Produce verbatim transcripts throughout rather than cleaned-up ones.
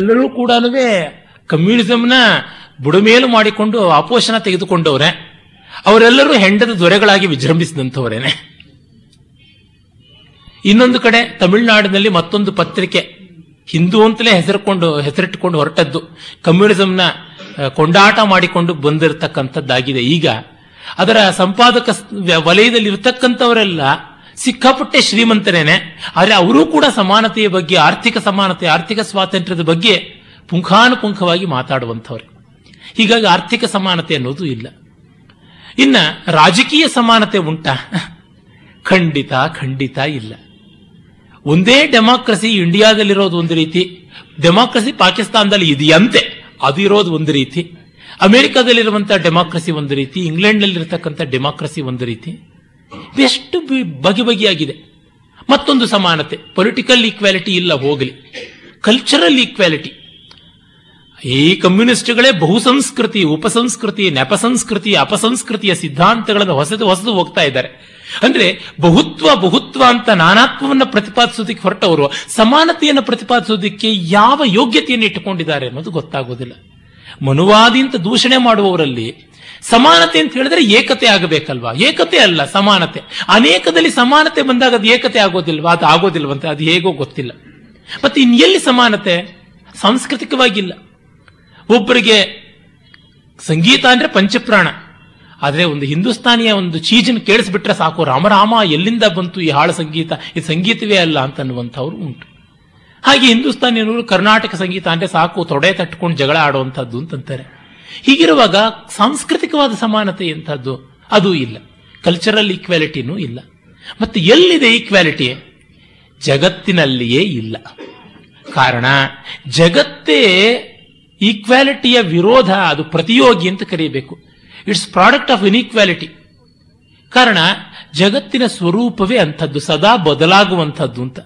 ಎಲ್ಲರೂ ಕೂಡ ಕಮ್ಯುನಿಸಂನ ಬುಡಮೇಲು ಮಾಡಿಕೊಂಡು ಆಪೋಷಣ ತೆಗೆದುಕೊಂಡವ್ರೆ. ಅವರೆಲ್ಲರೂ ಹೆಂಡದ ದೊರೆಗಳಾಗಿ ವಿಜೃಂಭಿಸಿದಂಥವರೇನೆ. ಇನ್ನೊಂದು ಕಡೆ ತಮಿಳುನಾಡಿನಲ್ಲಿ ಮತ್ತೊಂದು ಪತ್ರಿಕೆ ಹಿಂದೂ ಅಂತಲೇ ಹೆಸರುಕೊಂಡು ಹೆಸರಿಟ್ಟುಕೊಂಡು ಹೊರಟದ್ದು ಕಮ್ಯುನಿಸಂನ ಕೊಂಡಾಟ ಮಾಡಿಕೊಂಡು ಬಂದಿರತಕ್ಕಂಥದ್ದಾಗಿದೆ. ಈಗ ಅದರ ಸಂಪಾದಕ ವಲಯದಲ್ಲಿ ಇರತಕ್ಕಂಥವರೆಲ್ಲ ಸಿಕ್ಕಾಪಟ್ಟೆ ಶ್ರೀಮಂತರೇನೆ. ಆದರೆ ಅವರೂ ಕೂಡ ಸಮಾನತೆಯ ಬಗ್ಗೆ, ಆರ್ಥಿಕ ಸಮಾನತೆ, ಆರ್ಥಿಕ ಸ್ವಾತಂತ್ರ್ಯದ ಬಗ್ಗೆ ಪುಂಖಾನುಪುಂಖವಾಗಿ ಮಾತಾಡುವಂಥವ್ರೆ. ಹೀಗಾಗಿ ಆರ್ಥಿಕ ಸಮಾನತೆ ಅನ್ನೋದು ಇಲ್ಲ. ಇನ್ನು ರಾಜಕೀಯ ಸಮಾನತೆ ಉಂಟಾ? ಖಂಡಿತ ಖಂಡಿತ ಇಲ್ಲ. ಒಂದೇ ಡೆಮಾಕ್ರಸಿ ಇಂಡಿಯಾದಲ್ಲಿರೋದು ಒಂದು ರೀತಿ, ಡೆಮಾಕ್ರಸಿ ಪಾಕಿಸ್ತಾನದಲ್ಲಿ ಇದೆಯಂತೆ ಅದು ಇರೋದು ಒಂದು ರೀತಿ, ಅಮೆರಿಕಾದಲ್ಲಿರುವಂತಹ ಡೆಮಾಕ್ರಸಿ ಒಂದು ರೀತಿ, ಇಂಗ್ಲೆಂಡ್ನಲ್ಲಿರತಕ್ಕಂಥ ಡೆಮಾಕ್ರಸಿ ಒಂದು ರೀತಿ, ಎಷ್ಟು ಬಗೆ ಬಗೆಯಾಗಿದೆ. ಮತ್ತೊಂದು ಸಮಾನತೆ ಪೊಲಿಟಿಕಲ್ ಈಕ್ವಾಲಿಟಿ ಇಲ್ಲ, ಹೋಗಲಿ. ಕಲ್ಚರಲ್ ಈಕ್ವಾಲಿಟಿ, ಈ ಕಮ್ಯುನಿಸ್ಟ್ಗಳೇ ಬಹುಸಂಸ್ಕೃತಿ, ಉಪಸಂಸ್ಕೃತಿ, ನೆಪಸಂಸ್ಕೃತಿ, ಅಪಸಂಸ್ಕೃತಿಯ ಸಿದ್ಧಾಂತಗಳನ್ನು ಹೊಸದು ಹೊಸದು ಹೋಗ್ತಾ ಇದ್ದಾರೆ. ಅಂದ್ರೆ ಬಹುತ್ವ ಬಹುತ್ವ ಅಂತ ನಾನಾತ್ವವನ್ನು ಪ್ರತಿಪಾದಿಸೋದಕ್ಕೆ ಹೊರಟವರು ಸಮಾನತೆಯನ್ನು ಪ್ರತಿಪಾದಿಸೋದಕ್ಕೆ ಯಾವ ಯೋಗ್ಯತೆಯನ್ನು ಇಟ್ಟುಕೊಂಡಿದ್ದಾರೆ ಅನ್ನೋದು ಗೊತ್ತಾಗೋದಿಲ್ಲ. ಮನುವಾದಿ ಅಂತ ದೂಷಣೆ ಮಾಡುವವರಲ್ಲಿ ಸಮಾನತೆ ಅಂತ ಹೇಳಿದ್ರೆ ಏಕತೆ ಆಗಬೇಕಲ್ವಾ? ಏಕತೆ ಅಲ್ಲ, ಸಮಾನತೆ. ಅನೇಕದಲ್ಲಿ ಸಮಾನತೆ ಬಂದಾಗ ಅದು ಏಕತೆ ಆಗೋದಿಲ್ವಾ? ಅದು ಆಗೋದಿಲ್ವಂತೆ, ಅದು ಹೇಗೋ ಗೊತ್ತಿಲ್ಲ. ಮತ್ತೆ ಇನ್ನೆಲ್ಲಿ ಸಮಾನತೆ? ಸಾಂಸ್ಕೃತಿಕವಾಗಿಲ್ಲ. ಒಬ್ಬರಿಗೆ ಸಂಗೀತ ಅಂದ್ರೆ ಪಂಚಪ್ರಾಣ, ಆದರೆ ಒಂದು ಹಿಂದೂಸ್ತಾನಿಯ ಒಂದು ಚೀಜನ್ನು ಕೇಳಿಸ್ಬಿಟ್ರೆ ಸಾಕು, ರಾಮರಾಮ ಎಲ್ಲಿಂದ ಬಂತು ಈ ಹಾಳ ಸಂಗೀತ, ಇದು ಸಂಗೀತವೇ ಅಲ್ಲ ಅಂತ ಅನ್ನುವಂಥವ್ರು ಉಂಟು. ಹಾಗೆ ಹಿಂದೂಸ್ತಾನಿಯವರು ಕರ್ನಾಟಕ ಸಂಗೀತ ಅಂದ್ರೆ ಸಾಕು, ತೊಡೆ ತಟ್ಕೊಂಡು ಜಗಳ ಆಡುವಂಥದ್ದು ಅಂತಂತಾರೆ. ಹೀಗಿರುವಾಗ ಸಾಂಸ್ಕೃತಿಕವಾದ ಸಮಾನತೆ ಎಂಥದ್ದು ಅದು ಇಲ್ಲ, ಕಲ್ಚರಲ್ ಈಕ್ವಾಲಿಟಿನೂ ಇಲ್ಲ. ಮತ್ತೆ ಎಲ್ಲಿದೆ ಈಕ್ವಾಲಿಟಿ? ಜಗತ್ತಿನಲ್ಲಿಯೇ ಇಲ್ಲ. ಕಾರಣ, ಜಗತ್ತೇ ಈಕ್ವಾಲಿಟಿಯ ವಿರೋಧ, ಅದು ಪ್ರತಿಯೋಗಿ ಅಂತ ಕರೀಬೇಕು. It's product of inequality. ಕಾರಣ, ಜಗತ್ತಿನ ಸ್ವರೂಪವೇ ಅಂಥದ್ದು, ಸದಾ ಬದಲಾಗುವಂಥದ್ದು ಅಂತ.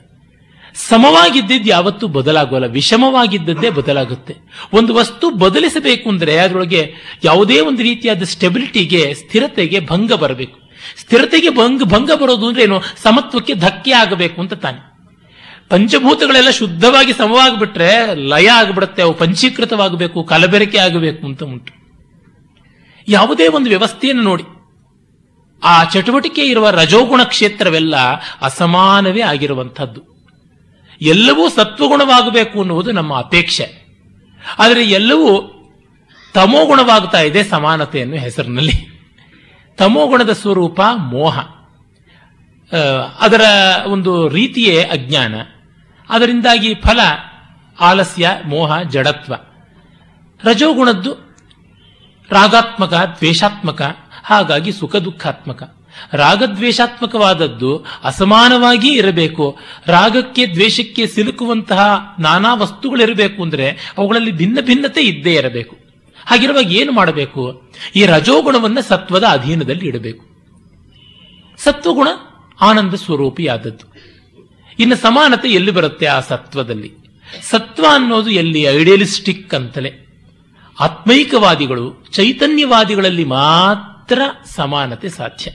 ಸಮವಾಗಿದ್ದಿದ್ದು ಯಾವತ್ತೂ ಬದಲಾಗೋಲ್ಲ, ವಿಷಮವಾಗಿದ್ದದ್ದೇ ಬದಲಾಗುತ್ತೆ. ಒಂದು ವಸ್ತು ಬದಲಿಸಬೇಕು ಅಂದರೆ ಅದರೊಳಗೆ ಯಾವುದೇ ಒಂದು ರೀತಿಯಾದ ಸ್ಟೆಬಿಲಿಟಿಗೆ, ಸ್ಥಿರತೆಗೆ ಭಂಗ ಬರಬೇಕು. ಸ್ಥಿರತೆಗೆ ಭಂಗ ಭಂಗ ಬರೋದು ಅಂದ್ರೆ ಏನು? ಸಮತ್ವಕ್ಕೆ ಧಕ್ಕೆ ಆಗಬೇಕು ಅಂತ ತಾನೆ. ಪಂಚಭೂತಗಳೆಲ್ಲ ಶುದ್ಧವಾಗಿ ಸಮವಾಗಿಬಿಟ್ರೆ ಲಯ ಆಗಿಬಿಡುತ್ತೆ, ಅವು ಪಂಚೀಕೃತವಾಗಬೇಕು, ಕಲಬೆರಕೆ ಆಗಬೇಕು ಅಂತ ಉಂಟು. ಯಾವುದೇ ಒಂದು ವ್ಯವಸ್ಥೆಯನ್ನು ನೋಡಿ, ಆ ಚಟುವಟಿಕೆ ಇರುವ ರಜೋಗುಣ ಕ್ಷೇತ್ರವೆಲ್ಲ ಅಸಮಾನವೇ ಆಗಿರುವಂಥದ್ದು. ಎಲ್ಲವೂ ಸತ್ವಗುಣವಾಗಬೇಕು ಅನ್ನುವುದು ನಮ್ಮ ಅಪೇಕ್ಷೆ, ಆದರೆ ಎಲ್ಲವೂ ತಮೋಗುಣವಾಗ್ತಾ ಇದೆ ಸಮಾನತೆ ಅನ್ನೋ ಹೆಸರಿನಲ್ಲಿ. ತಮೋಗುಣದ ಸ್ವರೂಪ ಮೋಹ, ಅದರ ಒಂದು ರೀತಿಯೇ ಅಜ್ಞಾನ. ಅದರಿಂದಾಗಿ ಫಲ ಆಲಸ್ಯ, ಮೋಹ, ಜಡತ್ವ. ರಜೋಗುಣದ್ದು ರಾಗಾತ್ಮಕ, ದ್ವೇಷಾತ್ಮಕ, ಹಾಗಾಗಿ ಸುಖ ದುಃಖಾತ್ಮಕ. ರಾಗದ್ವೇಷಾತ್ಮಕವಾದದ್ದು ಅಸಮಾನವಾಗಿ ಇರಬೇಕು. ರಾಗಕ್ಕೆ ದ್ವೇಷಕ್ಕೆ ಸಿಲುಕುವಂತಹ ನಾನಾ ವಸ್ತುಗಳಿರಬೇಕು ಅಂದರೆ ಅವುಗಳಲ್ಲಿ ಭಿನ್ನ ಭಿನ್ನತೆ ಇದ್ದೇ ಇರಬೇಕು. ಹಾಗಿರುವಾಗ ಏನು ಮಾಡಬೇಕು? ಈ ರಜೋಗುಣವನ್ನು ಸತ್ವದ ಅಧೀನದಲ್ಲಿ ಇಡಬೇಕು. ಸತ್ವಗುಣ ಆನಂದ ಸ್ವರೂಪಿಯಾದದ್ದು. ಇನ್ನು ಸಮಾನತೆ ಎಲ್ಲಿ ಬರುತ್ತೆ? ಆ ಸತ್ವದಲ್ಲಿ. ಸತ್ವ ಅನ್ನೋದು ಎಲ್ಲಿ? ಐಡಿಯಲಿಸ್ಟಿಕ್ ಅಂತಲೇ, ಆತ್ಮೈಕವಾದಿಗಳು, ಚೈತನ್ಯವಾದಿಗಳಲ್ಲಿ ಮಾತ್ರ ಸಮಾನತೆ ಸಾಧ್ಯ.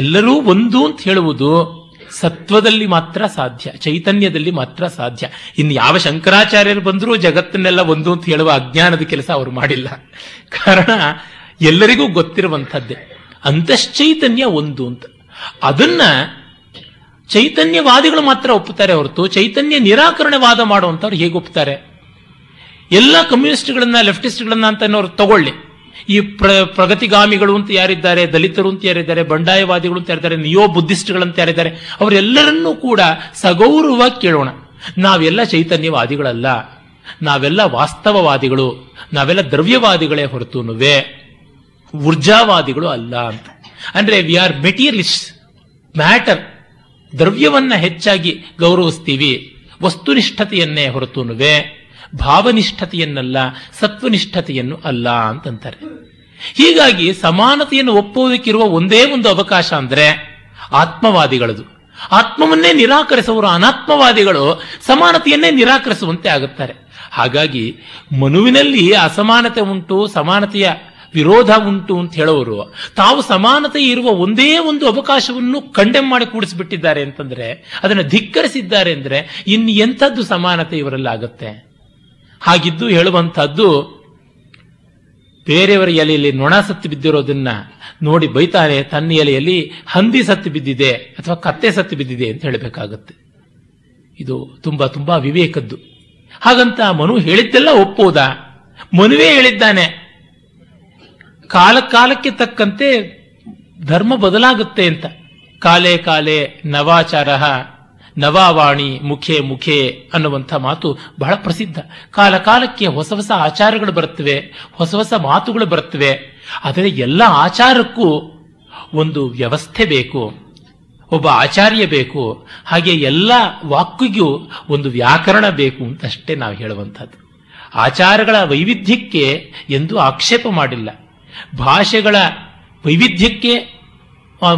ಎಲ್ಲರೂ ಒಂದು ಅಂತ ಹೇಳುವುದು ಸತ್ವದಲ್ಲಿ ಮಾತ್ರ ಸಾಧ್ಯ, ಚೈತನ್ಯದಲ್ಲಿ ಮಾತ್ರ ಸಾಧ್ಯ. ಇನ್ನು ಯಾವ ಶಂಕರಾಚಾರ್ಯರು ಬಂದರೂ ಜಗತ್ತನ್ನೆಲ್ಲ ಒಂದು ಅಂತ ಹೇಳುವ ಅಜ್ಞಾನದ ಕೆಲಸ ಅವರು ಮಾಡಿಲ್ಲ. ಕಾರಣ, ಎಲ್ಲರಿಗೂ ಗೊತ್ತಿರುವಂಥದ್ದೇ ಅಂತಶ್ಚೈತನ್ಯ ಒಂದು ಅಂತ. ಅದನ್ನ ಚೈತನ್ಯವಾದಿಗಳು ಮಾತ್ರ ಒಪ್ಪುತ್ತಾರೆ ಹೊರತು ಚೈತನ್ಯ ನಿರಾಕರಣವಾದ ಮಾಡುವಂಥವ್ರು ಹೇಗೆ ಒಪ್ಪುತ್ತಾರೆ? ಎಲ್ಲ ಕಮ್ಯುನಿಸ್ಟ್ಗಳನ್ನ, ಲೆಫ್ಟಿಸ್ಟ್ಗಳನ್ನ ಅಂತ ಅನ್ನೋರು ತಗೊಳ್ಳಿ, ಈ ಪ್ರ ಪ್ರಗತಿಗಾಮಿಗಳು ಅಂತ ಯಾರಿದ್ದಾರೆ, ದಲಿತರು ಅಂತ ಯಾರಿದ್ದಾರೆ, ಬಂಡಾಯವಾದಿಗಳು ಅಂತ ಯಾರಿದ್ದಾರೆ, ನಿಯೋ ಬುದ್ಧಿಸ್ಟ್ಗಳಂತ ಯಾರಿದ್ದಾರೆ, ಅವರೆಲ್ಲರನ್ನೂ ಕೂಡ ಸಗೌರವವಾಗಿ ಕೇಳೋಣ. ನಾವೆಲ್ಲ ಚೈತನ್ಯವಾದಿಗಳಲ್ಲ, ನಾವೆಲ್ಲ ವಾಸ್ತವವಾದಿಗಳು, ನಾವೆಲ್ಲ ದ್ರವ್ಯವಾದಿಗಳೇ ಹೊರತುನುವೆ ಊರ್ಜಾವಾದಿಗಳು ಅಲ್ಲ ಅಂತ. ಅಂದರೆ ವಿ ಆರ್ ಮೆಟೀರಿಯಲಿಸ್ಟ್, ಮ್ಯಾಟರ್, ದ್ರವ್ಯವನ್ನು ಹೆಚ್ಚಾಗಿ ಗೌರವಿಸ್ತೀವಿ, ವಸ್ತುನಿಷ್ಠತೆಯನ್ನೇ ಹೊರತುನುವೆ ಭಾವನಿಷ್ಠತೆಯನ್ನಲ್ಲ, ಸತ್ವನಿಷ್ಠತೆಯನ್ನು ಅಲ್ಲ ಅಂತಂತಾರೆ. ಹೀಗಾಗಿ ಸಮಾನತೆಯನ್ನು ಒಪ್ಪುವುದಕ್ಕಿರುವ ಒಂದೇ ಒಂದು ಅವಕಾಶ ಅಂದರೆ ಆತ್ಮವಾದಿಗಳದು. ಆತ್ಮವನ್ನೇ ನಿರಾಕರಿಸುವವರು ಅನಾತ್ಮವಾದಿಗಳು ಸಮಾನತೆಯನ್ನೇ ನಿರಾಕರಿಸುವಂತೆ ಆಗುತ್ತಾರೆ. ಹಾಗಾಗಿ ಮನುವಿನಲ್ಲಿ ಅಸಮಾನತೆ ಉಂಟು, ಸಮಾನತೆಯ ವಿರೋಧ ಉಂಟು ಅಂತ ಹೇಳೋರು ತಾವು ಸಮಾನತೆ ಇರುವ ಒಂದೇ ಒಂದು ಅವಕಾಶವನ್ನು ಕಂಡೆಮ್ ಮಾಡಿ ಕೂಡಿಸಿಬಿಟ್ಟಿದ್ದಾರೆ ಅಂತಂದ್ರೆ, ಅದನ್ನು ಧಿಕ್ಕರಿಸಿದ್ದಾರೆ ಅಂದ್ರೆ ಇನ್ನು ಎಂಥದ್ದು ಸಮಾನತೆ ಇವರಲ್ಲಾಗುತ್ತೆ? ಹಾಗಿದ್ದು ಹೇಳುವಂಥದ್ದು ಬೇರೆಯವರ ಎಲೆಯಲ್ಲಿ ನೊಣ ಸತ್ತು ಬಿದ್ದಿರೋದನ್ನ ನೋಡಿ ಬೈತಾನೆ, ತನ್ನ ಎಲೆಯಲ್ಲಿ ಹಂದಿ ಸತ್ತು ಬಿದ್ದಿದೆ ಅಥವಾ ಕತ್ತೆ ಸತ್ತು ಬಿದ್ದಿದೆ ಅಂತ ಹೇಳಬೇಕಾಗತ್ತೆ. ಇದು ತುಂಬಾ ತುಂಬಾ ವಿವೇಕದ್ದು. ಹಾಗಂತ ಮನು ಹೇಳಿದ್ದೆಲ್ಲ ಒಪ್ಪೋದ? ಮನುವೇ ಹೇಳಿದ್ದಾನೆ ಕಾಲಕಾಲಕ್ಕೆ ತಕ್ಕಂತೆ ಧರ್ಮ ಬದಲಾಗುತ್ತೆ ಅಂತ. ಕಾಲೇ ಕಾಲೇ ನವಾಚಾರ ನವಾವಾಣಿ ಮುಖೇ ಮುಖೇ ಅನ್ನುವಂಥ ಮಾತು ಬಹಳ ಪ್ರಸಿದ್ಧ. ಕಾಲಕಾಲಕ್ಕೆ ಹೊಸ ಹೊಸ ಆಚಾರಗಳು ಬರುತ್ತವೆ, ಹೊಸ ಹೊಸ ಮಾತುಗಳು ಬರುತ್ತವೆ. ಆದರೆ ಎಲ್ಲ ಆಚಾರಕ್ಕೂ ಒಂದು ವ್ಯವಸ್ಥೆ ಬೇಕು, ಒಬ್ಬ ಆಚಾರ್ಯ ಬೇಕು. ಹಾಗೆ ಎಲ್ಲ ವಾಕ್ಯಗೂ ಒಂದು ವ್ಯಾಕರಣ ಬೇಕು ಅಂತಷ್ಟೇ ನಾವು ಹೇಳುವಂಥದ್ದು. ಆಚಾರಗಳ ವೈವಿಧ್ಯಕ್ಕೆ ಎಂದು ಆಕ್ಷೇಪ ಮಾಡಿಲ್ಲ. ಭಾಷೆಗಳ ವೈವಿಧ್ಯಕ್ಕೆ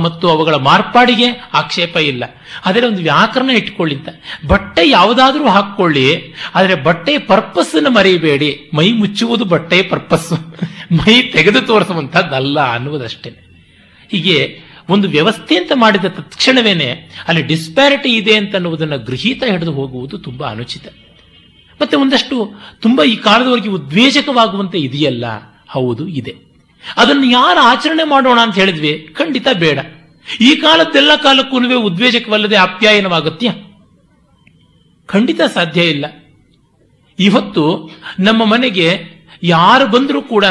ಮತ್ತು ಅವುಗಳ ಮಾರ್ಪಾಡಿಗೆ ಆಕ್ಷೇಪ ಇಲ್ಲ. ಆದರೆ ಒಂದು ವ್ಯಾಕರಣ ಇಟ್ಕೊಳ್ಳಿ ಅಂತ. ಬಟ್ಟೆ ಯಾವುದಾದ್ರೂ ಹಾಕ್ಕೊಳ್ಳಿ, ಆದರೆ ಬಟ್ಟೆಯ ಪರ್ಪಸ್ಸನ್ನು ಮರೆಯಬೇಡಿ. ಮೈ ಮುಚ್ಚುವುದು ಬಟ್ಟೆಯ ಪರ್ಪಸ್ಸು, ಮೈ ತೆಗೆದು ತೋರಿಸುವಂಥದ್ದಲ್ಲ ಅನ್ನುವುದಷ್ಟೇ. ಹೀಗೆ ಒಂದು ವ್ಯವಸ್ಥೆ ಅಂತ ಮಾಡಿದ ತಕ್ಷಣವೇನೆ ಅಲ್ಲಿ ಡಿಸ್ಪ್ಯಾರಿಟಿ ಇದೆ ಅಂತನ್ನುವುದನ್ನು ಗೃಹೀತ ಹಿಡಿದು ಹೋಗುವುದು ತುಂಬಾ ಅನುಚಿತ. ಮತ್ತೆ ಒಂದಷ್ಟು ತುಂಬಾ ಈ ಕಾಲದವರೆಗೆ ಉದ್ವೇಜಕವಾಗುವಂತೆ ಇದೆಯಲ್ಲ, ಹೌದು ಇದೆ. ಅದನ್ನು ಯಾರು ಆಚರಣೆ ಮಾಡೋಣ ಅಂತ ಹೇಳಿದ್ವಿ? ಖಂಡಿತ ಬೇಡ. ಈ ಕಾಲದ್ದೆಲ್ಲ ಕಾಲಕ್ಕೂ ಉದ್ವೇಜಕವಲ್ಲದೆ ಆಪ್ಯಾಯನವಾಗತ್ಯ? ಖಂಡಿತ ಸಾಧ್ಯ ಇಲ್ಲ. ಇವತ್ತು ನಮ್ಮ ಮನೆಗೆ ಯಾರು ಬಂದರೂ ಕೂಡ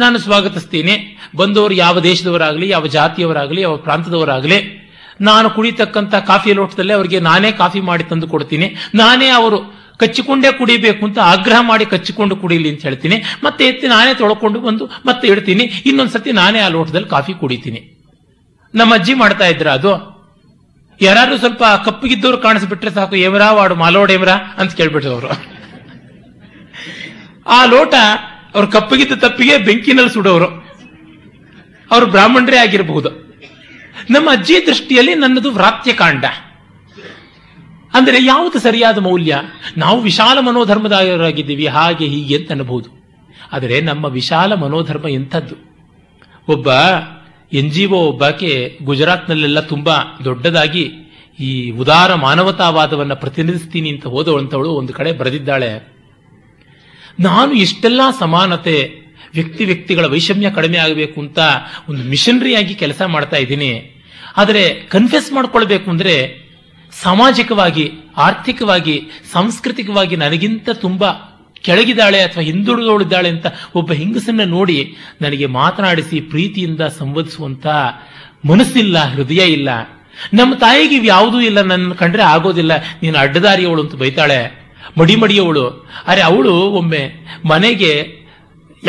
ನಾನು ಸ್ವಾಗತಿಸ್ತೀನಿ. ಬಂದವರು ಯಾವ ದೇಶದವರಾಗಲಿ, ಯಾವ ಜಾತಿಯವರಾಗಲಿ, ಯಾವ ಪ್ರಾಂತದವರಾಗಲಿ, ನಾನು ಕುಡಿತಕ್ಕಂಥ ಕಾಫಿ ಲೋಟದಲ್ಲೇ ಅವರಿಗೆ ನಾನೇ ಕಾಫಿ ಮಾಡಿ ತಂದು ಕೊಡ್ತೀನಿ. ನಾನೇ ಅವರು ಕಚ್ಚಿಕೊಂಡೇ ಕುಡಿಬೇಕು ಅಂತ ಆಗ್ರಹ ಮಾಡಿ ಕಚ್ಚಿಕೊಂಡು ಕುಡಿಲಿ ಅಂತ ಹೇಳ್ತೀನಿ. ಮತ್ತೆ ಎತ್ತಿ ನಾನೇ ತೊಳ್ಕೊಂಡು ಬಂದು ಮತ್ತೆ ಇಡ್ತೀನಿ. ಇನ್ನೊಂದ್ಸತಿ ನಾನೇ ಆ ಲೋಟದಲ್ಲಿ ಕಾಫಿ ಕುಡಿತೀನಿ. ನಮ್ಮ ಅಜ್ಜಿ ಮಾಡ್ತಾ ಇದ್ರ ಅದು. ಯಾರು ಸ್ವಲ್ಪ ಕಪ್ಪಗಿದ್ದವ್ರು ಕಾಣಿಸ್ಬಿಟ್ರೆ ಸಾಕು, ಏಮ್ರಾ ವಾಡು ಮಾಲೋಡ್ ಏಮ್ರಾ ಅಂತ ಕೇಳ್ಬಿಟ್ರು ಅವರು. ಆ ಲೋಟ ಅವ್ರು ಕಪ್ಪಗಿದ್ದ ತಪ್ಪಿಗೆ ಬೆಂಕಿನಲ್ಲಿ ಸುಡೋರು. ಅವರು ಬ್ರಾಹ್ಮಣರೇ ಆಗಿರಬಹುದು. ನಮ್ಮ ಅಜ್ಜಿ ದೃಷ್ಟಿಯಲ್ಲಿ ನನ್ನದು ವ್ರಾತ್ಯಕಾಂಡ. ಅಂದರೆ ಯಾವುದು ಸರಿಯಾದ ಮೌಲ್ಯ? ನಾವು ವಿಶಾಲ ಮನೋಧರ್ಮದಾಯರಾಗಿದ್ದೀವಿ, ಹಾಗೆ ಹೀಗೆ ಅಂತ ಅನ್ನಬಹುದು. ಆದರೆ ನಮ್ಮ ವಿಶಾಲ ಮನೋಧರ್ಮ ಎಂಥದ್ದು? ಒಬ್ಬ ಎನ್ ಜಿ ಒ ಒಬ್ಬಾಕೆ ಗುಜರಾತ್ನಲ್ಲೆಲ್ಲ ತುಂಬಾ ದೊಡ್ಡದಾಗಿ ಈ ಉದಾರ ಮಾನವತಾವಾದವನ್ನು ಪ್ರತಿನಿಧಿಸ್ತೀನಿ ಅಂತ ಹೋದವಂಥವಳು ಒಂದು ಕಡೆ ಬರೆದಿದ್ದಾಳೆ, ನಾನು ಇಷ್ಟೆಲ್ಲ ಸಮಾನತೆ, ವ್ಯಕ್ತಿ ವ್ಯಕ್ತಿಗಳ ವೈಷಮ್ಯ ಕಡಿಮೆ ಆಗಬೇಕು ಅಂತ ಒಂದು ಮಿಷನರಿಯಾಗಿ ಕೆಲಸ ಮಾಡ್ತಾ ಇದ್ದೀನಿ. ಆದರೆ ಕನ್ಫೆಸ್ ಮಾಡ್ಕೊಳ್ಬೇಕು ಅಂದರೆ ಸಾಮಾಜಿಕವಾಗಿ, ಆರ್ಥಿಕವಾಗಿ, ಸಾಂಸ್ಕೃತಿಕವಾಗಿ ನನಗಿಂತ ತುಂಬಾ ಕೆಳಗಿದ್ದಾಳೆ ಅಥವಾ ಹಿಂದುಳಿದವಳಿದ್ದಾಳೆ ಅಂತ ಒಬ್ಬ ಹೆಂಗಸನ್ನ ನೋಡಿ ನನಗೆ ಮಾತನಾಡಿಸಿ ಪ್ರೀತಿಯಿಂದ ಸಂವಾದಿಸುವಂತ ಮನಸ್ಸಿಲ್ಲ, ಹೃದಯ ಇಲ್ಲ. ನಮ್ಮ ತಾಯಿಗೆ ಯಾವುದೂ ಇಲ್ಲ, ನನ್ನ ಕಂಡ್ರೆ ಆಗೋದಿಲ್ಲ, ನೀನು ಅಡ್ಡದಾರಿಯವಳು ಅಂತ ಬೈತಾಳೆ, ಮಡಿ ಮಡಿಯವಳು. ಅರೆ, ಅವಳು ಒಮ್ಮೆ ಮನೆಗೆ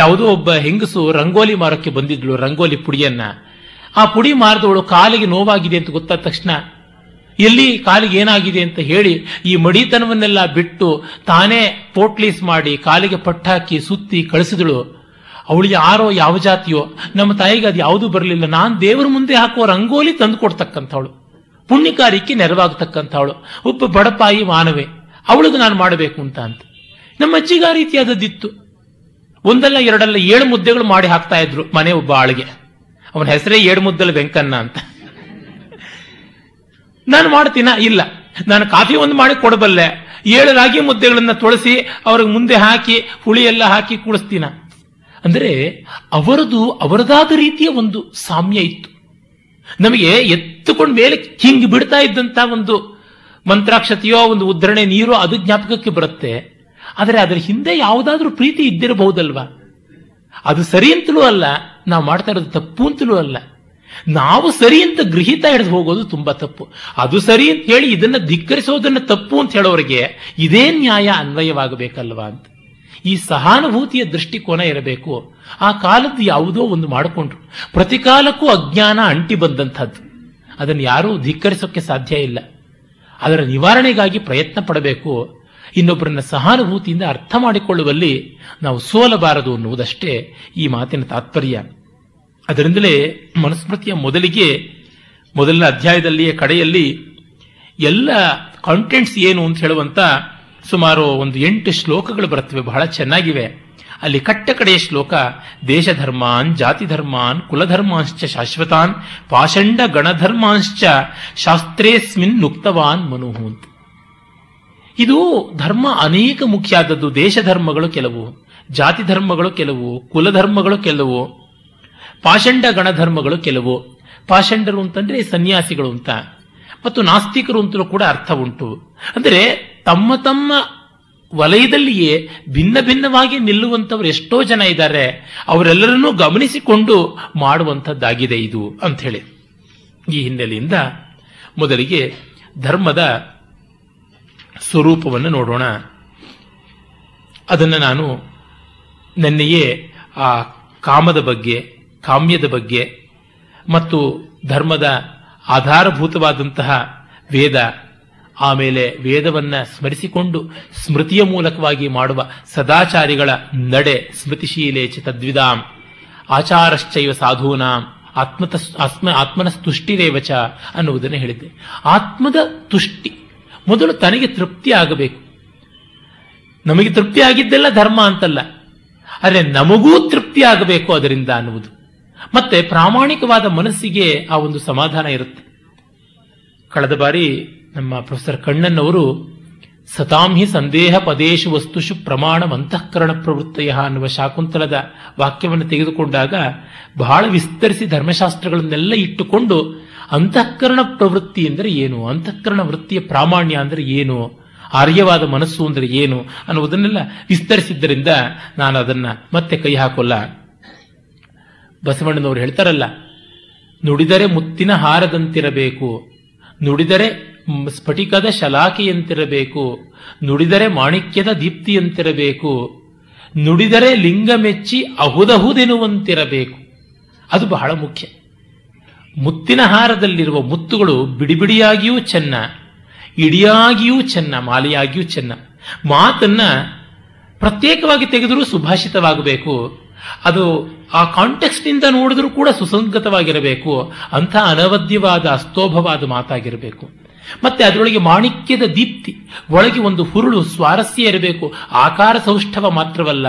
ಯಾವುದೋ ಒಬ್ಬ ಹೆಂಗಸು ರಂಗೋಲಿ ಮಾರಕ್ಕೆ ಬಂದಿದ್ಳು, ರಂಗೋಲಿ ಪುಡಿಯನ್ನ. ಆ ಪುಡಿ ಮಾರಿದವಳು ಕಾಲಿಗೆ ನೋವಾಗಿದೆ ಅಂತ ಗೊತ್ತಾದ ತಕ್ಷಣ ಎಲ್ಲಿ ಕಾಲಿಗೆ ಏನಾಗಿದೆ ಅಂತ ಹೇಳಿ ಈ ಮಡಿತನವನ್ನೆಲ್ಲ ಬಿಟ್ಟು ತಾನೇ ಪೋಟ್ಲೀಸ್ ಮಾಡಿ ಕಾಲಿಗೆ ಪಟ್ಟಾಕಿ ಸುತ್ತಿ ಕಳಿಸಿದಳು. ಅವಳು ಯಾರೋ ಯಾವ ಜಾತಿಯೋ, ನಮ್ಮ ತಾಯಿಗೆ ಅದು ಯಾವುದೂ ಬರಲಿಲ್ಲ. ನಾನು ದೇವರ ಮುಂದೆ ಹಾಕುವ ರಂಗೋಲಿ ತಂದು ಕೊಡ್ತಕ್ಕಂಥವಳು, ಪುಣ್ಯ ಕಾರ್ಯಕ್ಕೆ ನೆರವಾಗತಕ್ಕಂಥವಳು, ಒಬ್ಬ ಬಡಪಾಯಿ ಮಾನವೆ, ಅವಳಿಗೆ ನಾನು ಮಾಡಬೇಕು ಅಂತ ಅಂತ ನಮ್ಮ ಅಜ್ಜಿಗ ರೀತಿಯಾದದ್ದಿತ್ತು. ಒಂದಲ್ಲ ಎರಡಲ್ಲ ಏಳು ಮುದ್ದೆಗಳು ಮಾಡಿ ಹಾಕ್ತಾ ಇದ್ರು ಮನೆ ಒಬ್ಬ ಆಳಿಗೆ. ಅವನ ಹೆಸರೇ ಏಳು ಮುದ್ದಲು ವೆಂಕಣ್ಣ ಅಂತ. ನಾನು ಮಾಡ್ತೀನ? ಇಲ್ಲ, ನಾನು ಕಾಫಿ ಒಂದು ಮಾಡಿ ಕೊಡಬಲ್ಲೆ, ಏಳು ರಾಗಿ ಮುದ್ದೆಗಳನ್ನ ತೊಳಸಿ ಅವ್ರಿಗೆ ಮುಂದೆ ಹಾಕಿ ಹುಳಿ ಎಲ್ಲ ಹಾಕಿ ಕೂಡಿಸ್ತೀನ ಅಂದ್ರೆ ಅವರದು ಅವರದಾದ ರೀತಿಯ ಒಂದು ಸಾಮ್ಯ ಇತ್ತು. ನಮಗೆ ಎತ್ತುಕೊಂಡು ಮೇಲೆ ಹಿಂಗ್ ಬಿಡ್ತಾ ಇದ್ದಂತ ಒಂದು ಮಂತ್ರಾಕ್ಷತೆಯೋ ಒಂದು ಉದ್ಧರಣೆ ನೀರೋ ಅದು ಜ್ಞಾಪಕಕ್ಕೆ ಬರುತ್ತೆ. ಆದರೆ ಅದರ ಹಿಂದೆ ಯಾವುದಾದ್ರೂ ಪ್ರೀತಿ ಇದ್ದಿರಬಹುದಲ್ವಾ? ಅದು ಸರಿ ಅಂತಲೂ ಅಲ್ಲ, ನಾವು ಮಾಡ್ತಾ ಇರೋದು ತಪ್ಪು ಅಂತಲೂ ಅಲ್ಲ. ನಾವು ಸರಿ ಅಂತ ಗೃಹೀತ ಹಿಡಿದು ಹೋಗೋದು ತುಂಬಾ ತಪ್ಪು. ಅದು ಸರಿ ಅಂತ ಹೇಳಿ ಇದನ್ನ ಧಿಕ್ಕರಿಸೋದನ್ನ ತಪ್ಪು ಅಂತ ಹೇಳೋರಿಗೆ ಇದೇ ನ್ಯಾಯ ಅನ್ವಯವಾಗಬೇಕಲ್ವಾ ಅಂತ ಈ ಸಹಾನುಭೂತಿಯ ದೃಷ್ಟಿಕೋನ ಇರಬೇಕು. ಆ ಕಾಲದ್ದು ಯಾವುದೋ ಒಂದು ಮಾಡಿಕೊಂಡ್ರು. ಪ್ರತಿ ಕಾಲಕ್ಕೂ ಅಜ್ಞಾನ ಅಂಟಿ ಬಂದಂಥದ್ದು, ಅದನ್ನು ಯಾರೂ ಧಿಕ್ಕರಿಸೋಕೆ ಸಾಧ್ಯ ಇಲ್ಲ. ಅದರ ನಿವಾರಣೆಗಾಗಿ ಪ್ರಯತ್ನ ಪಡಬೇಕು. ಇನ್ನೊಬ್ಬರನ್ನ ಸಹಾನುಭೂತಿಯಿಂದ ಅರ್ಥ ಮಾಡಿಕೊಳ್ಳುವಲ್ಲಿ ನಾವು ಸೋಲಬಾರದು ಅನ್ನುವುದಷ್ಟೇ ಈ ಮಾತಿನ ತಾತ್ಪರ್ಯ. ಅದರಿಂದಲೇ ಮನುಸ್ಮೃತಿಯ ಮೊದಲಿಗೆ ಮೊದಲನೇ ಅಧ್ಯಾಯದಲ್ಲಿಯೇ ಕಡೆಯಲ್ಲಿ ಎಲ್ಲ ಕಾಂಟೆಂಟ್ಸ್ ಏನು ಅಂತ ಹೇಳುವಂತ ಸುಮಾರು ಒಂದು ಎಂಟು ಶ್ಲೋಕಗಳು ಬರುತ್ತವೆ, ಬಹಳ ಚೆನ್ನಾಗಿವೆ. ಅಲ್ಲಿ ಕಟ್ಟ ಕಡೆಯ ಶ್ಲೋಕ ದೇಶಧರ್ಮಾನ್ ಜಾತಿಧರ್ಮಾನ್ ಕುಲಧರ್ಮಾಂಶ್ಚ ಶಾಶ್ವತಾನ್ ಪಾಷಂಡ ಗಣಧರ್ಮಾಂಶ್ಚ ಶಾಸ್ತ್ರೇಸ್ಮಿನ್ ನುಕ್ತವಾನ್ ಮನುಃ ಅಂತ. ಇದು ಧರ್ಮ ಅನೇಕ ಮುಖ್ಯಾದದ್ದು. ದೇಶಧರ್ಮಗಳು ಕೆಲವು, ಜಾತಿ ಧರ್ಮಗಳು ಕೆಲವು, ಕುಲಧರ್ಮಗಳು ಕೆಲವು, ಪಾಷಂಡ ಗಣಧರ್ಮಗಳು ಕೆಲವು. ಪಾಷಂಡರು ಅಂತಂದ್ರೆ ಸನ್ಯಾಸಿಗಳು ಅಂತ, ಮತ್ತು ನಾಸ್ತಿಕರು ಅಂತಲೂ ಕೂಡ ಅರ್ಥ ಉಂಟು. ಅಂದರೆ ತಮ್ಮ ತಮ್ಮ ವಲಯದಲ್ಲಿಯೇ ಭಿನ್ನ ಭಿನ್ನವಾಗಿ ನಿಲ್ಲುವಂಥವ್ರು ಎಷ್ಟೋ ಜನ ಇದ್ದಾರೆ, ಅವರೆಲ್ಲರನ್ನೂ ಗಮನಿಸಿಕೊಂಡು ಮಾಡುವಂಥದ್ದಾಗಿದೆ ಇದು ಅಂತ ಹೇಳಿ. ಈ ಹಿನ್ನೆಲೆಯಿಂದ ಮೊದಲಿಗೆ ಧರ್ಮದ ಸ್ವರೂಪವನ್ನು ನೋಡೋಣ. ಅದನ್ನು ನಾನು ನೆನ್ನೆಯೇ ಆ ಕಾಮದ ಬಗ್ಗೆ, ಕಾಮ್ಯದ ಬಗ್ಗೆ ಮತ್ತು ಧರ್ಮದ ಆಧಾರಭೂತವಾದಂತಹ ವೇದ, ಆಮೇಲೆ ವೇದವನ್ನು ಸ್ಮರಿಸಿಕೊಂಡು ಸ್ಮೃತಿಯ ಮೂಲಕವಾಗಿ ಮಾಡುವ ಸದಾಚಾರಿಗಳ ನಡೆ, ಸ್ಮೃತಿಶೀಲೆ ಚ ತದ್ವಿದಾಂ ಆಚಾರಶ್ಚೈವ ಸಾಧೂನಾಂ ಆತ್ಮತ ಆತ್ಮ ಆತ್ಮನ ತುಷ್ಟಿರೇವಚ ಅನ್ನುವುದನ್ನು ಹೇಳಿದ್ದೆ. ಆತ್ಮದ ತುಷ್ಟಿ ಮೊದಲು ತನಗೆ ತೃಪ್ತಿ ಆಗಬೇಕು. ನಮಗೆ ತೃಪ್ತಿ ಆಗಿದ್ದೆಲ್ಲ ಧರ್ಮ ಅಂತಲ್ಲ, ಆದರೆ ನಮಗೂ ತೃಪ್ತಿ ಆಗಬೇಕು ಅದರಿಂದ ಅನ್ನುವುದು. ಮತ್ತೆ ಪ್ರಾಮಾಣಿಕವಾದ ಮನಸ್ಸಿಗೆ ಆ ಒಂದು ಸಮಾಧಾನ ಇರುತ್ತೆ. ಕಳೆದ ಬಾರಿ ನಮ್ಮ ಪ್ರೊಫೆಸರ್ ಕಣ್ಣನ್ ಅವರು ಸತಾಂ ಹಿ ಸಂದೇಹ ಪದೇಶು ವಸ್ತುಷು ಪ್ರಮಾಣಂ ಅಂತಃಕರಣ ಪ್ರವೃತ್ತಯ ಅನ್ನುವ ಶಾಕುಂತಲದ ವಾಕ್ಯವನ್ನು ತೆಗೆದುಕೊಂಡಾಗ ಬಹಳ ವಿಸ್ತರಿಸಿ ಧರ್ಮಶಾಸ್ತ್ರಗಳನ್ನೆಲ್ಲ ಇಟ್ಟುಕೊಂಡು ಅಂತಃಕರಣ ಪ್ರವೃತ್ತಿ ಅಂದರೆ ಏನು, ಅಂತಃಕರಣ ವೃತ್ತಿಯ ಪ್ರಾಮಾಣ್ಯ ಅಂದರೆ ಏನು, ಆರ್ಯವಾದ ಮನಸ್ಸು ಅಂದರೆ ಏನು ಅನ್ನುವುದನ್ನೆಲ್ಲ ವಿಸ್ತರಿಸಿದ್ದರಿಂದ ನಾನು ಅದನ್ನು ಮತ್ತೆ ಕೈ ಹಾಕೋಲ್ಲ. ಬಸವಣ್ಣನವರು ಹೇಳ್ತಾರಲ್ಲ, ನುಡಿದರೆ ಮುತ್ತಿನ ಹಾರದಂತಿರಬೇಕು, ನುಡಿದರೆ ಸ್ಫಟಿಕದ ಶಲಾಕೆಯಂತಿರಬೇಕು, ನುಡಿದರೆ ಮಾಣಿಕ್ಯದ ದೀಪ್ತಿಯಂತಿರಬೇಕು, ನುಡಿದರೆ ಲಿಂಗ ಮೆಚ್ಚಿ ಅಹುದಹುದೆನ್ನುವಂತಿರಬೇಕು. ಅದು ಬಹಳ ಮುಖ್ಯ. ಮುತ್ತಿನ ಹಾರದಲ್ಲಿರುವ ಮುತ್ತುಗಳು ಬಿಡಿಬಿಡಿಯಾಗಿಯೂ ಚೆನ್ನ, ಇಡಿಯಾಗಿಯೂ ಚೆನ್ನ, ಮಾಲೆಯಾಗಿಯೂ ಚೆನ್ನ. ಮಾತನ್ನ ಪ್ರತ್ಯೇಕವಾಗಿ ತೆಗೆದರೂ ಸುಭಾಷಿತವಾಗಬೇಕು, ಅದು ಆ ಕಾಂಟೆಕ್ಸ್ಟ್ ನಿಂದ ನೋಡಿದ್ರೂ ಕೂಡ ಸುಸಂಗತವಾಗಿರಬೇಕು. ಅಂಥ ಅನವದ್ಯವಾದ ಅಸ್ತೋಭವಾದ ಮಾತಾಗಿರಬೇಕು. ಮತ್ತೆ ಅದರೊಳಗೆ ಮಾಣಿಕ್ಯದ ದೀಪ್ತಿ, ಒಳಗೆ ಒಂದು ಹುರುಳು ಸ್ವಾರಸ್ಯ ಇರಬೇಕು. ಆಕಾರ ಸೌಷ್ಠವ ಮಾತ್ರವಲ್ಲ,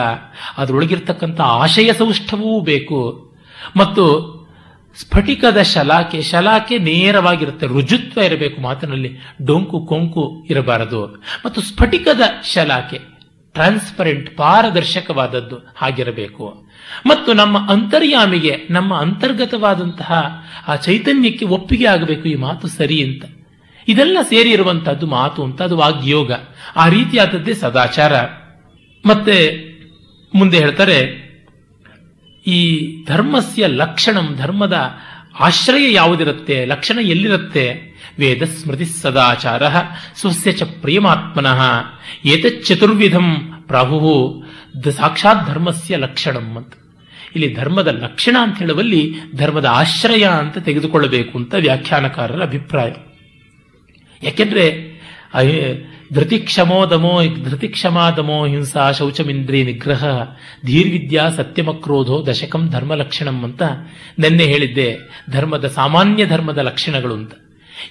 ಅದರೊಳಗಿರ್ತಕ್ಕಂಥ ಆಶಯ ಸೌಷ್ಠವೂ ಬೇಕು. ಮತ್ತು ಸ್ಫಟಿಕದ ಶಲಾಕೆ, ಶಲಾಕೆ ನೇರವಾಗಿರುತ್ತೆ, ರುಜುತ್ವ ಇರಬೇಕು, ಮಾತಿನಲ್ಲಿ ಡೊಂಕು ಕೊಂಕು ಇರಬಾರದು. ಮತ್ತು ಸ್ಫಟಿಕದ ಶಲಾಕೆ ಟ್ರಾನ್ಸ್ಪರೆಂಟ್, ಪಾರದರ್ಶಕವಾದದ್ದು ಆಗಿರಬೇಕು. ಮತ್ತು ನಮ್ಮ ಅಂತರ್ಯಾಮಿಗೆ, ನಮ್ಮ ಅಂತರ್ಗತವಾದಂತಹ ಆ ಚೈತನ್ಯಕ್ಕೆ ಒಪ್ಪಿಗೆ ಆಗಬೇಕು, ಈ ಮಾತು ಸರಿ ಅಂತ. ಇದೆಲ್ಲ ಸೇರಿ ಇರುವಂತಹದ್ದು ಮಾತು ಅಂತ. ಅದು ವಾಗ್ಯೋಗ, ಆ ರೀತಿಯಾದದ್ದೇ ಸದಾಚಾರ. ಮತ್ತೆ ಮುಂದೆ ಹೇಳ್ತಾರೆ, ಈ ಧರ್ಮಸ್ಯ ಲಕ್ಷಣಂ, ಧರ್ಮದ ಆಶ್ರಯ ಯಾವುದಿರುತ್ತೆ, ಲಕ್ಷಣ ಎಲ್ಲಿರುತ್ತೆ, ವೇದ ಸ್ಮೃತಿ ಸದಾಚಾರ ಸ್ವಸ್ಯ ಚ ಪ್ರಿಯಮಾತ್ಮನಃ ಏತತ್ ಚತುರ್ವಿಧಂ ಪ್ರಾಹುಃ ಸಾಕ್ಷಾತ್ ಧರ್ಮಸ್ಯ ಲಕ್ಷಣಂ ಅಂತ. ಇಲ್ಲಿ ಧರ್ಮದ ಲಕ್ಷಣ ಅಂತ ಹೇಳುವಲ್ಲಿ ಧರ್ಮದ ಆಶ್ರಯ ಅಂತ ತೆಗೆದುಕೊಳ್ಳಬೇಕು ಅಂತ ವ್ಯಾಖ್ಯಾನಕಾರರ ಅಭಿಪ್ರಾಯ. ಯಾಕೆಂದ್ರೆ ಧೃತಿಕ್ಷಮೋದಮೋ ಧೃತಿಕ್ಷಮಾದಮೋ ಹಿಂಸಾ ಶೌಚಮಿಂದ್ರಿಯ ನಿಗ್ರಹ ಧೀರ್ವಿದ್ಯಾ ಸತ್ಯಮಕ್ರೋಧೋ ದಶಕಂ ಧರ್ಮ ಲಕ್ಷಣಂ ಅಂತ ನೆನ್ನೆ ಹೇಳಿದ್ದೆ, ಧರ್ಮದ ಸಾಮಾನ್ಯ ಧರ್ಮದ ಲಕ್ಷಣಗಳು ಅಂತ.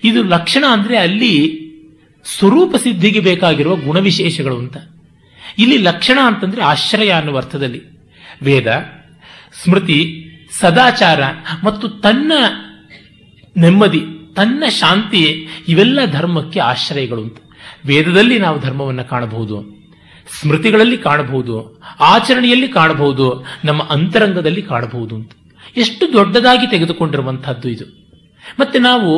ಇದು ಲಕ್ಷಣ ಅಂದ್ರೆ ಅಲ್ಲಿ ಸ್ವರೂಪ ಸಿದ್ಧಿಗೆ ಬೇಕಾಗಿರುವ ಗುಣವಿಶೇಷಗಳು ಅಂತ. ಇಲ್ಲಿ ಲಕ್ಷಣ ಅಂತಂದ್ರೆ ಆಶ್ರಯ ಅನ್ನುವ ಅರ್ಥದಲ್ಲಿ ವೇದ, ಸ್ಮೃತಿ, ಸದಾಚಾರ ಮತ್ತು ತನ್ನ ನೆಮ್ಮದಿ, ತನ್ನ ಶಾಂತಿ, ಇವೆಲ್ಲ ಧರ್ಮಕ್ಕೆ ಆಶ್ರಯಗಳು ಅಂತ. ವೇದದಲ್ಲಿ ನಾವು ಧರ್ಮವನ್ನು ಕಾಣಬಹುದು, ಸ್ಮೃತಿಗಳಲ್ಲಿ ಕಾಣಬಹುದು, ಆಚರಣೆಯಲ್ಲಿ ಕಾಣಬಹುದು, ನಮ್ಮ ಅಂತರಂಗದಲ್ಲಿ ಕಾಣಬಹುದು ಅಂತ. ಎಷ್ಟು ದೊಡ್ಡದಾಗಿ ತೆಗೆದುಕೊಂಡಿರುವಂತಹದ್ದು ಇದು. ಮತ್ತೆ ನಾವು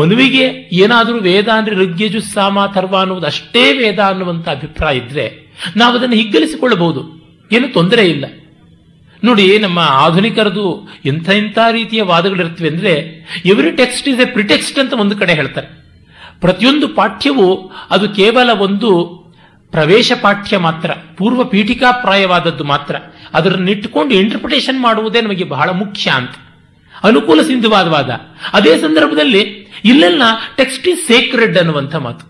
ಮನುವಿಗೆ ಏನಾದರೂ ವೇದ ಅಂದರೆ ಋಗ್ಯಜುಸ್ ಸಾಮ ಅಥರ್ವ ಅನ್ನುವುದು ಅಷ್ಟೇ ವೇದ ಅನ್ನುವಂಥ ಅಭಿಪ್ರಾಯ ಇದ್ರೆ ನಾವು ಅದನ್ನು ಹಿಗ್ಗಲಿಸಿಕೊಳ್ಳಬಹುದು, ಏನು ತೊಂದರೆ ಇಲ್ಲ. ನೋಡಿ, ನಮ್ಮ ಆಧುನಿಕರದು ಎಂಥ ಎಂಥ ರೀತಿಯ ವಾದಗಳಿರ್ತವೆ ಅಂದರೆ, every text is a pretext ಅಂತ ಒಂದು ಕಡೆ ಹೇಳ್ತಾರೆ. ಪ್ರತಿಯೊಂದು ಪಾಠ್ಯವೂ ಅದು ಕೇವಲ ಒಂದು ಪ್ರವೇಶ ಪಾಠ್ಯ ಮಾತ್ರ, ಪೂರ್ವ ಪೀಠಿಕಾಪ್ರಾಯವಾದದ್ದು ಮಾತ್ರ. ಅದರನ್ನಿಟ್ಟುಕೊಂಡು ಇಂಟರ್ಪ್ರಿಟೇಷನ್ ಮಾಡುವುದೇ ನಮಗೆ ಬಹಳ ಮುಖ್ಯ ಅಂತ, ಅನುಕೂಲ ಸಿಂಧುವಾದ ವಾದ. ಅದೇ ಸಂದರ್ಭದಲ್ಲಿ ಇಲ್ಲೆಲ್ಲ ಟೆಕ್ಸ್ಟ್ ಈಸ್ ಸೇಕ್ರೆಡ್ ಅನ್ನುವಂಥ ಮಾತು,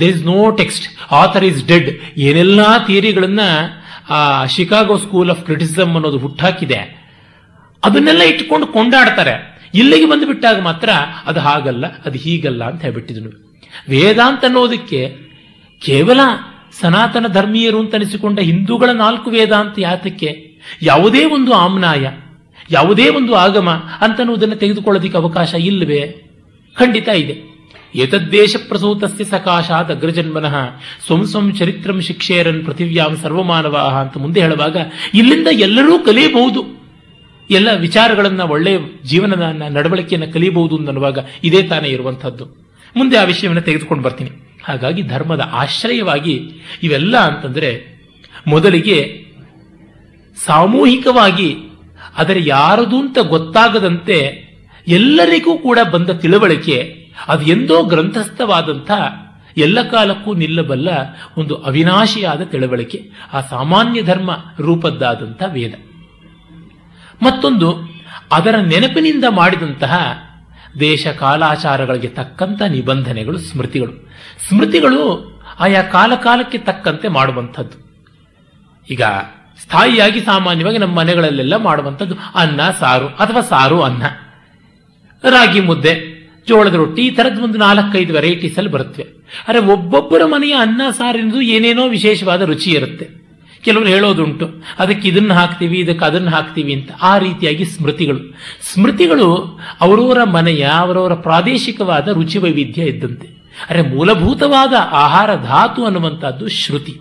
there is no text, author is dead, ಏನೆಲ್ಲ ಥಿಯರಿಗಳನ್ನ ಆ ಶಿಕಾಗೋ ಸ್ಕೂಲ್ ಆಫ್ ಕ್ರಿಟಿಸಮ್ ಅನ್ನೋದು ಹುಟ್ಟಾಕಿದೆ, ಅದನ್ನೆಲ್ಲ ಇಟ್ಕೊಂಡು ಕೊಂಡಾಡ್ತಾರೆ. ಇಲ್ಲಿಗೆ ಬಂದು ಬಿಟ್ಟಾಗ ಮಾತ್ರ ಅದು ಹಾಗಲ್ಲ, ಅದು ಹೀಗಲ್ಲ ಅಂತ ಹೇಳ್ಬಿಟ್ಟಿದ್ರು. ವೇದಾಂತ ಅನ್ನೋದಕ್ಕೆ ಕೇವಲ ಸನಾತನ ಧರ್ಮೀಯರು ಅಂತನಿಸಿಕೊಂಡ ಹಿಂದೂಗಳ ನಾಲ್ಕು ವೇದಾಂತ ಯಾತಕ್ಕೆ? ಯಾವುದೇ ಒಂದು ಆಮ್ನಾಯ, ಯಾವುದೇ ಒಂದು ಆಗಮ ಅಂತನ್ನುವುದನ್ನು ತೆಗೆದುಕೊಳ್ಳೋದಿಕ್ಕೆ ಅವಕಾಶ ಇಲ್ಲವೇ? ಖಂಡಿತ ಇದೆ. ಏತದ್ದೇಶ ಪ್ರಸೂತಸ್ಯ ಸಕಾಶಾತ್ ಅಗ್ರಜನ್ಮನಃ ಸ್ವಂ ಸ್ವಂ ಚರಿತ್ರಂ ಶಿಕ್ಷೇರನ್ ಪೃಥಿವ್ಯಾಂ ಸರ್ವಮಾನವಾಹ ಅಂತ ಮುಂದೆ ಹೇಳುವಾಗ ಇಲ್ಲಿಂದ ಎಲ್ಲರೂ ಕಲಿಯಬಹುದು, ಎಲ್ಲ ವಿಚಾರಗಳನ್ನ, ಒಳ್ಳೆಯ ಜೀವನದ ನಡವಳಿಕೆಯನ್ನು ಕಲಿಯಬಹುದು ಅನ್ನುವಾಗ ಇದೇ ತಾನೇ ಇರುವಂತಹದ್ದು. ಮುಂದೆ ಆ ವಿಷಯವನ್ನು ತೆಗೆದುಕೊಂಡು ಬರ್ತೀನಿ. ಹಾಗಾಗಿ ಧರ್ಮದ ಆಶ್ರಯವಾಗಿ ಇವೆಲ್ಲ ಅಂತಂದ್ರೆ, ಮೊದಲಿಗೆ ಸಾಮೂಹಿಕವಾಗಿ ಅದರ ಯಾರದು ಅಂತ ಗೊತ್ತಾಗದಂತೆ ಎಲ್ಲರಿಗೂ ಕೂಡ ಬಂದ ತಿಳುವಳಿಕೆ, ಅದು ಎಂದೋ ಗ್ರಂಥಸ್ಥವಾದಂಥ, ಎಲ್ಲ ಕಾಲಕ್ಕೂ ನಿಲ್ಲಬಲ್ಲ ಒಂದು ಅವಿನಾಶಿಯಾದ ತಿಳುವಳಿಕೆ, ಆ ಸಾಮಾನ್ಯ ಧರ್ಮ ರೂಪದ್ದಾದಂಥ ವೇದ. ಮತ್ತೊಂದು, ಅದರ ನೆನಪಿನಿಂದ ಮಾಡಿದಂತಹ ದೇಶ ಕಾಲಾಚಾರಗಳಿಗೆ ತಕ್ಕಂಥ ನಿಬಂಧನೆಗಳು, ಸ್ಮೃತಿಗಳು. ಸ್ಮೃತಿಗಳು ಆಯಾ ಕಾಲಕಾಲಕ್ಕೆ ತಕ್ಕಂತೆ ಮಾಡುವಂಥದ್ದು. ಈಗ ಸ್ಥಾಯಿಯಾಗಿ ಸಾಮಾನ್ಯವಾಗಿ ನಮ್ಮ ಮನೆಗಳಲ್ಲೆಲ್ಲ ಮಾಡುವಂಥದ್ದು ಅನ್ನ ಸಾರು ಅಥವಾ ಸಾರು ಅನ್ನ, ರಾಗಿ ಮುದ್ದೆ, ಜೋಳದ ರೊಟ್ಟಿ, ಈ ಥರದ್ದು ಒಂದು ನಾಲ್ಕೈದು ವೆರೈಟೀಸ್ ಅಲ್ಲಿ ಬರುತ್ತವೆ. ಆದರೆ ಒಬ್ಬೊಬ್ಬರ ಮನೆಯ ಅನ್ನ ಸಾರಿನದು ಏನೇನೋ ವಿಶೇಷವಾದ ರುಚಿ ಇರುತ್ತೆ. ಕೆಲವರು ಹೇಳೋದುಂಟು, ಅದಕ್ಕೆ ಇದನ್ನು ಹಾಕ್ತೀವಿ, ಇದಕ್ಕೆ ಅದನ್ನು ಹಾಕ್ತೀವಿ ಅಂತ. ಆ ರೀತಿಯಾಗಿ ಸ್ಮೃತಿಗಳು ಸ್ಮೃತಿಗಳು ಅವರವರ ಮನೆಯ, ಅವರವರ ಪ್ರಾದೇಶಿಕವಾದ ರುಚಿ ವೈವಿಧ್ಯ ಇದ್ದಂತೆ. ಅರೆ, ಮೂಲಭೂತವಾದ ಆಹಾರ ಧಾತು ಅನ್ನುವಂಥದ್ದು ಶ್ರುತಿ,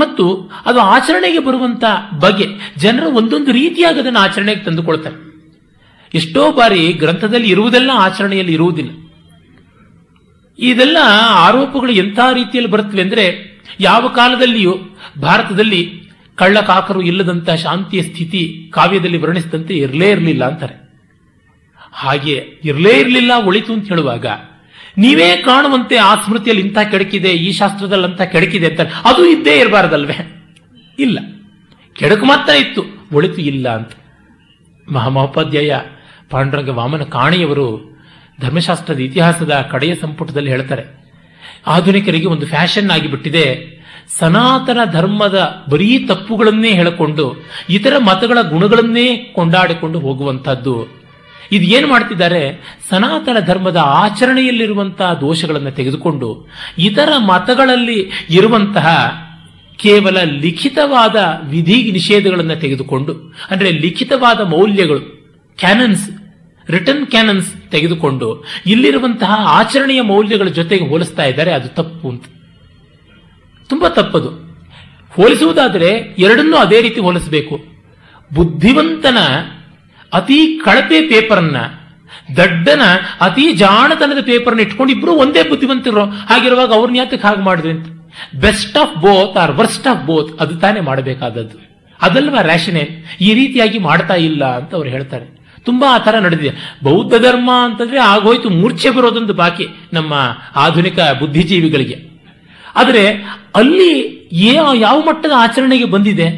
ಮತ್ತು ಅದು ಆಚರಣೆಗೆ ಬರುವಂಥ ಬಗೆ. ಜನರು ಒಂದೊಂದು ರೀತಿಯಾಗಿ ಅದನ್ನು ಆಚರಣೆಗೆ ತಂದುಕೊಳ್ತಾರೆ. ಎಷ್ಟೋ ಬಾರಿ ಗ್ರಂಥದಲ್ಲಿ ಇರುವುದೆಲ್ಲ ಆಚರಣೆಯಲ್ಲಿ ಇರುವುದಿಲ್ಲ. ಇದೆಲ್ಲ ಆರೋಪಗಳು ಎಂಥ ರೀತಿಯಲ್ಲಿ ಬರುತ್ತವೆ ಅಂದರೆ, ಯಾವ ಕಾಲದಲ್ಲಿಯೂ ಭಾರತದಲ್ಲಿ ಕಳ್ಳ ಕಾಕರು ಇಲ್ಲದಂತಹ ಶಾಂತಿಯ ಸ್ಥಿತಿ ಕಾವ್ಯದಲ್ಲಿ ವರ್ಣಿಸಿದಂತೆ ಇರಲೇ ಇರಲಿಲ್ಲ ಅಂತಾರೆ. ಹಾಗೆ ಇರಲೇ ಇರಲಿಲ್ಲ, ಒಳಿತು ಅಂತ ಹೇಳುವಾಗ ನೀವೇ ಕಾಣುವಂತೆ ಆ ಸ್ಮೃತಿಯಲ್ಲಿ ಇಂಥ ಕೆಡಕಿದೆ, ಈ ಶಾಸ್ತ್ರದಲ್ಲಿ ಅಂತ ಕೆಡಕಿದೆ ಅಂತಾರೆ. ಅದು ಇದ್ದೇ ಇರಬಾರ್ದಲ್ವೇ? ಇಲ್ಲ, ಕೆಡಕು ಮಾತ್ರ ಇತ್ತು, ಒಳಿತು ಇಲ್ಲ ಅಂತ. ಮಹಾಮಹೋಪಾಧ್ಯಾಯ ಪಾಂಡುರಂಗ ವಾಮನ ಕಾಣೆಯವರು ಧರ್ಮಶಾಸ್ತ್ರದ ಇತಿಹಾಸದ ಕಡೆಯ ಸಂಪುಟದಲ್ಲಿ ಹೇಳ್ತಾರೆ, ಆಧುನಿಕರಿಗೆ ಒಂದು ಫ್ಯಾಷನ್ ಆಗಿಬಿಟ್ಟಿದೆ ಸನಾತನ ಧರ್ಮದ ಬರೀ ತಪ್ಪುಗಳನ್ನೇ ಹೇಳಿಕೊಂಡು ಇತರ ಮತಗಳ ಗುಣಗಳನ್ನೇ ಕೊಂಡಾಡಿಕೊಂಡು ಹೋಗುವಂತಹದ್ದು. ಇದು ಏನು ಮಾಡ್ತಿದ್ದಾರೆ? ಸನಾತನ ಧರ್ಮದ ಆಚರಣೆಯಲ್ಲಿರುವಂತಹ ದೋಷಗಳನ್ನು ತೆಗೆದುಕೊಂಡು ಇತರ ಮತಗಳಲ್ಲಿ ಇರುವಂತಹ ಕೇವಲ ಲಿಖಿತವಾದ ವಿಧಿ ನಿಷೇಧಗಳನ್ನು ತೆಗೆದುಕೊಂಡು, ಅಂದರೆ ಲಿಖಿತವಾದ ಮೌಲ್ಯಗಳು, ಕ್ಯಾನನ್ಸ್, ರಿಟರ್ನ್ ಕ್ಯಾನನ್ಸ್ ತೆಗೆದುಕೊಂಡು ಇಲ್ಲಿರುವಂತಹ ಆಚರಣೆಯ ಮೌಲ್ಯಗಳ ಜೊತೆಗೆ ಹೋಲಿಸ್ತಾ ಇದ್ದಾರೆ. ಅದು ತಪ್ಪು ಅಂತ, ತುಂಬಾ ತಪ್ಪದು. ಹೋಲಿಸುವುದಾದರೆ ಎರಡನ್ನೂ ಅದೇ ರೀತಿ ಹೋಲಿಸಬೇಕು. ಬುದ್ಧಿವಂತನ ಅತಿ ಕಳಪೆ ಪೇಪರ್ನ, ದಡ್ಡನ ಅತಿ ಜಾಣತನದ ಪೇಪರ್ನ ಇಟ್ಕೊಂಡು ಇಬ್ರು ಒಂದೇ ಬುದ್ಧಿವಂತರು ಆಗಿರುವಾಗ ಅವ್ರನ್ನ ಯಾತಕ್ಕೆ ಹಾಗೆ ಮಾಡಿದ್ರಿ ಅಂತ. Best of both or worst of both, ಅದು ತಾನೇ ಮಾಡಬೇಕಾದದ್ದು, ಅದಲ್ವಾ ರ್ಯಾಷನೇಲ್? ಈ ರೀತಿಯಾಗಿ ಮಾಡ್ತಾ ಇಲ್ಲ ಅಂತ ಅವ್ರು ಹೇಳ್ತಾರೆ. ತುಂಬಾ ಆ ಥರ ನಡೆದಿದೆ. ಬೌದ್ಧ ಧರ್ಮ ಅಂತಂದ್ರೆ ಆಗೋಯ್ತು, ಮೂರ್ಛೆ ಬರೋದೊಂದು ಬಾಕಿ ನಮ್ಮ ಆಧುನಿಕ ಬುದ್ಧಿಜೀವಿಗಳಿಗೆ. ಆದರೆ ಅಲ್ಲಿ ಯಾವ ಮಟ್ಟದ ಆಚರಣೆಗೆ ಬಂದಿದೆ?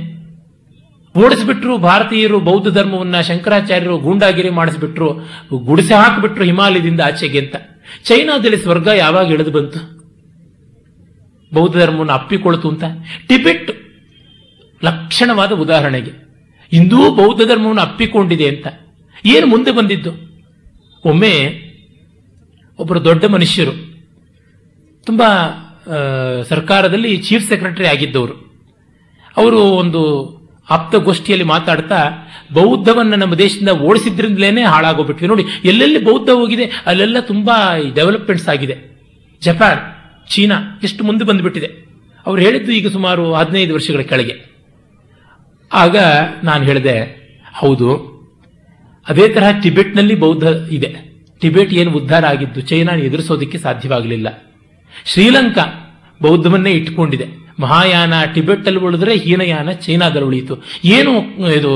ಓಡಿಸ್ಬಿಟ್ರು ಭಾರತೀಯರು ಬೌದ್ಧ ಧರ್ಮವನ್ನ, ಶಂಕರಾಚಾರ್ಯರು ಗೂಂಡಾಗಿರಿ ಮಾಡಿಸ್ಬಿಟ್ರು, ಗುಡಿಸೆ ಹಾಕಿಬಿಟ್ರು ಹಿಮಾಲಯದಿಂದ ಆಚೆಗೆ ಅಂತ. ಚೈನಾದಲ್ಲಿ ಸ್ವರ್ಗ ಯಾವಾಗ ಇಳಿದು ಬಂತು? ಬೌದ್ಧ ಧರ್ಮವನ್ನು ಅಪ್ಪಿಕೊಳ್ತು ಅಂತ. ಟಿಬೆಟ್ ಲಕ್ಷಣವಾದ ಉದಾಹರಣೆಗೆ, ಇಂದೂ ಬೌದ್ಧ ಧರ್ಮವನ್ನು ಅಪ್ಪಿಕೊಂಡಿದೆ ಅಂತ. ಏನು ಮುಂದೆ ಬಂದಿದ್ದು? ಒಮ್ಮೆ ಒಬ್ಬರು ದೊಡ್ಡ ಮನುಷ್ಯರು, ತುಂಬಾ ಸರ್ಕಾರದಲ್ಲಿ ಚೀಫ್ ಸೆಕ್ರೆಟರಿ ಆಗಿದ್ದವರು, ಅವರು ಒಂದು ಆಪ್ತಗೋಷ್ಠಿಯಲ್ಲಿ ಮಾತಾಡ್ತಾ, ಬೌದ್ಧವನ್ನು ನಮ್ಮ ದೇಶದಿಂದ ಓಡಿಸಿದ್ರಿಂದಲೇ ಹಾಳಾಗೋಗ್ಬಿಟ್ವಿ ನೋಡಿ, ಎಲ್ಲೆಲ್ಲಿ ಬೌದ್ಧ ಹೋಗಿದೆ ಅಲ್ಲೆಲ್ಲ ತುಂಬಾ ಡೆವಲಪ್ಮೆಂಟ್ಸ್ ಆಗಿದೆ, ಜಪಾನ್, ಚೀನಾ ಎಷ್ಟು ಮುಂದೆ ಬಂದುಬಿಟ್ಟಿದೆ. ಅವ್ರು ಹೇಳಿದ್ದು ಈಗ ಸುಮಾರು ಹದಿನೈದು ವರ್ಷಗಳ ಕೆಳಗೆ. ಆಗ ನಾನು ಹೇಳಿದೆ, ಹೌದು, ಅದೇ ತರಹ ಟಿಬೆಟ್ನಲ್ಲಿ ಬೌದ್ಧ ಇದೆ. ಟಿಬೆಟ್ ಏನು ಉದ್ಧಾರ ಆಗಿದ್ದು, ಚೈನಾನ ಎದುರಿಸೋದಕ್ಕೆ ಸಾಧ್ಯವಾಗಲಿಲ್ಲ. ಶ್ರೀಲಂಕಾ ಬೌದ್ಧವನ್ನೇ ಇಟ್ಟುಕೊಂಡಿದೆ. ಮಹಾಯಾನ ಟಿಬೆಟ್ ಅಲ್ಲಿ ಉಳಿದ್ರೆ, ಹೀನಯಾನ ಚೈನಾದಲ್ಲಿ ಉಳಿಯಿತು. ಏನು ಇದು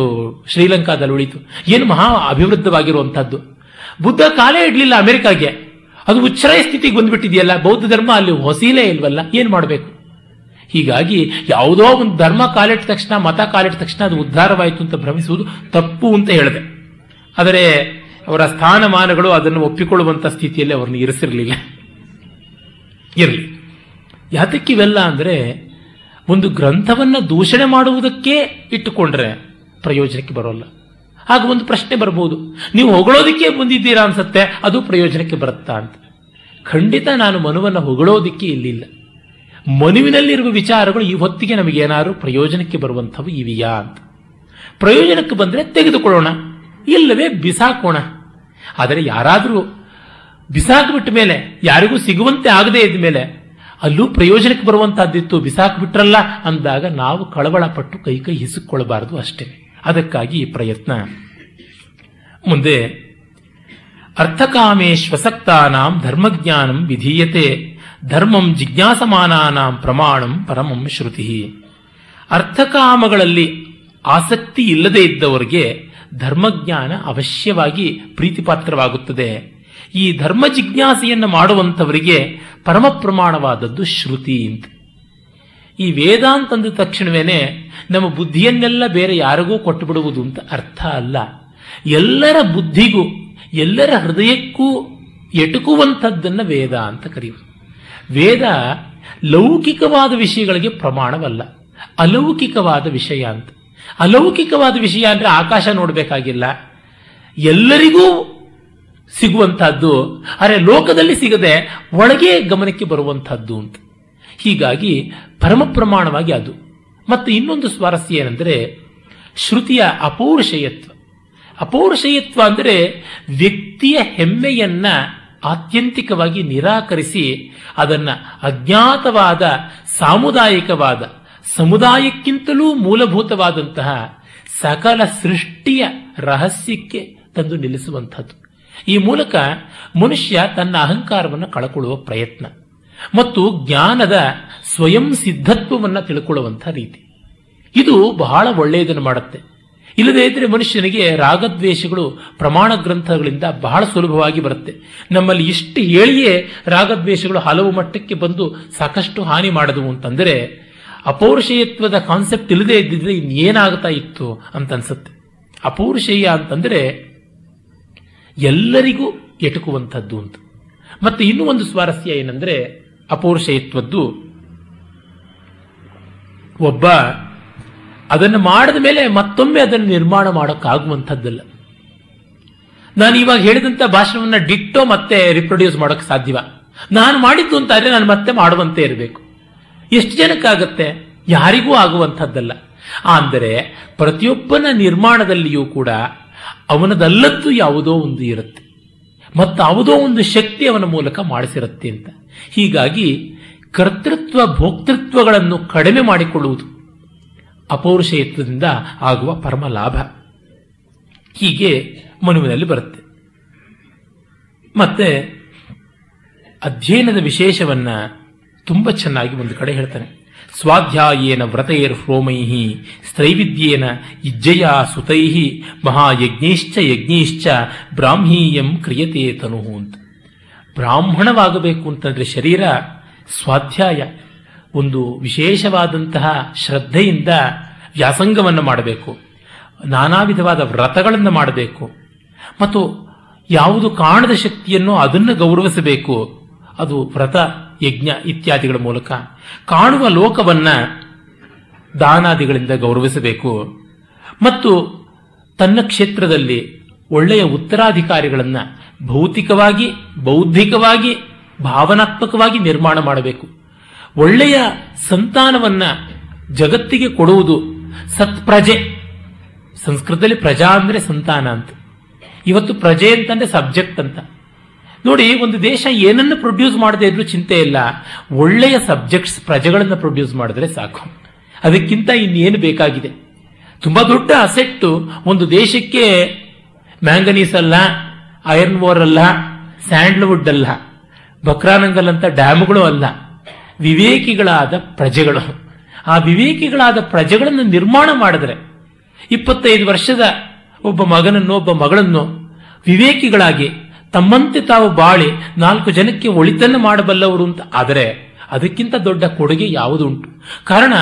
ಶ್ರೀಲಂಕಾದಲ್ಲಿ ಉಳಿಯಿತು? ಏನು ಮಹಾ ಅಭಿವೃದ್ಧವಾಗಿರುವಂತಹದ್ದು. ಬುದ್ಧ ಕಾಲೇ ಇಡಲಿಲ್ಲ ಅಮೆರಿಕಾಗೆ, ಅದು ಉಚ್ಛ್ರಾಯ ಸ್ಥಿತಿಗೆ ಬಂದ್ಬಿಟ್ಟಿದೆಯಲ್ಲ. ಬೌದ್ಧ ಧರ್ಮ ಅಲ್ಲಿ ಹೊಸೀಲೇ ಇಲ್ವಲ್ಲ, ಏನ್ ಮಾಡಬೇಕು? ಹೀಗಾಗಿ ಯಾವುದೋ ಒಂದು ಧರ್ಮ ಕಾಲಿಟ್ಟ ತಕ್ಷಣ, ಮತ ಕಾಲಿಟ್ಟ ತಕ್ಷಣ ಅದು ಉದ್ಧಾರವಾಯಿತು ಅಂತ ಭ್ರಮಿಸುವುದು ತಪ್ಪು ಅಂತ ಹೇಳಿದೆ. ಆದರೆ ಅವರ ಸ್ಥಾನಮಾನಗಳು ಅದನ್ನು ಒಪ್ಪಿಕೊಳ್ಳುವಂತ ಸ್ಥಿತಿಯಲ್ಲಿ ಅವ್ರನ್ನ ಇರಿಸಿರಲಿಲ್ಲ. ಇರಲಿ, ಯಾತಕ್ಕೆ ಇವೆಲ್ಲ ಅಂದರೆ, ಒಂದು ಗ್ರಂಥವನ್ನು ದೂಷಣೆ ಮಾಡುವುದಕ್ಕೆ ಇಟ್ಟುಕೊಂಡ್ರೆ ಪ್ರಯೋಜನಕ್ಕೆ ಬರೋಲ್ಲ. ಆಗ ಒಂದು ಪ್ರಶ್ನೆ ಬರ್ಬೋದು, ನೀವು ಹೊಗಳೋದಕ್ಕೆ ಬಂದಿದ್ದೀರಾ ಅನ್ಸುತ್ತೆ, ಅದು ಪ್ರಯೋಜನಕ್ಕೆ ಬರುತ್ತಾ ಅಂತ. ಖಂಡಿತ ನಾನು ಮನುವನ್ನು ಹೊಗಳೋದಿಕ್ಕೆ ಇಲ್ಲಿಲ್ಲ. ಮನುವಿನಲ್ಲಿರುವ ವಿಚಾರಗಳು ಈ ಹೊತ್ತಿಗೆ ನಮಗೇನಾದ್ರು ಪ್ರಯೋಜನಕ್ಕೆ ಬರುವಂಥವು ಇವೆಯಾ ಅಂತ. ಪ್ರಯೋಜನಕ್ಕೆ ಬಂದರೆ ತೆಗೆದುಕೊಳ್ಳೋಣ, ಇಲ್ಲವೇ ಬಿಸಾಕೋಣ. ಆದರೆ ಯಾರಾದರೂ ಬಿಸಾಕಿಬಿಟ್ಟ ಮೇಲೆ, ಯಾರಿಗೂ ಸಿಗುವಂತೆ ಆಗದೇ ಇದ್ದ ಮೇಲೆ, ಅಲ್ಲೂ ಪ್ರಯೋಜನಕ್ಕೆ ಬರುವಂತಹದ್ದಿತ್ತು ಬಿಸಾಕಿಬಿಟ್ರಲ್ಲ ಅಂದಾಗ ನಾವು ಕಳವಳ ಪಟ್ಟು ಕೈ ಕೈ ಹಿಸಿಕೊಳ್ಳಬಾರದು ಅಷ್ಟೇ. ಅದಕ್ಕಾಗಿ ಈ ಪ್ರಯತ್ನ. ಮುಂದೆ ಅರ್ಥಕಾಮೇಶ್ವಸಕ್ತಾನಾಂ ಧರ್ಮಜ್ಞಾನಂ ವಿಧೀಯತೆ, ಧರ್ಮಂ ಜಿಜ್ಞಾಸಮಾನಾನಾಂ ಪ್ರಮಾಣಂ ಪರಮಂ ಶ್ರುತಿ. ಅರ್ಥಕಾಮಗಳಲ್ಲಿ ಆಸಕ್ತಿ ಇಲ್ಲದೆ ಇದ್ದವರಿಗೆ ಧರ್ಮಜ್ಞಾನ ಅವಶ್ಯವಾಗಿ ಪ್ರೀತಿಪಾತ್ರವಾಗುತ್ತದೆ. ಈ ಧರ್ಮ ಜಿಜ್ಞಾಸೆಯನ್ನು ಮಾಡುವಂಥವರಿಗೆ ಪರಮ ಪ್ರಮಾಣವಾದದ್ದು ಶ್ರುತಿ ಅಂತ. ಈ ವೇದಾಂತ ಅಂದ ತಕ್ಷಣವೇ ನಮ್ಮ ಬುದ್ಧಿಯನ್ನೆಲ್ಲ ಬೇರೆ ಯಾರಿಗೂ ಕೊಟ್ಟು ಬಿಡುವುದು ಅಂತ ಅರ್ಥ ಅಲ್ಲ. ಎಲ್ಲರ ಬುದ್ಧಿಗೂ ಎಲ್ಲರ ಹೃದಯಕ್ಕೂ ಎಟುಕುವಂಥದ್ದನ್ನು ವೇದ ಅಂತ ಕರೆಯುವುದು. ವೇದ ಲೌಕಿಕವಾದ ವಿಷಯಗಳಿಗೆ ಪ್ರಮಾಣವಲ್ಲ, ಅಲೌಕಿಕವಾದ ವಿಷಯ ಅಂತ. ಅಲೌಕಿಕವಾದ ವಿಷಯ ಅಂದರೆ ಆಕಾಶ ನೋಡಬೇಕಾಗಿಲ್ಲ, ಎಲ್ಲರಿಗೂ ಸಿಗುವಂತಹದ್ದು, ಆದರೆ ಲೋಕದಲ್ಲಿ ಸಿಗದೆ ಒಳಗೆ ಗಮನಕ್ಕೆ ಬರುವಂತಹದ್ದು ಅಂತ. ಹೀಗಾಗಿ ಪರಮ ಪ್ರಮಾಣವಾಗಿ ಅದು. ಮತ್ತು ಇನ್ನೊಂದು ಸ್ವಾರಸ್ಯ ಏನೆಂದರೆ ಶ್ರುತಿಯ ಅಪೌರುಷಯತ್ವ. ಅಪೌರುಷಯತ್ವ ಅಂದರೆ ವ್ಯಕ್ತಿಯ ಹೆಮ್ಮೆಯನ್ನ ಆತ್ಯಂತಿಕವಾಗಿ ನಿರಾಕರಿಸಿ ಅದನ್ನು ಅಜ್ಞಾತವಾದ ಸಾಮುದಾಯಿಕವಾದ ಸಮುದಾಯಕ್ಕಿಂತಲೂ ಮೂಲಭೂತವಾದಂತಹ ಸಕಲ ಸೃಷ್ಟಿಯ ರಹಸ್ಯಕ್ಕೆ ತಂದು ನಿಲ್ಲಿಸುವಂಥದ್ದು. ಈ ಮೂಲಕ ಮನುಷ್ಯ ತನ್ನ ಅಹಂಕಾರವನ್ನು ಕಳಕೊಳ್ಳುವ ಪ್ರಯತ್ನ ಮತ್ತು ಜ್ಞಾನದ ಸ್ವಯಂ ಸಿದ್ಧತ್ವವನ್ನು ತಿಳ್ಕೊಳ್ಳುವಂತಹ ರೀತಿ, ಇದು ಬಹಳ ಒಳ್ಳೆಯದನ್ನು ಮಾಡುತ್ತೆ. ಇಲ್ಲದೇ ಇದ್ರೆ ಮನುಷ್ಯನಿಗೆ ರಾಗದ್ವೇಷಗಳು ಪ್ರಮಾಣ ಗ್ರಂಥಗಳಿಂದ ಬಹಳ ಸುಲಭವಾಗಿ ಬರುತ್ತೆ. ನಮ್ಮಲ್ಲಿ ಇಷ್ಟು ಹೇಳಿಯೇ ರಾಗದ್ವೇಷಗಳು ಹಲವು ಮಟ್ಟಕ್ಕೆ ಬಂದು ಸಾಕಷ್ಟು ಹಾನಿ ಮಾಡಿದವು ಅಂತಂದರೆ ಅಪೌರುಷೇಯತ್ವದ ಕಾನ್ಸೆಪ್ಟ್ ಇಲ್ಲದೆ ಇದ್ದಿದ್ರೆ ಇನ್ನೇನಾಗ್ತಾ ಇತ್ತು ಅಂತ ಅನ್ಸುತ್ತೆ. ಅಪೌರುಷೇಯ ಅಂತಂದರೆ ಎಲ್ಲರಿಗೂ ಎಟುಕುವಂಥದ್ದು ಅಂತ. ಮತ್ತೆ ಇನ್ನೂ ಒಂದು ಸ್ವಾರಸ್ಯ ಏನಂದರೆ ಅಪೌರುಷೇಯತ್ವದ್ದು, ಒಬ್ಬ ಅದನ್ನು ಮಾಡಿದ ಮೇಲೆ ಮತ್ತೊಮ್ಮೆ ಅದನ್ನು ನಿರ್ಮಾಣ ಮಾಡೋಕ್ಕಾಗುವಂಥದ್ದಲ್ಲ. ನಾನು ಇವಾಗ ಹೇಳಿದಂಥ ಭಾಷಣವನ್ನು ಡಿಟ್ಟೋ ಮತ್ತೆ ರಿಪ್ರೊಡ್ಯೂಸ್ ಮಾಡೋಕ್ಕೆ ಸಾಧ್ಯವ? ನಾನು ಮಾಡಿದ್ದು ಅಂತ ಆದರೆ ನಾನು ಮತ್ತೆ ಮಾಡುವಂತೆ ಇರಬೇಕು. ಎಷ್ಟು ಜನಕ್ಕಾಗತ್ತೆ? ಯಾರಿಗೂ ಆಗುವಂಥದ್ದಲ್ಲ. ಅಂದರೆ ಪ್ರತಿಯೊಬ್ಬನ ನಿರ್ಮಾಣದಲ್ಲಿಯೂ ಕೂಡ ಅವನದಲ್ಲದ್ದು ಯಾವುದೋ ಒಂದು ಇರುತ್ತೆ, ಮತ್ತು ಯಾವುದೋ ಒಂದು ಶಕ್ತಿ ಅವನ ಮೂಲಕ ಮಾಡಿಸಿರುತ್ತೆ ಅಂತ. ಹೀಗಾಗಿ ಕರ್ತೃತ್ವ ಭೋಕ್ತೃತ್ವಗಳನ್ನು ಕಡಿಮೆ ಮಾಡಿಕೊಳ್ಳುವುದು ಅಪೌರುಷೇಯತ್ವದಿಂದ ಆಗುವ ಪರಮ ಲಾಭ. ಹೀಗೆ ಮನುವಿನಲ್ಲಿ ಬರುತ್ತೆ. ಮತ್ತೆ ಅಧ್ಯಯನದ ವಿಶೇಷವನ್ನ ತುಂಬ ಚೆನ್ನಾಗಿ ಒಂದು ಕಡೆ ಹೇಳ್ತಾನೆ. ಸ್ವಾಧ್ಯಾಯೇನ ವ್ರತೈರ್ ಹೋಮೈಹಿ ಸ್ತ್ರೈವಿದ್ಯೇನ ಇಜ್ಜಯ ಸುತೈಹಿ ಮಹಾಯಜ್ಞೈಶ್ಚ ಯಜ್ಞೈಶ್ಚ ಬ್ರಾಹ್ಮೀಯಂ ಕ್ರಿಯತೆ ತನುಹು ಅಂತ. ಬ್ರಾಹ್ಮಣವಾಗಬೇಕು ಅಂತಂದ್ರೆ ಶರೀರ ಸ್ವಾಧ್ಯಾಯ, ಒಂದು ವಿಶೇಷವಾದಂತಹ ಶ್ರದ್ಧೆಯಿಂದ ವ್ಯಾಸಂಗವನ್ನು ಮಾಡಬೇಕು, ನಾನಾ ವಿಧವಾದ ವ್ರತಗಳನ್ನು ಮಾಡಬೇಕು, ಮತ್ತು ಯಾವುದು ಕಾಣದ ಶಕ್ತಿಯನ್ನು ಅದನ್ನು ಗೌರವಿಸಬೇಕು. ಅದು ವ್ರತ ಯಜ್ಞ ಇತ್ಯಾದಿಗಳ ಮೂಲಕ ಕಾಣುವ ಲೋಕವನ್ನ ದಾನಾದಿಗಳಿಂದ ಗೌರವಿಸಬೇಕು, ಮತ್ತು ತನ್ನ ಕ್ಷೇತ್ರದಲ್ಲಿ ಒಳ್ಳೆಯ ಉತ್ತರಾಧಿಕಾರಿಗಳನ್ನು ಭೌತಿಕವಾಗಿ ಬೌದ್ಧಿಕವಾಗಿ ಭಾವನಾತ್ಮಕವಾಗಿ ನಿರ್ಮಾಣ ಮಾಡಬೇಕು. ಒಳ್ಳೆಯ ಸಂತಾನವನ್ನ ಜಗತ್ತಿಗೆ ಕೊಡುವುದು ಸತ್ಪ್ರಜೆ. ಸಂಸ್ಕೃತದಲ್ಲಿ ಪ್ರಜಾ ಅಂದರೆ ಸಂತಾನ ಅಂತ. ಇವತ್ತು ಪ್ರಜೆ ಅಂತಂದ್ರೆ ಸಬ್ಜೆಕ್ಟ್ ಅಂತ. ನೋಡಿ, ಒಂದು ದೇಶ ಏನನ್ನು ಪ್ರೊಡ್ಯೂಸ್ ಮಾಡದೇ ಇದ್ರೂ ಚಿಂತೆ ಇಲ್ಲ, ಒಳ್ಳೆಯ ಸಬ್ಜೆಕ್ಟ್ಸ್ ಪ್ರಜೆಗಳನ್ನು ಪ್ರೊಡ್ಯೂಸ್ ಮಾಡಿದ್ರೆ ಸಾಕು. ಅದಕ್ಕಿಂತ ಇನ್ನೇನು ಬೇಕಾಗಿದೆ? ತುಂಬಾ ದೊಡ್ಡ ಅಸೆಟ್ಟು ಒಂದು ದೇಶಕ್ಕೆ ಮ್ಯಾಂಗನೀಸ್ ಅಲ್ಲ, ಐರನ್ ಓರ್ ಅಲ್ಲ, ಸ್ಯಾಂಡಲ್ವುಡ್ ಅಲ್ಲ, ಬಕ್ರಾನಂಗಲ್ ಅಂತ ಡ್ಯಾಮ್ಗಳು ಅಲ್ಲ, ವಿವೇಕಿಗಳಾದ ಪ್ರಜೆಗಳು. ಆ ವಿವೇಕಿಗಳಾದ ಪ್ರಜೆಗಳನ್ನು ನಿರ್ಮಾಣ ಮಾಡಿದ್ರೆ ಇಪ್ಪತ್ತೈದು ವರ್ಷದ ಒಬ್ಬ ಮಗನನ್ನು ಒಬ್ಬ ಮಗಳನ್ನು ವಿವೇಕಿಗಳಾಗಿ ತಮ್ಮಂತೆ ತಾವು ಬಾಳಿ ನಾಲ್ಕು ಜನಕ್ಕೆ ಒಳಿತನ್ನು ಮಾಡಬಲ್ಲವರು ಅಂತ ಆದರೆ ಅದಕ್ಕಿಂತ ದೊಡ್ಡ ಕೊಡುಗೆ ಯಾವುದುಂಟು? ಕಾರಣ,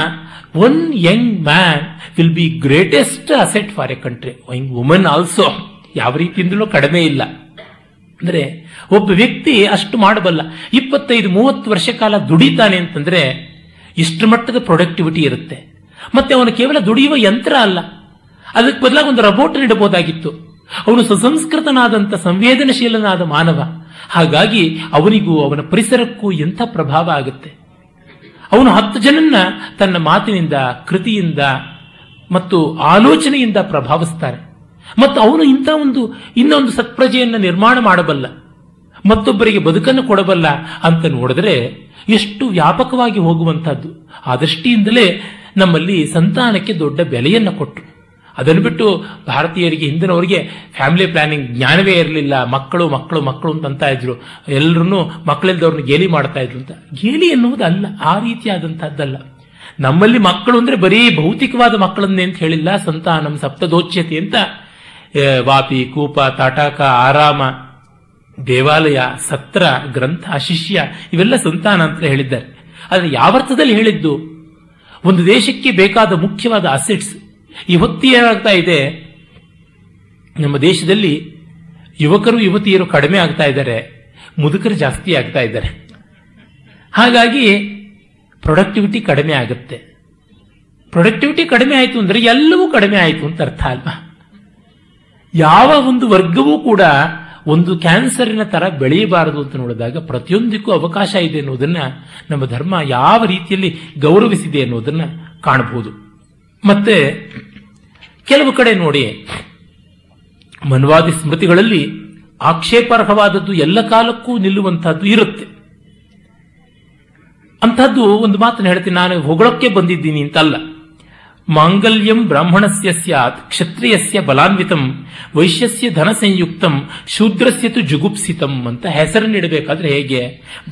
one young man will be greatest asset for a country, young woman also. ಯಾವ ರೀತಿಯಿಂದಲೂ ಕಡಿಮೆ ಇಲ್ಲ. ಅಂದರೆ ಒಬ್ಬ ವ್ಯಕ್ತಿ ಅಷ್ಟು ಮಾಡಬಲ್ಲ. ಇಪ್ಪತ್ತೈದು ಮೂವತ್ತು ವರ್ಷ ಕಾಲ ದುಡಿತಾನೆ ಅಂತಂದ್ರೆ ಇಷ್ಟು ಮಟ್ಟದ ಪ್ರೊಡಕ್ಟಿವಿಟಿ ಇರುತ್ತೆ. ಮತ್ತೆ ಅವನು ಕೇವಲ ದುಡಿಯುವ ಯಂತ್ರ ಅಲ್ಲ, ಅದಕ್ಕೆ ಬದಲಾಗಿ ಒಂದು ರೋಬೋಟ್ ನೀಡಬಹುದಾಗಿತ್ತು. ಅವನು ಸುಸಂಸ್ಕೃತನಾದಂಥ ಸಂವೇದನಶೀಲನಾದ ಮಾನವ. ಹಾಗಾಗಿ ಅವನಿಗೂ ಅವನ ಪರಿಸರಕ್ಕೂ ಎಂಥ ಪ್ರಭಾವ ಆಗುತ್ತೆ. ಅವನು ಹತ್ತು ಜನನ್ನ ತನ್ನ ಮಾತಿನಿಂದ, ಕೃತಿಯಿಂದ ಮತ್ತು ಆಲೋಚನೆಯಿಂದ ಪ್ರಭಾವಿಸ್ತಾರೆ. ಮತ್ತು ಅವನು ಇಂಥ ಒಂದು ಇನ್ನೊಂದು ಸತ್ಪ್ರಜೆಯನ್ನು ನಿರ್ಮಾಣ ಮಾಡಬಲ್ಲ, ಮತ್ತೊಬ್ಬರಿಗೆ ಬದುಕನ್ನು ಕೊಡಬಲ್ಲ ಅಂತ ನೋಡಿದ್ರೆ ಎಷ್ಟು ವ್ಯಾಪಕವಾಗಿ ಹೋಗುವಂತಹದ್ದು. ಆ ದೃಷ್ಟಿಯಿಂದಲೇ ನಮ್ಮಲ್ಲಿ ಸಂತಾನಕ್ಕೆ ದೊಡ್ಡ ಬೆಲೆಯನ್ನು ಕೊಟ್ಟರು. ಅದನ್ನು ಬಿಟ್ಟು ಭಾರತೀಯರಿಗೆ, ಹಿಂದಿನವರಿಗೆ ಫ್ಯಾಮಿಲಿ ಪ್ಲಾನಿಂಗ್ ಜ್ಞಾನವೇ ಇರಲಿಲ್ಲ. ಮಕ್ಕಳು ಮಕ್ಕಳು ಮಕ್ಕಳು ಅಂತ ಇದ್ರು, ಎಲ್ಲರೂ ಮಕ್ಕಳಿಲ್ದವ್ರನ್ನ ಗೇಲಿ ಮಾಡ್ತಾ ಇದ್ರು ಅಂತ. ಗೇಲಿ ಎನ್ನುವುದು ಅಲ್ಲ, ಆ ರೀತಿಯಾದಂತಹದ್ದಲ್ಲ. ನಮ್ಮಲ್ಲಿ ಮಕ್ಕಳು ಅಂದ್ರೆ ಬರೀ ಭೌತಿಕವಾದ ಮಕ್ಕಳನ್ನೇ ಅಂತ ಹೇಳಿಲ್ಲ. ಸಂತಾನಂ ಸಪ್ತದೋಚ್ಯತೆ ಅಂತ ವಾಪಿ, ಕೂಪ, ತಾಟಕ, ಆರಾಮ, ದೇವಾಲಯ, ಸತ್ರ, ಗ್ರಂಥ, ಶಿಷ್ಯ ಇವೆಲ್ಲ ಸಂತಾನ ಅಂತ ಹೇಳಿದ್ದಾರೆ. ಆದರೆ ಯಾವರ್ಥದಲ್ಲಿ ಹೇಳಿದ್ದು? ಒಂದು ದೇಶಕ್ಕೆ ಬೇಕಾದ ಮುಖ್ಯವಾದ ಅಸೆಟ್ಸ್. ಇವತ್ತು ಏನಾಗ್ತಾ ಇದೆ, ನಮ್ಮ ದೇಶದಲ್ಲಿ ಯುವಕರು ಯುವತಿಯರು ಕಡಿಮೆ ಆಗ್ತಾ ಇದ್ದಾರೆ, ಮುದುಕರು ಜಾಸ್ತಿ ಆಗ್ತಾ ಇದ್ದಾರೆ. ಹಾಗಾಗಿ ಪ್ರೊಡಕ್ಟಿವಿಟಿ ಕಡಿಮೆ ಆಗುತ್ತೆ. ಪ್ರೊಡಕ್ಟಿವಿಟಿ ಕಡಿಮೆ ಆಯಿತು ಅಂದರೆ ಎಲ್ಲವೂ ಕಡಿಮೆ ಆಯಿತು ಅಂತ ಅರ್ಥ ಅಲ್ವಾ? ಯಾವ ಒಂದು ವರ್ಗವೂ ಕೂಡ ಒಂದು ಕ್ಯಾನ್ಸರಿನ ತರ ಬೆಳೆಯಬಾರದು ಅಂತ ನೋಡಿದಾಗ ಪ್ರತಿಯೊಂದಕ್ಕೂ ಅವಕಾಶ ಇದೆ ಎನ್ನುವುದನ್ನ ನಮ್ಮ ಧರ್ಮ ಯಾವ ರೀತಿಯಲ್ಲಿ ಗೌರವಿಸಿದೆ ಎನ್ನುವುದನ್ನ ಕಾಣಬಹುದು. ಮತ್ತೆ ಕೆಲವು ಕಡೆ ನೋಡಿ, ಮನ್ವಾದಿ ಸ್ಮೃತಿಗಳಲ್ಲಿ ಆಕ್ಷೇಪಾರ್ಹವಾದದ್ದು ಎಲ್ಲ ಕಾಲಕ್ಕೂ ನಿಲ್ಲುವಂತಹದ್ದು ಇರುತ್ತೆ. ಅಂತಹದ್ದು ಒಂದು ಮಾತನ್ನು ಹೇಳ್ತೀನಿ, ನಾನು ಹೊಗಳಕ್ಕೆ ಬಂದಿದ್ದೀನಿ ಅಂತಲ್ಲ. ಮಾಂಗಲ್ಯಂ ಬ್ರಾಹ್ಮಣಸ್ಯ ಸ್ಯಾತ್ ಕ್ಷತ್ರಿಯಸ್ಯ ಬಲಾನ್ವಿತಂ ವೈಶ್ಯಸ್ಯ ಧನ ಸಂಯುಕ್ತಂ ಶೂದ್ರಸ್ಯ ತು ಜುಗುಪ್ಸಿತಂ ಅಂತ ಹೆಸರನ್ನಿಡಬೇಕಾದ್ರೆ ಹೇಗೆ?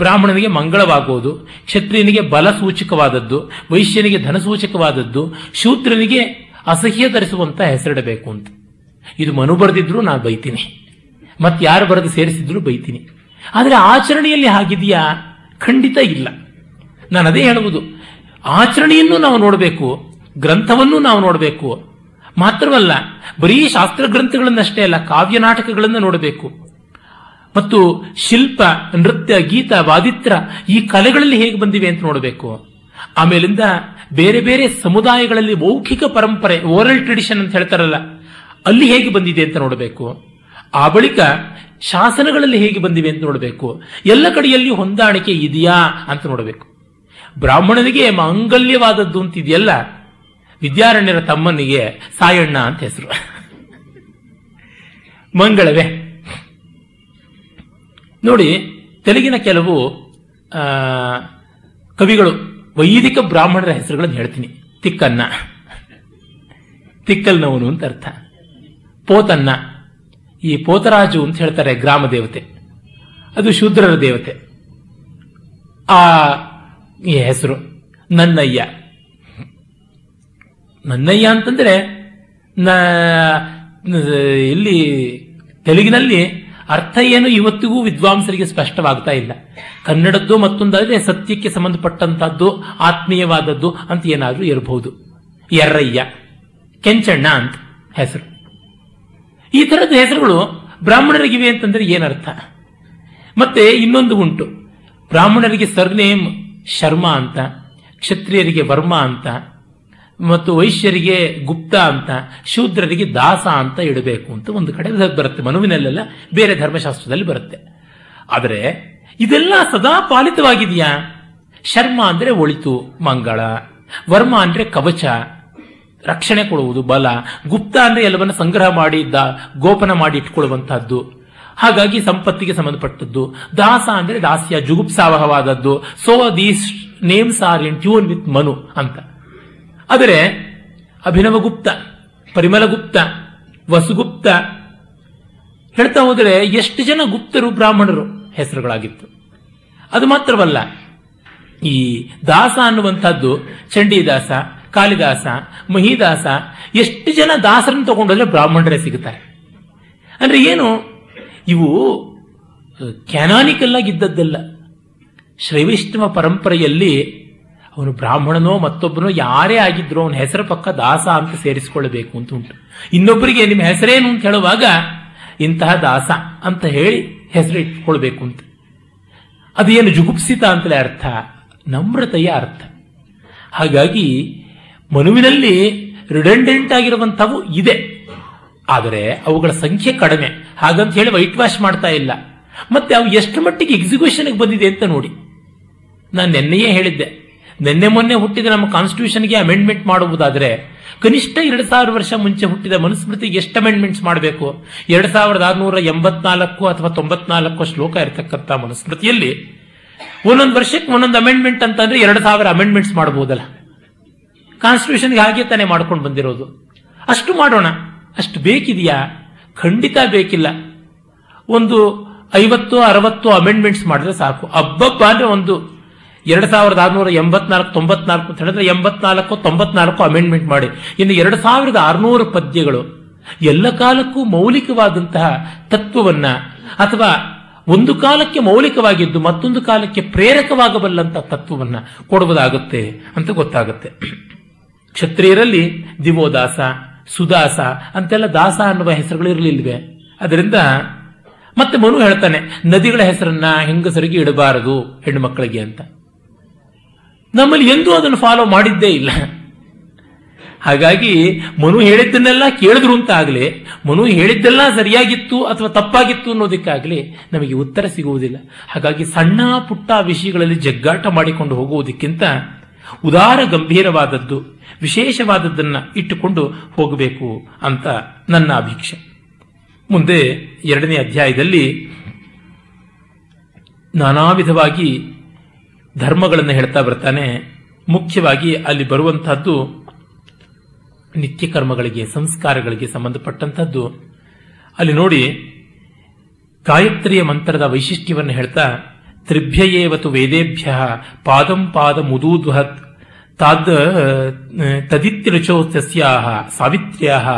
ಬ್ರಾಹ್ಮಣನಿಗೆ ಮಂಗಳವಾಗುವುದು, ಕ್ಷತ್ರಿಯನಿಗೆ ಬಲ ಸೂಚಕವಾದದ್ದು, ವೈಶ್ಯನಿಗೆ ಧನ ಸೂಚಕವಾದದ್ದು, ಶೂದ್ರನಿಗೆ ಅಸಹ್ಯ ಧರಿಸುವಂತ ಹೆಸರಿಡಬೇಕು ಅಂತ. ಇದು ಮನು ಬರೆದಿದ್ರು ನಾನು ಬೈತೀನಿ, ಮತ್ತೆ ಯಾರು ಬರೆದು ಸೇರಿಸಿದ್ರು ಬೈತೀನಿ. ಆದರೆ ಆಚರಣೆಯಲ್ಲಿ ಹಾಗಿದೆಯಾ? ಖಂಡಿತ ಇಲ್ಲ. ನಾನು ಅದೇ ಹೇಳುವುದು, ಆಚರಣೆಯನ್ನು ನಾವು ನೋಡಬೇಕು, ಗ್ರಂಥವನ್ನು ನಾವು ನೋಡಬೇಕು. ಮಾತ್ರವಲ್ಲ, ಬರೀ ಶಾಸ್ತ್ರ ಗ್ರಂಥಗಳನ್ನಷ್ಟೇ ಅಲ್ಲ, ಕಾವ್ಯ ನಾಟಕಗಳನ್ನು ನೋಡಬೇಕು. ಮತ್ತು ಶಿಲ್ಪ, ನೃತ್ಯ, ಗೀತ, ವಾದಿತ್ರ ಈ ಕಲೆಗಳಲ್ಲಿ ಹೇಗೆ ಬಂದಿವೆ ಅಂತ ನೋಡಬೇಕು. ಆಮೇಲಿಂದ ಬೇರೆ ಬೇರೆ ಸಮುದಾಯಗಳಲ್ಲಿ ಮೌಖಿಕ ಪರಂಪರೆ, ಓರಲ್ ಟ್ರೆಡಿಷನ್ ಅಂತ ಹೇಳ್ತಾರಲ್ಲ, ಅಲ್ಲಿ ಹೇಗೆ ಬಂದಿದೆ ಅಂತ ನೋಡಬೇಕು. ಆ ಬಳಿಕ ಶಾಸನಗಳಲ್ಲಿ ಹೇಗೆ ಬಂದಿವೆ ಅಂತ ನೋಡಬೇಕು. ಎಲ್ಲ ಕಡೆಯಲ್ಲಿ ಹೊಂದಾಣಿಕೆ ಇದೆಯಾ ಅಂತ ನೋಡಬೇಕು. ಬ್ರಾಹ್ಮಣನಿಗೆ ಮಾಂಗಲ್ಯವಾದದ್ದು ಅಂತಿದೆಯಲ್ಲ, ವಿದ್ಯಾರಣ್ಯರ ತಮ್ಮನಿಗೆ ಸಾಯಣ್ಣ ಅಂತ ಹೆಸರು, ಮಂಗಳವೇ ನೋಡಿ. ತೆಲುಗಿನ ಕೆಲವು ಕವಿಗಳು ವೈದಿಕ ಬ್ರಾಹ್ಮಣರ ಹೆಸರುಗಳನ್ನು ಹೇಳ್ತೀನಿ. ತಿಕ್ಕನ್ನ, ತಿಕ್ಕಲ್ನವನು ಅಂತ ಅರ್ಥ. ಪೋತನ್ನ, ಈ ಪೋತರಾಜು ಅಂತ ಹೇಳ್ತಾರೆ, ಗ್ರಾಮ ದೇವತೆ, ಅದು ಶೂದ್ರರ ದೇವತೆ, ಆ ಹೆಸರು. ನನ್ನಯ್ಯ, ನನ್ನಯ್ಯ ಅಂತಂದ್ರೆ ಇಲ್ಲಿ ತೆಲುಗಿನಲ್ಲಿ ಅರ್ಥ ಏನು ಇವತ್ತಿಗೂ ವಿದ್ವಾಂಸರಿಗೆ ಸ್ಪಷ್ಟವಾಗ್ತಾ ಇಲ್ಲ. ಕನ್ನಡದ್ದು ಮತ್ತೊಂದಾದ್ರೆ ಸತ್ಯಕ್ಕೆ ಸಂಬಂಧಪಟ್ಟಂತಹದ್ದು, ಆತ್ಮೀಯವಾದದ್ದು ಅಂತ ಏನಾದ್ರೂ ಇರಬಹುದು. ಎರ್ರಯ್ಯ, ಕೆಂಚಣ್ಣ ಅಂತ ಹೆಸರು. ಈ ತರದ ಹೆಸರುಗಳು ಬ್ರಾಹ್ಮಣರಿಗಿವೆ ಅಂತಂದ್ರೆ ಏನರ್ಥ? ಮತ್ತೆ ಇನ್ನೊಂದು ಉಂಟು, ಬ್ರಾಹ್ಮಣರಿಗೆ ಸರ್ನೇಮ್ ಶರ್ಮಾ ಅಂತ, ಕ್ಷತ್ರಿಯರಿಗೆ ವರ್ಮ ಅಂತ, ಮತ್ತು ವೈಶ್ಯರಿಗೆ ಗುಪ್ತ ಅಂತ, ಶೂದ್ರರಿಗೆ ದಾಸ ಅಂತ ಇಡಬೇಕು ಅಂತ ಒಂದು ಕಡೆ ಬರುತ್ತೆ. ಮನುವಿನಲ್ಲೆಲ್ಲ ಬೇರೆ ಧರ್ಮಶಾಸ್ತ್ರದಲ್ಲಿ ಬರುತ್ತೆ. ಆದರೆ ಇದೆಲ್ಲ ಸದಾ ಪಾಲಿತವಾಗಿದೆಯಾ? ಶರ್ಮ ಅಂದರೆ ಒಳಿತು, ಮಂಗಳ. ವರ್ಮ ಅಂದರೆ ಕವಚ, ರಕ್ಷಣೆ ಕೊಡುವುದು, ಬಲ. ಗುಪ್ತ ಅಂದರೆ ಎಲ್ಲವನ್ನ ಸಂಗ್ರಹ ಮಾಡಿ ಗೋಪನ ಮಾಡಿ ಇಟ್ಕೊಳ್ಳುವಂತಹದ್ದು, ಹಾಗಾಗಿ ಸಂಪತ್ತಿಗೆ ಸಂಬಂಧಪಟ್ಟದ್ದು. ದಾಸ ಅಂದರೆ ದಾಸ್ಯ, ಜುಗುಪ್ಸಾವಹವಾದದ್ದು. So these names are in tune with Manu ಅಂತ. ಆದರೆ ಅಭಿನವಗುಪ್ತ, ಪರಿಮಲಗುಪ್ತ, ವಸುಗುಪ್ತ ಹೇಳ್ತಾ ಹೋದರೆ ಎಷ್ಟು ಜನ ಗುಪ್ತರು ಬ್ರಾಹ್ಮಣರು ಹೆಸರುಗಳಾಗಿತ್ತು. ಅದು ಮಾತ್ರವಲ್ಲ, ಈ ದಾಸ ಅನ್ನುವಂಥದ್ದು ಚಂಡೀದಾಸ, ಕಾಳಿದಾಸ, ಮಹಿದಾಸ, ಎಷ್ಟು ಜನ ದಾಸರನ್ನು ತಗೊಂಡೋದ್ರೆ ಬ್ರಾಹ್ಮಣರೇ ಸಿಗುತ್ತಾರೆ. ಅಂದರೆ ಏನು, ಇವು ಕ್ಯಾನಾನಿಕಲ್ ಆಗಿದ್ದದ್ದಲ್ಲ. ಶೈವೈಷ್ಣವ ಪರಂಪರೆಯಲ್ಲಿ ಅವನು ಬ್ರಾಹ್ಮಣನೋ ಮತ್ತೊಬ್ಬನೋ ಯಾರೇ ಆಗಿದ್ರು ಅವನ ಹೆಸರು ಪಕ್ಕ ದಾಸ ಅಂತ ಸೇರಿಸಿಕೊಳ್ಳಬೇಕು ಅಂತ ಉಂಟು. ಇನ್ನೊಬ್ಬರಿಗೆ ನಿಮ್ಮ ಹೆಸರೇನು ಅಂತ ಹೇಳುವಾಗ ಇಂತಹ ದಾಸ ಅಂತ ಹೇಳಿ ಹೆಸರು ಇಟ್ಕೊಳ್ಬೇಕು ಅಂತ. ಅದೇನು ಜುಗುಪ್ಸಿತ ಅಂತಲೇ ಅರ್ಥ, ನಮ್ರತೆಯ ಅರ್ಥ. ಹಾಗಾಗಿ ಮನುವಿನಲ್ಲಿ ರಿಡೆಂಡೆಂಟ್ ಆಗಿರುವಂಥವು ಇದೆ, ಆದರೆ ಅವುಗಳ ಸಂಖ್ಯೆ ಕಡಿಮೆ. ಹಾಗಂತ ಹೇಳಿ ವೈಟ್ ವಾಶ್ ಮಾಡ್ತಾ ಇಲ್ಲ. ಮತ್ತೆ ಅವು ಎಷ್ಟು ಮಟ್ಟಿಗೆ ಎಕ್ಸಿಕ್ಯೂಷನ್ಗೆ ಬಂದಿದೆ ಅಂತ ನೋಡಿ. ನಾನು ನೆನ್ನೆಯೇ ಹೇಳಿದ್ದೆ, ನಿನ್ನೆ ಮೊನ್ನೆ ಹುಟ್ಟಿದ ನಮ್ಮ ಕಾನ್ಸ್ಟಿಟ್ಯೂಷನ್ಗೆ ಅಮೆಂಡ್ಮೆಂಟ್ ಮಾಡುವುದಾದರೆ ಕನಿಷ್ಠ ಎರಡು ಸಾವಿರ ವರ್ಷ ಮುಂಚೆ ಹುಟ್ಟಿದ ಮನುಸ್ಮೃತಿಗೆ ಎಷ್ಟು ಅಮೆಂಡ್ಮೆಂಟ್ಸ್ ಮಾಡಬೇಕು? ಎರಡು ಸಾವಿರದ ಆರುನೂರ ಎಂಬತ್ನಾಲ್ಕು ಅಥವಾ ತೊಂಬತ್ನಾಲ್ಕು ಶ್ಲೋಕ ಇರತಕ್ಕಂಥ ಮನುಸ್ಮೃತಿಯಲ್ಲಿ ಒಂದೊಂದು ವರ್ಷಕ್ಕೆ ಒಂದೊಂದು ಅಮೆಂಡ್ಮೆಂಟ್ ಅಂತಂದ್ರೆ ಎರಡು ಸಾವಿರ ಅಮೆಂಡ್ಮೆಂಟ್ಸ್ ಮಾಡಬಹುದಲ್ಲ? ಕಾನ್ಸ್ಟಿಟ್ಯೂಷನ್ಗೆ ಹಾಗೆ ತಾನೇ ಮಾಡ್ಕೊಂಡು ಬಂದಿರೋದು. ಅಷ್ಟು ಮಾಡೋಣ. ಅಷ್ಟು ಬೇಕಿದೆಯಾ? ಖಂಡಿತ ಬೇಕಿಲ್ಲ. ಒಂದು ಐವತ್ತು ಅರವತ್ತು ಅಮೆಂಡ್ಮೆಂಟ್ಸ್ ಮಾಡಿದ್ರೆ ಸಾಕು. ಹಬ್ಬಬ್ಬ ಅಂದ್ರೆ ಒಂದು ಎರಡು ಸಾವಿರದ ಆರುನೂರ ಎಂಬತ್ನಾಲ್ಕು ತೊಂಬತ್ನಾಲ್ಕು ಅಂತ ಹೇಳಿದ್ರೆ ಎಂಬತ್ನಾಲ್ಕು ತೊಂಬತ್ನಾಲ್ಕು ಅಮೆಂಡ್ಮೆಂಟ್ ಮಾಡಿ. ಇನ್ನು ಎರಡು ಸಾವಿರದ ಆರುನೂರು ಪದ್ಯಗಳು ಎಲ್ಲ ಕಾಲಕ್ಕೂ ಮೌಲಿಕವಾದಂತಹ ತತ್ವವನ್ನ, ಅಥವಾ ಒಂದು ಕಾಲಕ್ಕೆ ಮೌಲಿಕವಾಗಿದ್ದು ಮತ್ತೊಂದು ಕಾಲಕ್ಕೆ ಪ್ರೇರಕವಾಗಬಲ್ಲಂತ ತತ್ವವನ್ನ ಕೊಡುವುದಾಗುತ್ತೆ ಅಂತ ಗೊತ್ತಾಗುತ್ತೆ. ಕ್ಷತ್ರಿಯರಲ್ಲಿ ದಿವೋದಾಸ, ಸುದಾಸ ಅಂತೆಲ್ಲ ದಾಸ ಅನ್ನುವ ಹೆಸರುಗಳು ಇರಲಿಲ್ವೇ? ಅದರಿಂದ ಮತ್ತೆ ಮನು ಹೇಳ್ತಾನೆ, ನದಿಗಳ ಹೆಸರನ್ನ ಹೆಂಗಸರಿಗೆ ಇಡಬಾರದು ಹೆಣ್ಣು ಮಕ್ಕಳಿಗೆ ಅಂತ. ನಮ್ಮಲ್ಲಿ ಎಂದೂ ಅದನ್ನು ಫಾಲೋ ಮಾಡಿದ್ದೇ ಇಲ್ಲ. ಹಾಗಾಗಿ ಮನು ಹೇಳಿದ್ದನ್ನೆಲ್ಲ ಕೇಳಿದ್ರು ಅಂತ ಆಗಲಿ, ಮನು ಹೇಳಿದ್ದೆಲ್ಲ ಸರಿಯಾಗಿತ್ತು ಅಥವಾ ತಪ್ಪಾಗಿತ್ತು ಅನ್ನೋದಕ್ಕಾಗಲಿ ನಮಗೆ ಉತ್ತರ ಸಿಗುವುದಿಲ್ಲ. ಹಾಗಾಗಿ ಸಣ್ಣ ಪುಟ್ಟ ವಿಷಯಗಳಲ್ಲಿ ಜಗ್ಗಾಟ ಮಾಡಿಕೊಂಡು ಹೋಗುವುದಕ್ಕಿಂತ ಉದಾರ ಗಂಭೀರವಾದದ್ದು, ವಿಶೇಷವಾದದ್ದನ್ನ ಇಟ್ಟುಕೊಂಡು ಹೋಗಬೇಕು ಅಂತ ನನ್ನ ಅಭಿಕ್ಷೆ. ಮುಂದೆ ಎರಡನೇ ಅಧ್ಯಾಯದಲ್ಲಿ ನಾನಾ ವಿಧವಾಗಿ ಧರ್ಮಗಳನ್ನು ಹೇಳ್ತಾ ಬರ್ತಾನೆ. ಮುಖ್ಯವಾಗಿ ಅಲ್ಲಿ ಬರುವಂತಹದ್ದು ನಿತ್ಯ ಕರ್ಮಗಳಿಗೆ, ಸಂಸ್ಕಾರಗಳಿಗೆ ಸಂಬಂಧಪಟ್ಟಂತಹದ್ದು. ಅಲ್ಲಿ ನೋಡಿ, ಗಾಯತ್ರಿಯ ಮಂತ್ರದ ವೈಶಿಷ್ಟ್ಯವನ್ನು ಹೇಳ್ತಾ, ತ್ರಿಭ್ಯಯೇವತು ವೇದೇಭ್ಯ ಪಾದಂ ಪಾದ ಮುದೂದ್ವಹತ್ ತಾದ ತದಿತ್ಯರುಚೋ ತಸ್ಯಾಹ ಸಾವಿತ್ರ್ಯಾಹ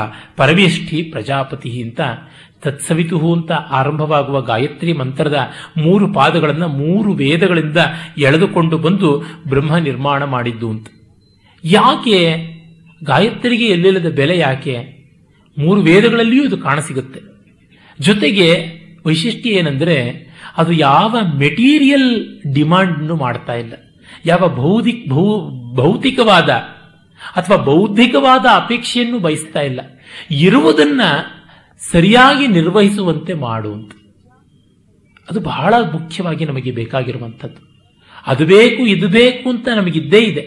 ಪರಮೇಷ್ಠಿ ಪ್ರಜಾಪತಿ ಅಂತ ತತ್ಸವಿತು ಅಂತ ಆರಂಭವಾಗುವ ಗಾಯತ್ರಿ ಮಂತ್ರದ ಮೂರು ಪಾದಗಳನ್ನು ಮೂರು ವೇದಗಳಿಂದ ಎಳೆದುಕೊಂಡು ಬಂದು ಬ್ರಹ್ಮ ನಿರ್ಮಾಣ ಮಾಡಿದ್ದು ಅಂತ. ಯಾಕೆ ಗಾಯತ್ರಿಗೆ ಎಲ್ಲಿಲ್ಲದ ಬೆಲೆ? ಯಾಕೆ? ಮೂರು ವೇದಗಳಲ್ಲಿಯೂ ಇದು ಕಾಣಸಿಗುತ್ತೆ. ಜೊತೆಗೆ ವೈಶಿಷ್ಟ್ಯ ಏನಂದ್ರೆ, ಅದು ಯಾವ ಮೆಟೀರಿಯಲ್ ಡಿಮಾಂಡ್ ಮಾಡ್ತಾ ಇಲ್ಲ, ಯಾವ ಭೌತಿಕ ಭೌ ಭೌತಿಕವಾದ ಅಥವಾ ಬೌದ್ಧಿಕವಾದ ಅಪೇಕ್ಷೆಯನ್ನು ಬಯಸ್ತಾ ಇಲ್ಲ. ಇರುವುದನ್ನ ಸರಿಯಾಗಿ ನಿರ್ವಹಿಸುವಂತೆ ಮಾಡುವಂತ, ಅದು ಬಹಳ ಮುಖ್ಯವಾಗಿ ನಮಗೆ ಬೇಕಾಗಿರುವಂಥದ್ದು. ಅದು ಬೇಕು ಇದು ಬೇಕು ಅಂತ ನಮಗಿದ್ದೇ ಇದೆ,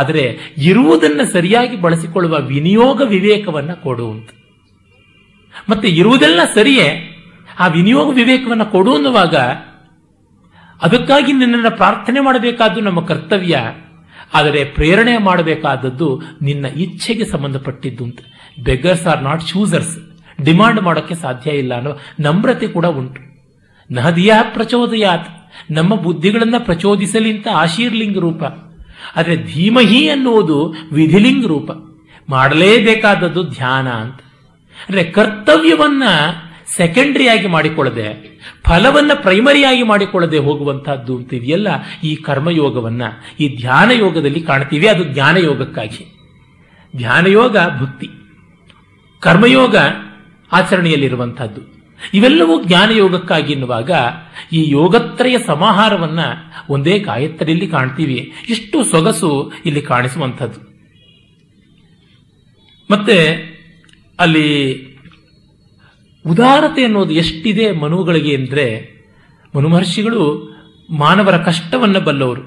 ಆದರೆ ಇರುವುದನ್ನು ಸರಿಯಾಗಿ ಬಳಸಿಕೊಳ್ಳುವ ವಿನಿಯೋಗ ವಿವೇಕವನ್ನು ಕೊಡುವಂತ. ಮತ್ತೆ ಇರುವುದೆಲ್ಲ ಸರಿಯೇ, ಆ ವಿನಿಯೋಗ ವಿವೇಕವನ್ನು ಕೊಡುವಾಗ ಅದಕ್ಕಾಗಿ ನಿನ್ನನ್ನು ಪ್ರಾರ್ಥನೆ ಮಾಡಬೇಕಾದ್ದು ನಮ್ಮ ಕರ್ತವ್ಯ, ಆದರೆ ಪ್ರೇರಣೆ ಮಾಡಬೇಕಾದದ್ದು ನಿನ್ನ ಇಚ್ಛೆಗೆ ಸಂಬಂಧಪಟ್ಟಿದ್ದು ಅಂತ. Beggars are not choosers, demand ಮಾಡೋಕ್ಕೆ ಸಾಧ್ಯ ಇಲ್ಲ ಅನ್ನೋ ನಮ್ರತೆ ಕೂಡ ಉಂಟು. ನಹದಿಯ ಪ್ರಚೋದಯಾತ್, ನಮ್ಮ ಬುದ್ಧಿಗಳನ್ನು ಪ್ರಚೋದಿಸಲಿ ಅಂತ ಆಶೀರ್ಲಿಂಗ್ ರೂಪ, ಆದರೆ ಧೀಮಹಿ ಅನ್ನುವುದು ವಿಧಿಲಿಂಗ್ ರೂಪ. ಮಾಡಲೇಬೇಕಾದದ್ದು ಧ್ಯಾನ ಅಂತ. ಅಂದರೆ ಕರ್ತವ್ಯವನ್ನ ಸೆಕೆಂಡರಿಯಾಗಿ ಮಾಡಿಕೊಳ್ಳದೆ, ಫಲವನ್ನ ಪ್ರೈಮರಿಯಾಗಿ ಮಾಡಿಕೊಳ್ಳದೆ ಹೋಗುವಂತಹದ್ದು ಅಂತಿದೆಯಲ್ಲ, ಈ ಕರ್ಮಯೋಗವನ್ನ ಈ ಧ್ಯಾನ ಯೋಗದಲ್ಲಿ ಕಾಣ್ತೀವಿ. ಅದು ಜ್ಞಾನ ಯೋಗಕ್ಕಾಗಿ. ಧ್ಯಾನಯೋಗ ಭಕ್ತಿ, ಕರ್ಮಯೋಗ ಆಚರಣೆಯಲ್ಲಿರುವಂತಹದ್ದು, ಇವೆಲ್ಲವೂ ಜ್ಞಾನ ಯೋಗಕ್ಕಾಗಿ ಎನ್ನುವಾಗ ಈ ಯೋಗತ್ರಯ ಸಮಾಹಾರವನ್ನ ಒಂದೇ ಗಾಯತ್ರಿಯಲ್ಲಿ ಕಾಣ್ತೀವಿ. ಇಷ್ಟು ಸೊಗಸು ಇಲ್ಲಿ ಕಾಣಿಸುವಂಥದ್ದು. ಮತ್ತೆ ಅಲ್ಲಿ ಉದಾರತೆ ಅನ್ನೋದು ಎಷ್ಟಿದೆ ಮನುಗಳಿಗೆ ಅಂದರೆ, ಮನು ಮಹರ್ಷಿಗಳು ಮಾನವರ ಕಷ್ಟವನ್ನು ಬಲ್ಲವರು.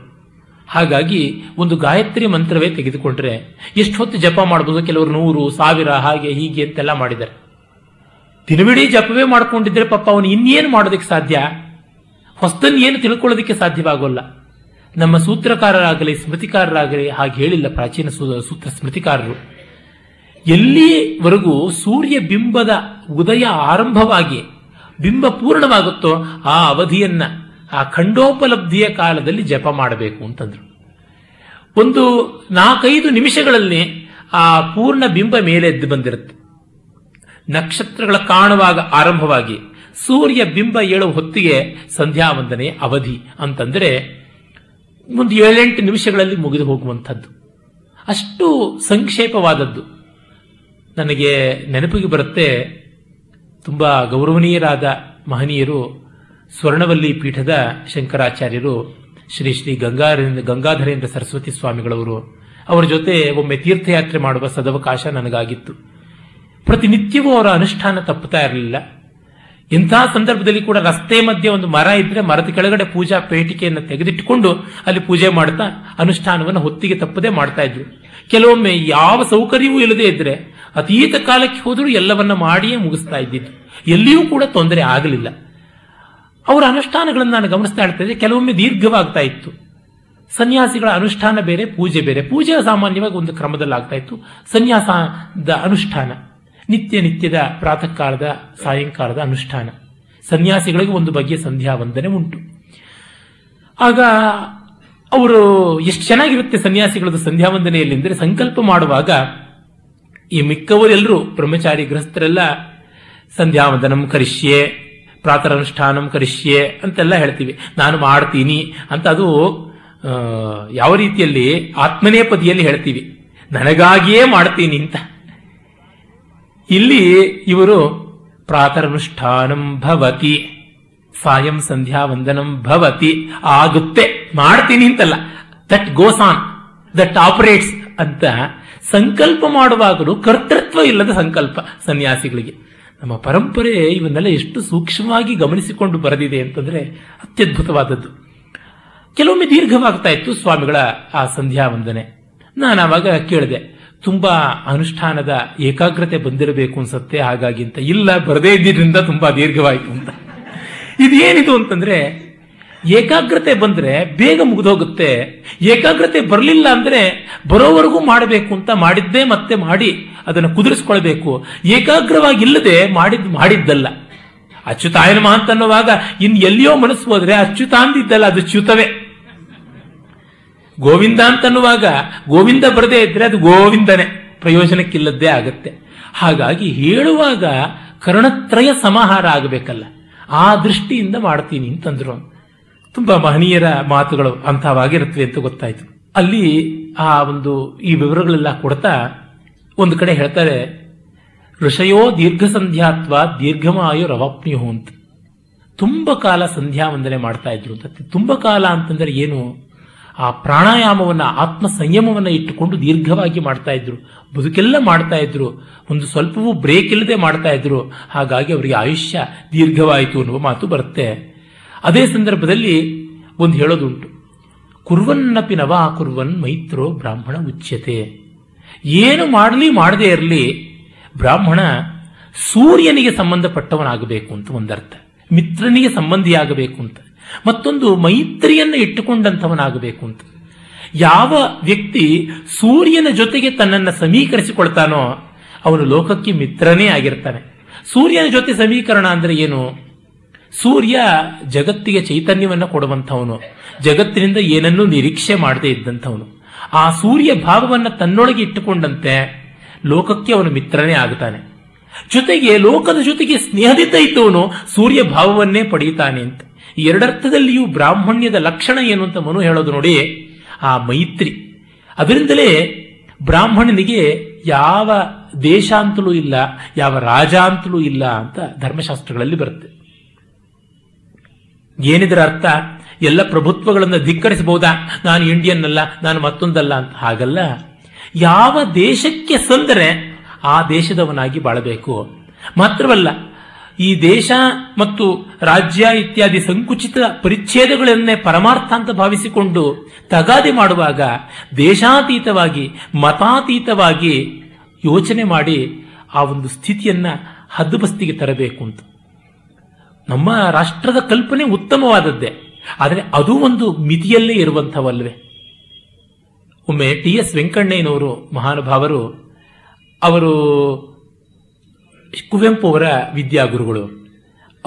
ಹಾಗಾಗಿ ಒಂದು ಗಾಯತ್ರಿ ಮಂತ್ರವೇ ತೆಗೆದುಕೊಂಡ್ರೆ ಎಷ್ಟು ಹೊತ್ತು ಜಪ ಮಾಡಬಹುದು? ಕೆಲವರು ನೂರು ಸಾವಿರ ಹಾಗೆ ಹೀಗೆ ಅಂತೆಲ್ಲ ಮಾಡಿದ್ದಾರೆ. ದಿನವಿಡೀ ಜಪವೇ ಮಾಡ್ಕೊಂಡಿದ್ರೆ ಪಾಪ ಅವನು ಇನ್ನೇನು ಮಾಡೋದಕ್ಕೆ ಸಾಧ್ಯ? ಹೊಸದನ್ನು ಏನು ತಿಳ್ಕೊಳ್ಳೋದಕ್ಕೆ ಸಾಧ್ಯವಾಗೋಲ್ಲ. ನಮ್ಮ ಸೂತ್ರಕಾರರಾಗಲಿ ಸ್ಮೃತಿಕಾರರಾಗಲಿ ಹಾಗೆ ಹೇಳಿಲ್ಲ. ಪ್ರಾಚೀನ ಸೂತ್ರ ಸ್ಮೃತಿಕಾರರು ಎಲ್ಲಿವರೆಗೂ ಸೂರ್ಯ ಬಿಂಬದ ಉದಯ ಆರಂಭವಾಗಿ ಬಿಂಬ ಪೂರ್ಣವಾಗುತ್ತೋ ಆ ಅವಧಿಯನ್ನ, ಆ ಖಂಡೋಪಲಬ್ಧಿಯ ಕಾಲದಲ್ಲಿ ಜಪ ಮಾಡಬೇಕು ಅಂತಂದ್ರು. ಒಂದು ನಾಲ್ಕೈದು ನಿಮಿಷಗಳಲ್ಲಿ ಆ ಪೂರ್ಣ ಬಿಂಬ ಮೇಲೆ ಎದ್ದು ಬಂದಿರುತ್ತೆ. ನಕ್ಷತ್ರಗಳ ಕಾಣುವಾಗ ಆರಂಭವಾಗಿ ಸೂರ್ಯ ಬಿಂಬ ಏಳುವ ಹೊತ್ತಿಗೆ ಸಂಧ್ಯಾ ವಂದನೆ ಅವಧಿ ಅಂತಂದ್ರೆ ಒಂದು ಏಳೆಂಟು ನಿಮಿಷಗಳಲ್ಲಿ ಮುಗಿದು ಹೋಗುವಂಥದ್ದು. ಅಷ್ಟು ಸಂಕ್ಷೇಪವಾದದ್ದು. ನನಗೆ ನೆನಪಿಗೆ ಬರುತ್ತೆ, ತುಂಬ ಗೌರವನೀಯರಾದ ಮಹನೀಯರು ಸ್ವರ್ಣವಲ್ಲಿ ಪೀಠದ ಶಂಕರಾಚಾರ್ಯರು ಶ್ರೀ ಶ್ರೀ ಗಂಗಾಧರೇಂದ್ರ ಗಂಗಾಧರೇಂದ್ರ ಸರಸ್ವತಿ ಸ್ವಾಮಿಗಳವರು, ಅವರ ಜೊತೆ ಒಮ್ಮೆ ತೀರ್ಥಯಾತ್ರೆ ಮಾಡುವ ಸದವಕಾಶ ನನಗಾಗಿತ್ತು. ಪ್ರತಿನಿತ್ಯವೂ ಅವರ ಅನುಷ್ಠಾನ ತಪ್ಪುತ್ತಾ ಇರಲಿಲ್ಲ. ಇಂತಹ ಸಂದರ್ಭದಲ್ಲಿ ಕೂಡ ರಸ್ತೆ ಮಧ್ಯೆ ಒಂದು ಮರ ಇದ್ರೆ ಮರದ ಕೆಳಗಡೆ ಪೂಜಾ ಪೇಟಿಕೆಯನ್ನು ತೆಗೆದಿಟ್ಟುಕೊಂಡು ಅಲ್ಲಿ ಪೂಜೆ ಮಾಡ್ತಾ ಅನುಷ್ಠಾನವನ್ನು ಹೊತ್ತಿಗೆ ತಪ್ಪದೆ ಮಾಡ್ತಾ ಇದ್ರು. ಕೆಲವೊಮ್ಮೆ ಯಾವ ಸೌಕರ್ಯವೂ ಇಲ್ಲದೆ ಇದ್ರೆ ಅತೀತ ಕಾಲಕ್ಕೆ ಹೋದರೂ ಎಲ್ಲವನ್ನ ಮಾಡಿಯೇ ಮುಗಿಸ್ತಾ ಇದ್ದಿತ್ತು. ಎಲ್ಲಿಯೂ ಕೂಡ ತೊಂದರೆ ಆಗಲಿಲ್ಲ. ಅವರ ಅನುಷ್ಠಾನಗಳನ್ನು ನಾನು ಗಮನಿಸ್ತಾ ಇರ್ತಾ ಇದ್ರೆ ಕೆಲವೊಮ್ಮೆ ದೀರ್ಘವಾಗ್ತಾ ಇತ್ತು. ಸನ್ಯಾಸಿಗಳ ಅನುಷ್ಠಾನ ಬೇರೆ, ಪೂಜೆ ಬೇರೆ. ಪೂಜೆ ಸಾಮಾನ್ಯವಾಗಿ ಒಂದು ಕ್ರಮದಲ್ಲಿ ಆಗ್ತಾ ಇತ್ತು, ಸನ್ಯಾಸದ ಅನುಷ್ಠಾನ ನಿತ್ಯ ನಿತ್ಯದ ಪ್ರಾತಃ ಕಾಲದ ಸಾಯಂಕಾಲದ ಅನುಷ್ಠಾನ. ಸನ್ಯಾಸಿಗಳಿಗೆ ಒಂದು ಬಗೆಯ ಸಂಧ್ಯಾ ವಂದನೆ ಉಂಟು. ಆಗ ಅವರು ಎಷ್ಟು ಚೆನ್ನಾಗಿರುತ್ತೆ ಸನ್ಯಾಸಿಗಳದ್ದು ಸಂಧ್ಯಾ ವಂದನೆಯಲ್ಲಿ ಅಂದರೆ, ಸಂಕಲ್ಪ ಮಾಡುವಾಗ ಈ ಮಿಕ್ಕವರೆಲ್ಲರೂ ಬ್ರಹ್ಮಚಾರಿ ಗೃಹಸ್ಥರೆಲ್ಲ ಸಂಧ್ಯಾ ವಂದನಂ ಕರಿಷ್ಯೆ, ಪ್ರಾತರನುಷ್ಠಾನಂ ಕರಿಷ್ಯೆ ಅಂತೆಲ್ಲ ಹೇಳ್ತೀವಿ, ನಾನು ಮಾಡ್ತೀನಿ ಅಂತ. ಅದು ಯಾವ ರೀತಿಯಲ್ಲಿ ಆತ್ಮನೇಪದಿಯಲ್ಲಿ ಹೇಳ್ತೀವಿ, ನನಗಾಗಿಯೇ ಮಾಡ್ತೀನಿ ಅಂತ. ಇಲ್ಲಿ ಇವರು ಪ್ರಾತರನುಷ್ಠಾನಂ ಭವತಿ, ಸಾಯಂ ಸಂಧ್ಯಾ ವಂದನಂ ಭವತಿ, ಆಗುತ್ತೆ, ಮಾಡ್ತೀನಿ ಅಂತಲ್ಲ, that goes on, that operates ಅಂತ. ಸಂಕಲ್ಪ ಮಾಡುವಾಗಲೂ ಕರ್ತೃತ್ವ ಇಲ್ಲದ ಸಂಕಲ್ಪ ಸನ್ಯಾಸಿಗಳಿಗೆ. ನಮ್ಮ ಪರಂಪರೆ ಇವನ್ನೆಲ್ಲ ಎಷ್ಟು ಸೂಕ್ಷ್ಮವಾಗಿ ಗಮನಿಸಿಕೊಂಡು ಬರೆದಿದೆ ಅಂತಂದ್ರೆ ಅತ್ಯದ್ಭುತವಾದದ್ದು. ಕೆಲವೊಮ್ಮೆ ದೀರ್ಘವಾಗ್ತಾ ಇತ್ತು ಸ್ವಾಮಿಗಳ ಆ ಸಂಧ್ಯಾ ವಂದನೆ. ನಾನು ಆವಾಗ ಕೇಳಿದೆ, ತುಂಬಾ ಅನುಷ್ಠಾನದ ಏಕಾಗ್ರತೆ ಬಂದಿರಬೇಕು ಅನ್ಸತ್ತೆ ಹಾಗಾಗಿ ಅಂತ. ಇಲ್ಲ, ಬರದೇ ಇದ್ದಿದ್ರಿಂದ ತುಂಬಾ ದೀರ್ಘವಾಯಿತು ಅಂತ. ಇದೇನಿದು ಅಂತಂದ್ರೆ, ಏಕಾಗ್ರತೆ ಬಂದ್ರೆ ಬೇಗ ಮುಗಿದೋಗುತ್ತೆ, ಏಕಾಗ್ರತೆ ಬರಲಿಲ್ಲ ಅಂದ್ರೆ ಬರೋವರೆಗೂ ಮಾಡಬೇಕು ಅಂತ ಮಾಡಿದ್ದೇ ಮತ್ತೆ ಮಾಡಿ ಅದನ್ನು ಕುದುರಿಸ್ಕೊಳ್ಬೇಕು. ಏಕಾಗ್ರವಾಗಿ ಇಲ್ಲದೆ ಮಾಡಿದ್ ಮಾಡಿದ್ದಲ್ಲ. ಅಚ್ಯುತಾಯನ ಮಹಂತ ಅನ್ನುವಾಗ ಇನ್ ಎಲ್ಲಿಯೋ ಮನಸ್ಸು ಹೋದ್ರೆ ಅಚ್ಯುತ ಅಂದಿದ್ದಲ್ಲ ಅದು ಚ್ಯುತವೇ. ಗೋವಿಂದ ಅಂತನ್ನುವಾಗ ಗೋವಿಂದ ಬರದೇ ಇದ್ರೆ ಅದು ಗೋವಿಂದನೇ, ಪ್ರಯೋಜನಕ್ಕಿಲ್ಲದ್ದೇ ಆಗತ್ತೆ. ಹಾಗಾಗಿ ಹೇಳುವಾಗ ಕರ್ಣತ್ರಯ ಸಮಾಹಾರ ಆಗಬೇಕಲ್ಲ, ಆ ದೃಷ್ಟಿಯಿಂದ ಮಾಡ್ತೀನಿ ಅಂತಂದ್ರು. ತುಂಬಾ ಮಹನೀಯರ ಮಾತುಗಳು ಅಂತಹವಾಗಿರುತ್ತವೆ ಅಂತ ಗೊತ್ತಾಯ್ತು. ಅಲ್ಲಿ ಆ ಒಂದು ಈ ವಿವರಗಳೆಲ್ಲ ಕೊಡ್ತಾ ಒಂದು ಕಡೆ ಹೇಳ್ತಾರೆ, ಋಷಯೋ ದೀರ್ಘ ಸಂಧ್ಯಾತ್ವ ದೀರ್ಘಮಾಯು ರವಾಪ್ನಿಯೋ ಅಂತ. ತುಂಬ ಕಾಲ ಸಂಧ್ಯಾ ವಂದನೆ ಮಾಡ್ತಾ ಇದ್ರು ಅಂತ. ತುಂಬ ಕಾಲ ಅಂತಂದ್ರೆ ಏನು, ಆ ಪ್ರಾಣಾಯಾಮವನ್ನ ಆತ್ಮ ಸಂಯಮವನ್ನ ಇಟ್ಟುಕೊಂಡು ದೀರ್ಘವಾಗಿ ಮಾಡ್ತಾ ಇದ್ರು, ಬದುಕೆಲ್ಲ ಮಾಡ್ತಾ ಇದ್ರು, ಒಂದು ಸ್ವಲ್ಪವೂ ಬ್ರೇಕ್ ಇಲ್ಲದೆ ಮಾಡ್ತಾ ಇದ್ರು. ಹಾಗಾಗಿ ಅವರಿಗೆ ಆಯುಷ್ಯ ದೀರ್ಘವಾಯಿತು ಅನ್ನುವ ಮಾತು ಬರುತ್ತೆ. ಅದೇ ಸಂದರ್ಭದಲ್ಲಿ ಒಂದು ಹೇಳೋದುಂಟು, ಕುರ್ವನ್ನಪಿ ನವಾ ಕುರ್ವನ್ ಮೈತ್ರೋ ಬ್ರಾಹ್ಮಣ ಉಚ್ಯತೆ. ಏನು ಮಾಡಲಿ ಮಾಡದೇ ಇರಲಿ ಬ್ರಾಹ್ಮಣ ಸೂರ್ಯನಿಗೆ ಸಂಬಂಧಪಟ್ಟವನಾಗಬೇಕು ಅಂತ ಒಂದರ್ಥ, ಮಿತ್ರನಿಗೆ ಸಂಬಂಧಿಯಾಗಬೇಕು ಅಂತ, ಮತ್ತೊಂದು ಮೈತ್ರಿಯನ್ನು ಇಟ್ಟುಕೊಂಡಂಥವನಾಗಬೇಕು ಅಂತ. ಯಾವ ವ್ಯಕ್ತಿ ಸೂರ್ಯನ ಜೊತೆಗೆ ತನ್ನನ್ನು ಸಮೀಕರಿಸಿಕೊಳ್ತಾನೋ ಅವನು ಲೋಕಕ್ಕೆ ಮಿತ್ರನೇ ಆಗಿರ್ತಾನೆ. ಸೂರ್ಯನ ಜೊತೆ ಸಮೀಕರಣ ಅಂದ್ರೆ ಏನು, ಸೂರ್ಯ ಜಗತ್ತಿಗೆ ಚೈತನ್ಯವನ್ನು ಕೊಡುವಂಥವನು, ಜಗತ್ತಿನಿಂದ ಏನನ್ನೂ ನಿರೀಕ್ಷೆ ಮಾಡದೇ ಇದ್ದಂಥವನು. ಆ ಸೂರ್ಯ ಭಾವವನ್ನು ತನ್ನೊಳಗೆ ಇಟ್ಟುಕೊಂಡಂತೆ ಲೋಕಕ್ಕೆ ಅವನು ಮಿತ್ರನೇ ಆಗ್ತಾನೆ. ಜೊತೆಗೆ ಲೋಕದ ಜೊತೆಗೆ ಸ್ನೇಹದಿಂದ ಇದ್ದವನು ಸೂರ್ಯ ಭಾವವನ್ನೇ ಪಡೆಯುತ್ತಾನೆ ಅಂತ. ಎರಡರ್ಥದಲ್ಲಿಯೂ ಬ್ರಾಹ್ಮಣ್ಯದ ಲಕ್ಷಣ ಏನು ಅಂತ ಮನು ಹೇಳೋದು ನೋಡಿ, ಆ ಮೈತ್ರಿ. ಅದರಿಂದಲೇ ಬ್ರಾಹ್ಮಣನಿಗೆ ಯಾವ ದೇಶ ಅಂತಲೂ ಇಲ್ಲ, ಯಾವ ರಾಜ ಅಂತಲೂ ಇಲ್ಲ ಅಂತ ಧರ್ಮಶಾಸ್ತ್ರಗಳಲ್ಲಿ ಬರುತ್ತೆ. ಏನಿದ್ರ ಅರ್ಥ, ಎಲ್ಲ ಪ್ರಭುತ್ವಗಳನ್ನು ಧಿಕ್ಕರಿಸಬಹುದಾ, ನಾನು ಇಂಡಿಯನ್ ಅಲ್ಲ, ನಾನು ಮತ್ತೊಂದಲ್ಲ ಅಂತ. ಹಾಗಲ್ಲ, ಯಾವ ದೇಶಕ್ಕೆ ಸಂದರೆ ಆ ದೇಶದವನಾಗಿ ಬಾಳಬೇಕು. ಮಾತ್ರವಲ್ಲ, ಈ ದೇಶ ಮತ್ತು ರಾಜ್ಯ ಇತ್ಯಾದಿ ಸಂಕುಚಿತ ಪರಿಚ್ಛೇದಗಳನ್ನೇ ಪರಮಾರ್ಥ ಅಂತ ಭಾವಿಸಿಕೊಂಡು ತಗಾದೆ ಮಾಡುವಾಗ ದೇಶಾತೀತವಾಗಿ ಮತಾತೀತವಾಗಿ ಯೋಚನೆ ಮಾಡಿ ಆ ಒಂದು ಸ್ಥಿತಿಯನ್ನ ಹದ್ದುಬಸ್ತಿಗೆ ತರಬೇಕು ಅಂತ. ನಮ್ಮ ರಾಷ್ಟ್ರದ ಕಲ್ಪನೆ ಉತ್ತಮವಾದದ್ದೇ, ಆದರೆ ಅದು ಒಂದು ಮಿತಿಯಲ್ಲೇ ಇರುವಂಥವಲ್ವೇ. ಒಮ್ಮೆ ಟಿ ಎಸ್ ವೆಂಕಣ್ಣಯ್ಯನವರು ಮಹಾನುಭಾವರು, ಅವರು ಕುವೆಂಪು ಅವರ ವಿದ್ಯಾಗುರುಗಳು,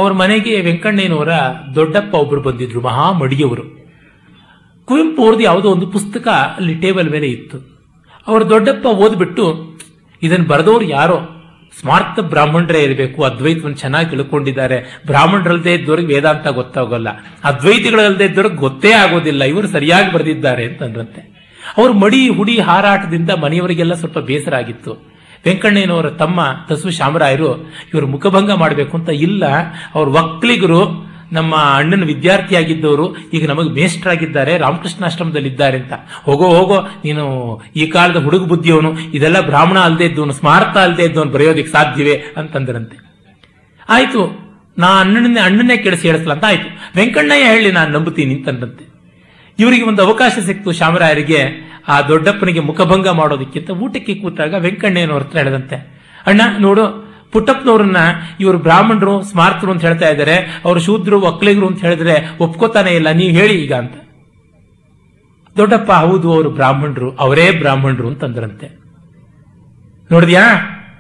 ಅವ್ರ ಮನೆಗೆ ವೆಂಕಣ್ಣಯ್ಯನವರ ದೊಡ್ಡಪ್ಪ ಒಬ್ಬರು ಬಂದಿದ್ರು, ಮಹಾ ಮಡಿಯವರು. ಕುವೆಂಪು ಅವ್ರದ್ದು ಯಾವುದೋ ಒಂದು ಪುಸ್ತಕ ಅಲ್ಲಿ ಟೇಬಲ್ ಮೇಲೆ ಇತ್ತು. ಅವರ ದೊಡ್ಡಪ್ಪ ಓದ್ಬಿಟ್ಟು, ಇದನ್ನು ಬರೆದವ್ರು ಯಾರೋ ಸ್ಮಾರ್ಥ ಬ್ರಾಹ್ಮಣರೇ ಇರಬೇಕು, ಅದ್ವೈತವನ್ನು ಚೆನ್ನಾಗಿ ತಿಳ್ಕೊಂಡಿದ್ದಾರೆ, ಬ್ರಾಹ್ಮಣರಲ್ಲದೆ ಇದ್ದವ್ರಿಗೆ ವೇದಾಂತ ಗೊತ್ತಾಗೋಲ್ಲ, ಅದ್ವೈತಿಗಳಲ್ಲದೆ ಇದ್ದವ್ರಿಗೆ ಗೊತ್ತೇ ಆಗೋದಿಲ್ಲ, ಇವರು ಸರಿಯಾಗಿ ಬರೆದಿದ್ದಾರೆ ಅಂತಂದ್ರಂತೆ. ಅವರು ಮಡಿ ಹುಡಿ ಹಾರಾಟದಿಂದ ಮನೆಯವರಿಗೆಲ್ಲ ಸ್ವಲ್ಪ ಬೇಸರ ಆಗಿತ್ತು. ವೆಂಕಣ್ಣಯ್ಯನವರ ತಮ್ಮ ತಸು ಶಾಮರಾಯರು ಇವರು ಮುಖಭಂಗ ಮಾಡಬೇಕು ಅಂತ, ಇಲ್ಲ ಅವ್ರ ಒಕ್ಕಲಿಗರು, ನಮ್ಮ ಅಣ್ಣನ ವಿದ್ಯಾರ್ಥಿಯಾಗಿದ್ದವರು ಈಗ ನಮಗೆ ಮೇಷ್ಟ್ರಾಗಿದ್ದಾರೆ, ರಾಮಕೃಷ್ಣಾಶ್ರಮದಲ್ಲಿದ್ದಾರೆ ಅಂತ. ಹೋಗೋ ಹೋಗೋ ನೀನು ಈ ಕಾಲದ ಹುಡುಗ ಬುದ್ಧಿಯವನು, ಇದೆಲ್ಲ ಬ್ರಾಹ್ಮಣ ಅಲ್ಲದೆ ಇದ್ದವನು, ಸ್ಮಾರ್ಥ ಅಲ್ಲದೆ ಇದ್ದವನು ಬರೆಯೋದಿಕ್ ಸಾಧ್ಯವೇ ಅಂತಂದ್ರಂತೆ. ಆಯಿತು, ನಾ ಅಣ್ಣನೇ ಅಣ್ಣನೇ ಕೆಡಿಸಿ ಹೇಳಿಸ್ಲಂತ ಆಯ್ತು. ವೆಂಕಣ್ಣಯ್ಯ ಹೇಳಿ ನಾನು ನಂಬುತ್ತೀನಿ ಅಂತಂದಂತೆ. ಇವರಿಗೆ ಒಂದು ಅವಕಾಶ ಸಿಕ್ತು ಶಾಮರಾಯರಿಗೆ ಆ ದೊಡ್ಡಪ್ಪನಿಗೆ ಮುಖಭಂಗ ಮಾಡೋದಕ್ಕಿಂತ. ಊಟಕ್ಕೆ ಕೂತಾಗ ವೆಂಕಣ್ಣಯ್ಯನವ್ರ ಹತ್ರ ಹೇಳಿದಂತೆ, ಅಣ್ಣ ನೋಡು, ಪುಟ್ಟಪ್ಪನವ್ರನ್ನ ಇವರು ಬ್ರಾಹ್ಮಣರು ಸ್ಮಾರ್ತರು ಅಂತ ಹೇಳ್ತಾ ಇದ್ದಾರೆ, ಅವರು ಶೂದ್ರರು ಒಕ್ಕಲಿಗರು ಅಂತ ಹೇಳಿದ್ರೆ ಒಪ್ಕೋತಾನೆ ಇಲ್ಲ, ನೀವು ಹೇಳಿ ಈಗ ಅಂತ. ದೊಡ್ಡಪ್ಪ ಹೌದು ಅವರು ಬ್ರಾಹ್ಮಣರು, ಅವರೇ ಬ್ರಾಹ್ಮಣರು ಅಂತಂದ್ರಂತೆ. ನೋಡಿದ್ಯಾ,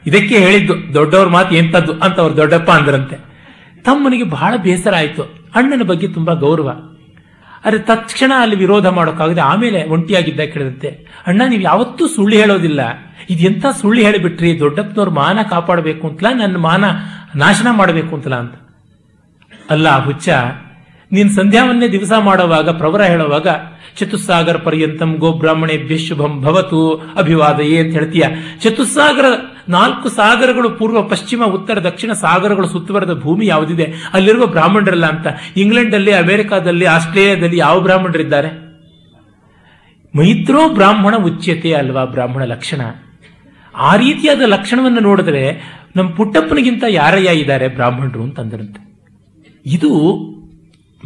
ಇದಕ್ಕೆ ಹೇಳಿದ್ದು, ದೊಡ್ಡವ್ರ ಮಾತು ಎಂತದ್ದು ಅಂತ ಅವ್ರು ದೊಡ್ಡಪ್ಪ ಅಂದ್ರಂತೆ. ತಮ್ಮನಿಗೆ ಬಹಳ ಬೇಸರ ಆಯಿತು, ಅಣ್ಣನ ಬಗ್ಗೆ ತುಂಬಾ ಗೌರವ. ಆದರೆ ತಕ್ಷಣ ಅಲ್ಲಿ ವಿರೋಧ ಮಾಡೋಕ್ಕಾಗದೆ ಆಮೇಲೆ ಒಂಟಿಯಾಗಿದ್ದ ಕೇಳಿದಂತೆ, ಅಣ್ಣ ನೀವು ಯಾವತ್ತೂ ಸುಳ್ಳು ಹೇಳೋದಿಲ್ಲ, ಇದೆಂಥ ಸುಳ್ಳು ಹೇಳಿಬಿಟ್ರಿ, ದೊಡ್ಡಪ್ಪನವ್ರ ಮಾನ ಕಾಪಾಡಬೇಕು ಅಂತಲಾ, ನನ್ನ ಮಾನ ನಾಶನ ಮಾಡಬೇಕು ಅಂತಲಾ ಅಂತ. ಅಲ್ಲ ಹುಚ್ಚ, ನೀನು ಸಂಧ್ಯಾವನ್ನೇ ದಿವಸ ಮಾಡುವಾಗ ಪ್ರವರ ಹೇಳುವಾಗ ಚತುಸ್ಸಾಗರ ಪರ್ಯಂತಂ ಗೋಬ್ರಾಹ್ಮಣೇಭ್ಯ ಶುಭಂ ಭವತು ಅಭಿವಾದಯೇ ಅಂತ ಹೇಳ್ತೀಯ. ಚತುಸ್ಸಾಗರ, ನಾಲ್ಕು ಸಾಗರಗಳು, ಪೂರ್ವ ಪಶ್ಚಿಮ ಉತ್ತರ ದಕ್ಷಿಣ ಸಾಗರಗಳು ಸುತ್ತುವರೆದ ಭೂಮಿ ಯಾವುದಿದೆ ಅಲ್ಲಿರುವ ಬ್ರಾಹ್ಮಣರಲ್ಲ ಅಂತ. ಇಂಗ್ಲೆಂಡಲ್ಲಿ, ಅಮೆರಿಕಾದಲ್ಲಿ, ಆಸ್ಟ್ರೇಲಿಯಾದಲ್ಲಿ ಯಾವ ಬ್ರಾಹ್ಮಣರಿದ್ದಾರೆ? ಮೈತ್ರೋ ಬ್ರಾಹ್ಮಣ ಉಚ್ಯತೆ ಅಲ್ವಾ ಬ್ರಾಹ್ಮಣ ಲಕ್ಷಣ. ಆ ರೀತಿಯಾದ ಲಕ್ಷಣವನ್ನು ನೋಡಿದ್ರೆ ನಮ್ಮ ಪುಟ್ಟಪ್ಪನಿಗಿಂತ ಯಾರಯ್ಯ ಇದ್ದಾರೆ ಬ್ರಾಹ್ಮಣರು ಅಂತಂದ್ರಂತೆ. ಇದು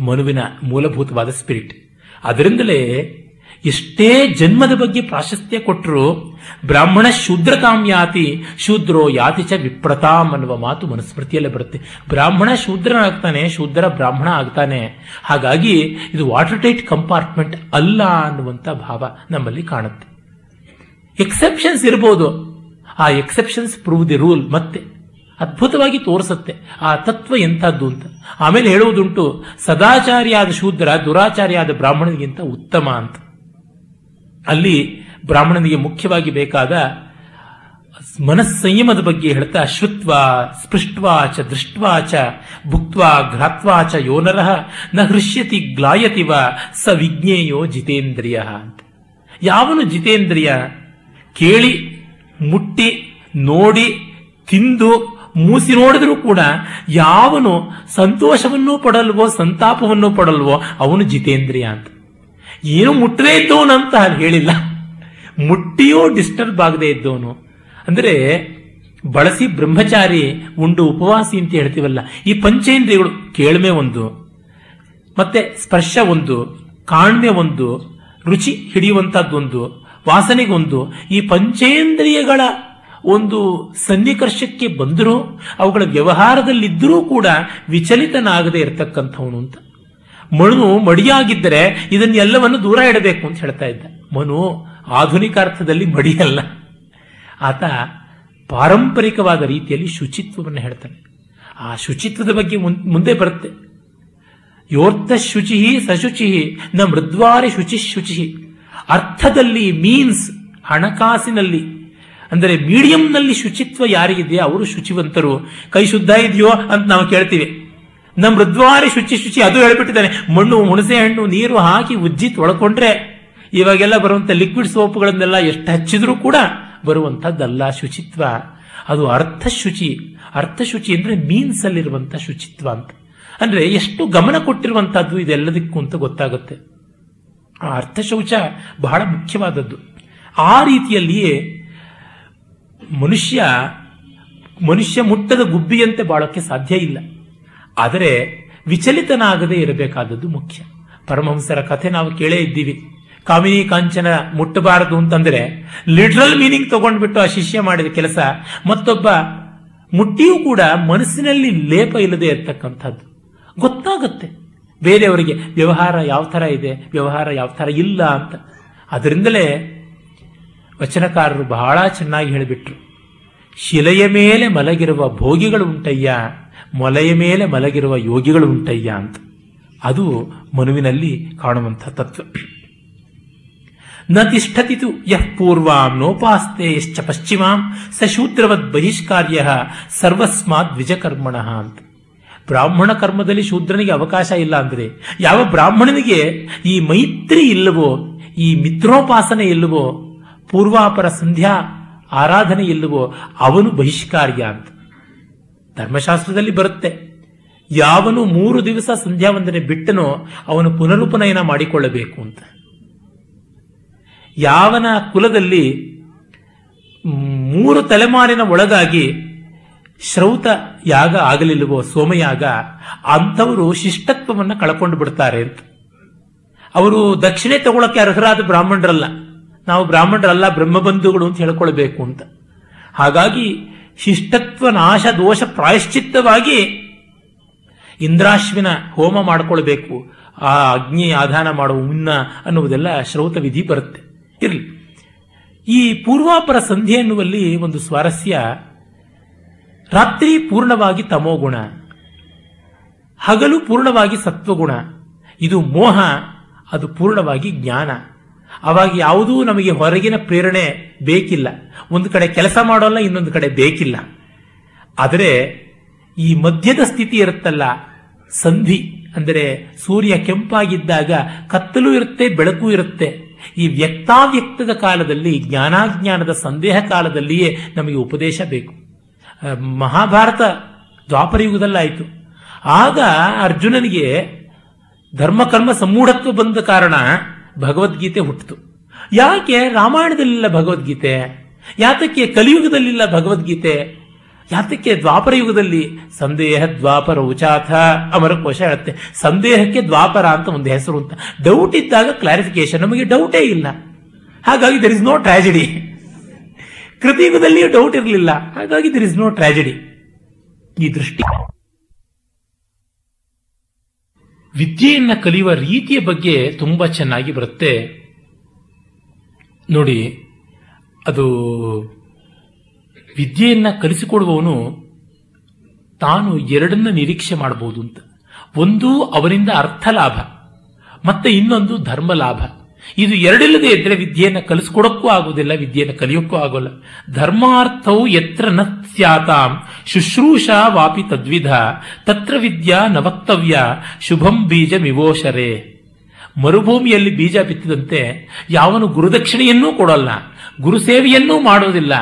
ಮನುವಿನ ಮೂಲಭೂತವಾದ ಸ್ಪಿರಿಟ್. ಅದರಿಂದಲೇ ಎಷ್ಟೇ ಜನ್ಮದ ಬಗ್ಗೆ ಪ್ರಾಶಸ್ತ್ಯ ಕೊಟ್ಟರು ಬ್ರಾಹ್ಮಣ ಶೂದ್ರತಾಂ ಯಾತಿ ಶೂದ್ರೋ ಯಾತಿ ಚ ವಿಪ್ರತಾಂ ಅನ್ನುವ ಮಾತು ಮನುಸ್ಮೃತಿಯಲ್ಲೇ ಬರುತ್ತೆ. ಬ್ರಾಹ್ಮಣ ಶೂದ್ರನಾಗ್ತಾನೆ, ಶೂದ್ರ ಬ್ರಾಹ್ಮಣ ಆಗ್ತಾನೆ. ಹಾಗಾಗಿ ಇದು ವಾಟರ್ ಟೈಟ್ ಕಂಪಾರ್ಟ್ಮೆಂಟ್ ಅಲ್ಲ ಅನ್ನುವಂಥ ಭಾವ ನಮ್ಮಲ್ಲಿ ಕಾಣುತ್ತೆ. ಎಕ್ಸೆಪ್ಷನ್ಸ್ ಇರಬಹುದು, ಆ ಎಕ್ಸೆಪ್ಷನ್ಸ್ ಪ್ರೂವ್ ದಿ ರೂಲ್ ಮತ್ತೆ ಅದ್ಭುತವಾಗಿ ತೋರಿಸುತ್ತೆ ಆ ತತ್ವ ಎಂಥದ್ದು ಅಂತ. ಆಮೇಲೆ ಹೇಳುವುದುಂಟು, ಸದಾಚಾರಿಯಾದ ಶೂದ್ರ ದುರಾಚಾರಿಯಾದ ಬ್ರಾಹ್ಮಣನಿಗಿಂತ ಉತ್ತಮ ಅಂತ. ಅಲ್ಲಿ ಬ್ರಾಹ್ಮಣನಿಗೆ ಮುಖ್ಯವಾಗಿ ಬೇಕಾದ ಮನಸ್ಸಂಯಮದ ಬಗ್ಗೆ ಹೇಳ್ತಾ, ಶ್ರುತ್ವ ಸ್ಪೃಷ್ಟ್ವಾಚ ದೃಷ್ಟ್ವಾಚ ಭುಕ್ತ್ವಾ ಘ್ರಾತ್ವಾಚ ಯೋನರಃ ನ ಹೃಷ್ಯತಿ ಗ್ಲಾಯತಿವ ಸ ವಿಜ್ಞೇಯೋ ಜಿತೇಂದ್ರಿಯ ಅಂತ. ಯಾವನು ಜಿತೇಂದ್ರಿಯ? ಕೇಳಿ, ಮುಟ್ಟಿ, ನೋಡಿ, ತಿಂದು, ಮೂಸಿ ನೋಡಿದ್ರೂ ಕೂಡ ಯಾವನು ಸಂತೋಷವನ್ನೂ ಪಡಲ್ವೋ ಸಂತಾಪವನ್ನೂ ಪಡಲ್ವೋ ಅವನು ಜಿತೇಂದ್ರಿಯ ಅಂತ. ಏನು ಮುಟ್ಟದೇ ಇದ್ದವನು ಅಂತ ಅಲ್ಲಿ ಹೇಳಿಲ್ಲ, ಮುಟ್ಟಿಯೂ ಡಿಸ್ಟರ್ಬ್ ಆಗದೆ ಇದ್ದವನು. ಅಂದರೆ ಬಳಸಿ ಬ್ರಹ್ಮಚಾರಿ ಉಂಡು ಉಪವಾಸಿ ಅಂತ ಹೇಳ್ತೀವಲ್ಲ, ಈ ಪಂಚೇಂದ್ರಿಯಗಳು ಕೇಳ್ಮೆ ಒಂದು, ಮತ್ತೆ ಸ್ಪರ್ಶ ಒಂದು, ಕಾಣ್ಮೆ ಒಂದು, ರುಚಿ ಹಿಡಿಯುವಂತಹದ್ದೊಂದು, ವಾಸನೆಗೊಂದು, ಈ ಪಂಚೇಂದ್ರಿಯಗಳ ಒಂದು ಸನ್ನಿಕರ್ಷಕ್ಕೆ ಬಂದರೂ ಅವುಗಳ ವ್ಯವಹಾರದಲ್ಲಿದ್ದರೂ ಕೂಡ ವಿಚಲಿತನಾಗದೆ ಇರತಕ್ಕಂಥವನು ಅಂತ. ಮನು ಮಡಿಯಾಗಿದ್ದರೆ ಇದನ್ನೆಲ್ಲವನ್ನು ದೂರ ಇಡಬೇಕು ಅಂತ ಹೇಳ್ತಾ ಇದ್ದ. ಮನು ಆಧುನಿಕ ಅರ್ಥದಲ್ಲಿ ಮಡಿಯಲ್ಲ, ಆತ ಪಾರಂಪರಿಕವಾದ ರೀತಿಯಲ್ಲಿ ಶುಚಿತ್ವವನ್ನು ಹೇಳ್ತಾನೆ. ಆ ಶುಚಿತ್ವದ ಬಗ್ಗೆ ಮುಂದೆ ಬರುತ್ತೆ. ಯೋರ್ಥ ಶುಚಿ ಸಶುಚಿ ನ ಮೃದ್ವಾರಿ ಶುಚಿ ಶುಚಿ. ಅರ್ಥದಲ್ಲಿ ಮೀನ್ಸ್ ಹಣಕಾಸಿನಲ್ಲಿ, ಅಂದರೆ ಮೀಡಿಯಂನಲ್ಲಿ ಶುಚಿತ್ವ ಯಾರಿಗಿದೆಯೋ ಅವರು ಶುಚಿವಂತರು. ಕೈ ಶುದ್ಧ ಇದೆಯೋ ಅಂತ ನಾವು ಕೇಳ್ತೀವಿ. ನಮ್ಮ ಮೃದ್ವಾರಿ ಶುಚಿ ಶುಚಿ ಅದು ಹೇಳ್ಬಿಟ್ಟಿದ್ದಾನೆ. ಮಣ್ಣು, ಹುಣಸೆ ಹಣ್ಣು, ನೀರು ಹಾಕಿ ಉಜ್ಜಿ ತೊಳ್ಕೊಂಡ್ರೆ, ಇವಾಗೆಲ್ಲ ಬರುವಂಥ ಲಿಕ್ವಿಡ್ ಸೋಪ್ಗಳನ್ನೆಲ್ಲ ಎಷ್ಟು ಹಚ್ಚಿದ್ರೂ ಕೂಡ ಬರುವಂಥದ್ದಲ್ಲ ಶುಚಿತ್ವ. ಅದು ಅರ್ಥಶುಚಿ. ಅರ್ಥಶುಚಿ ಅಂದರೆ ಮೀನ್ಸಲ್ಲಿರುವಂಥ ಶುಚಿತ್ವ ಅಂತ. ಅಂದರೆ ಎಷ್ಟು ಗಮನ ಕೊಟ್ಟಿರುವಂಥದ್ದು ಇದೆಲ್ಲದಕ್ಕೂ ಅಂತ ಗೊತ್ತಾಗುತ್ತೆ. ಆ ಅರ್ಥಶೌಚ ಬಹಳ ಮುಖ್ಯವಾದದ್ದು. ಆ ರೀತಿಯಲ್ಲಿಯೇ ಮನುಷ್ಯ ಮನುಷ್ಯ ಮುಟ್ಟದ ಗುಬ್ಬಿಯಂತೆ ಬಾಳೋಕ್ಕೆ ಸಾಧ್ಯ ಇಲ್ಲ. ಆದರೆ ವಿಚಲಿತನಾಗದೇ ಇರಬೇಕಾದದ್ದು ಮುಖ್ಯ. ಪರಮಹಂಸರ ಕಥೆ ನಾವು ಕೇಳೇ ಇದ್ದೀವಿ. ಕಾಮಿನಿ ಕಾಂಚನ ಮುಟ್ಟಬಾರದು ಅಂತಂದ್ರೆ ಲಿಟ್ರಲ್ ಮೀನಿಂಗ್ ತಗೊಂಡ್ಬಿಟ್ಟು ಆ ಶಿಷ್ಯ ಮಾಡಿದ ಕೆಲಸ. ಮತ್ತೊಬ್ಬ ಮುಟ್ಟಿಯೂ ಕೂಡ ಮನಸ್ಸಿನಲ್ಲಿ ಲೇಪ ಇಲ್ಲದೆ ಇರತಕ್ಕಂಥದ್ದು ಗೊತ್ತಾಗುತ್ತೆ ಬೇರೆಯವರಿಗೆ. ವ್ಯವಹಾರ ಯಾವ ಥರ ಇದೆ, ವ್ಯವಹಾರ ಯಾವ ಥರ ಇಲ್ಲ ಅಂತ. ಅದರಿಂದಲೇ ವಚನಕಾರರು ಬಹಳ ಚೆನ್ನಾಗಿ ಹೇಳಿಬಿಟ್ರು. ಶಿಲೆಯ ಮೇಲೆ ಮಲಗಿರುವ ಭೋಗಿಗಳು ಉಂಟಯ್ಯ, ಮೊಲೆಯ ಮೇಲೆ ಮಲಗಿರುವ ಯೋಗಿಗಳು ಉಂಟಯ್ಯ ಅಂತ. ಅದು ಮನುವಿನಲ್ಲಿ ಕಾಣುವಂತಹ ತತ್ವ. ನ ತಿಷ್ಠತಿತು ಯಃ ಪೂರ್ವಾಂ ನೋಪಾಸ್ತೆ ಯಶ್ಚ ಪಶ್ಚಿಮಾಂ ಸ ಶೂದ್ರವದ್ ಬಹಿಷ್ಕಾರ್ಯಃ ಸರ್ವಸ್ಮಾದ್ ದ್ವಿಜಕರ್ಮಣಃ ಅಂತ. ಬ್ರಾಹ್ಮಣ ಕರ್ಮದಲ್ಲಿ ಶೂದ್ರನಿಗೆ ಅವಕಾಶ ಇಲ್ಲ ಅಂದರೆ, ಯಾವ ಬ್ರಾಹ್ಮಣನಿಗೆ ಈ ಮೈತ್ರಿ ಇಲ್ಲವೋ, ಈ ಮಿತ್ರೋಪಾಸನೆ ಇಲ್ಲವೋ, ಪೂರ್ವಾಪರ ಸಂಧ್ಯಾ ಆರಾಧನೆ ಇಲ್ಲವೋ ಅವನು ಬಹಿಷ್ಕಾರ್ಯ ಅಂತ. ಧರ್ಮಶಾಸ್ತ್ರದಲ್ಲಿ ಬರುತ್ತೆ, ಯಾವನು ಮೂರು ದಿವಸ ಸಂಧ್ಯಾ ವಂದನೆ ಬಿಟ್ಟನೋ ಅವನು ಪುನರುಪನಯನ ಮಾಡಿಕೊಳ್ಳಬೇಕು ಅಂತ. ಯಾವನ ಕುಲದಲ್ಲಿ ಮೂರು ತಲೆಮಾರಿನ ಒಳಗಾಗಿ ಶ್ರೌತ ಯಾಗ ಆಗಲಿಲ್ಲವೋ ಸೋಮಯಾಗ, ಅಂಥವರು ಶಿಷ್ಟತ್ವವನ್ನು ಕಳ್ಕೊಂಡು ಬಿಡ್ತಾರೆ ಅಂತ. ಅವರು ದಕ್ಷಿಣೆ ತಗೊಳಕ್ಕೆ ಅರ್ಹರಾದ ಬ್ರಾಹ್ಮಣರಲ್ಲ, ನಾವು ಬ್ರಾಹ್ಮಣರಲ್ಲ ಬ್ರಹ್ಮಬಂಧುಗಳು ಅಂತ ಹೇಳ್ಕೊಳ್ಬೇಕು ಅಂತ. ಹಾಗಾಗಿ ಶಿಷ್ಟತ್ವ ನಾಶ ದೋಷ ಪ್ರಾಯಶ್ಚಿತ್ತವಾಗಿ ಇಂದ್ರಾಶ್ವಿನ ಹೋಮ ಮಾಡ್ಕೊಳ್ಬೇಕು, ಆ ಅಗ್ನಿ ಆಧಾನ ಮಾಡುವ ಮುನ್ನ ಅನ್ನುವುದೆಲ್ಲ ಶ್ರೌತ ವಿಧಿ ಬರುತ್ತೆ. ಇರಲಿ, ಈ ಪೂರ್ವಾಪರ ಸಂಧಿ ಎನ್ನುವಲ್ಲಿ ಒಂದು ಸ್ವಾರಸ್ಯ, ರಾತ್ರಿ ಪೂರ್ಣವಾಗಿ ತಮೋಗುಣ, ಹಗಲು ಪೂರ್ಣವಾಗಿ ಸತ್ವಗುಣ. ಇದು ಮೋಹ, ಅದು ಪೂರ್ಣವಾಗಿ ಜ್ಞಾನ. ಆವಾಗ ಯಾವುದೂ ನಮಗೆ ಹೊರಗಿನ ಪ್ರೇರಣೆ ಬೇಕಿಲ್ಲ, ಒಂದು ಕಡೆ ಕೆಲಸ ಮಾಡೋಲ್ಲ, ಇನ್ನೊಂದು ಕಡೆ ಬೇಕಿಲ್ಲ. ಆದರೆ ಈ ಮಧ್ಯದ ಸ್ಥಿತಿ ಇರುತ್ತಲ್ಲ, ಸಂಧಿ ಅಂದರೆ ಸೂರ್ಯ ಕೆಂಪಾಗಿದ್ದಾಗ ಕತ್ತಲು ಇರುತ್ತೆ, ಬೆಳಕು ಇರುತ್ತೆ. ಈ ವ್ಯಕ್ತಾವ್ಯಕ್ತದ ಕಾಲದಲ್ಲಿ, ಜ್ಞಾನಾಜ್ಞಾನದ ಸಂದೇಹ ಕಾಲದಲ್ಲಿಯೇ ನಮಗೆ ಉಪದೇಶ ಬೇಕು. ಮಹಾಭಾರತ ದ್ವಾಪರಯುಗದಲ್ಲಾಯಿತು. ಆಗ ಅರ್ಜುನನಿಗೆ ಧರ್ಮಕರ್ಮ ಸಮೂಢತ್ವ ಬಂದ ಕಾರಣ ಭಗವದ್ಗೀತೆ ಹುಟ್ಟಿತು. ಯಾಕೆ ರಾಮಾಯಣದಲ್ಲಿಲ್ಲ ಭಗವದ್ಗೀತೆ? ಯಾತಕ್ಕೆ ಕಲಿಯುಗದಲ್ಲಿಲ್ಲ ಭಗವದ್ಗೀತೆ? ಯಾತಕ್ಕೆ ದ್ವಾಪರಯುಗದಲ್ಲಿ? ಸಂದೇಹ ದ್ವಾಪರ ಉಚಾಥ ಅಮರಕೋಶ ಹೇಳುತ್ತೆ. ಸಂದೇಹಕ್ಕೆ ದ್ವಾಪರ ಅಂತ ಒಂದು ಹೆಸರು ಅಂತ. ಡೌಟ್ ಇದ್ದಾಗ ಕ್ಲಾರಿಫಿಕೇಶನ್. ನಮಗೆ ಡೌಟೇ ಇಲ್ಲ, ಹಾಗಾಗಿ ದರ್ ಇಸ್ ನೋ ಟ್ರಾಜಿಡಿ. ಕೃತಿಯುಗದಲ್ಲಿಯೂ ಡೌಟ್ ಇರಲಿಲ್ಲ, ಹಾಗಾಗಿ ದರ್ ಇಸ್ ನೋ ಟ್ರಾಜಿಡಿ. ಈ ದೃಷ್ಟಿ, ವಿದ್ಯೆಯನ್ನು ಕಲಿಯುವ ರೀತಿಯ ಬಗ್ಗೆ ತುಂಬಾ ಚೆನ್ನಾಗಿ ಬರುತ್ತೆ ನೋಡಿ. ಅದು ವಿದ್ಯೆಯನ್ನು ಕಲಿಸಿಕೊಡುವವನು ತಾನು ಎರಡನ್ನ ನಿರೀಕ್ಷೆ ಮಾಡಬಹುದು ಅಂತ. ಒಂದು ಅವರಿಂದ ಅರ್ಥ ಲಾಭ, ಮತ್ತೆ ಇನ್ನೊಂದು ಧರ್ಮ ಲಾಭ. ಇದು ಎರಡಿಲ್ಲದೆ ಇದ್ರೆ ವಿದ್ಯೆಯನ್ನು ಕಲಿಸಿಕೊಡಕ್ಕೂ ಆಗೋದಿಲ್ಲ, ವಿದ್ಯೆಯನ್ನು ಕಲಿಯೋಕ್ಕೂ ಆಗೋಲ್ಲ. ಧರ್ಮಾರ್ಥವು ಯತ್ರ ನ ಸ್ಯಾತಾಂ ಶುಶ್ರೂಷಾ ವಾಪಿ ತದ್ವಿಧ ತತ್ರ ವಿದ್ಯಾ ನವಕ್ತವ್ಯ ಶುಭಂ ಬೀಜ ಮಿವೋಷರೆ. ಮರುಭೂಮಿಯಲ್ಲಿ ಬೀಜ ಬಿತ್ತಿದಂತೆ ಯಾವನು ಗುರುದಕ್ಷಿಣೆಯನ್ನೂ ಕೊಡಲ್ಲ, ಗುರುಸೇವೆಯನ್ನೂ ಮಾಡೋದಿಲ್ಲ,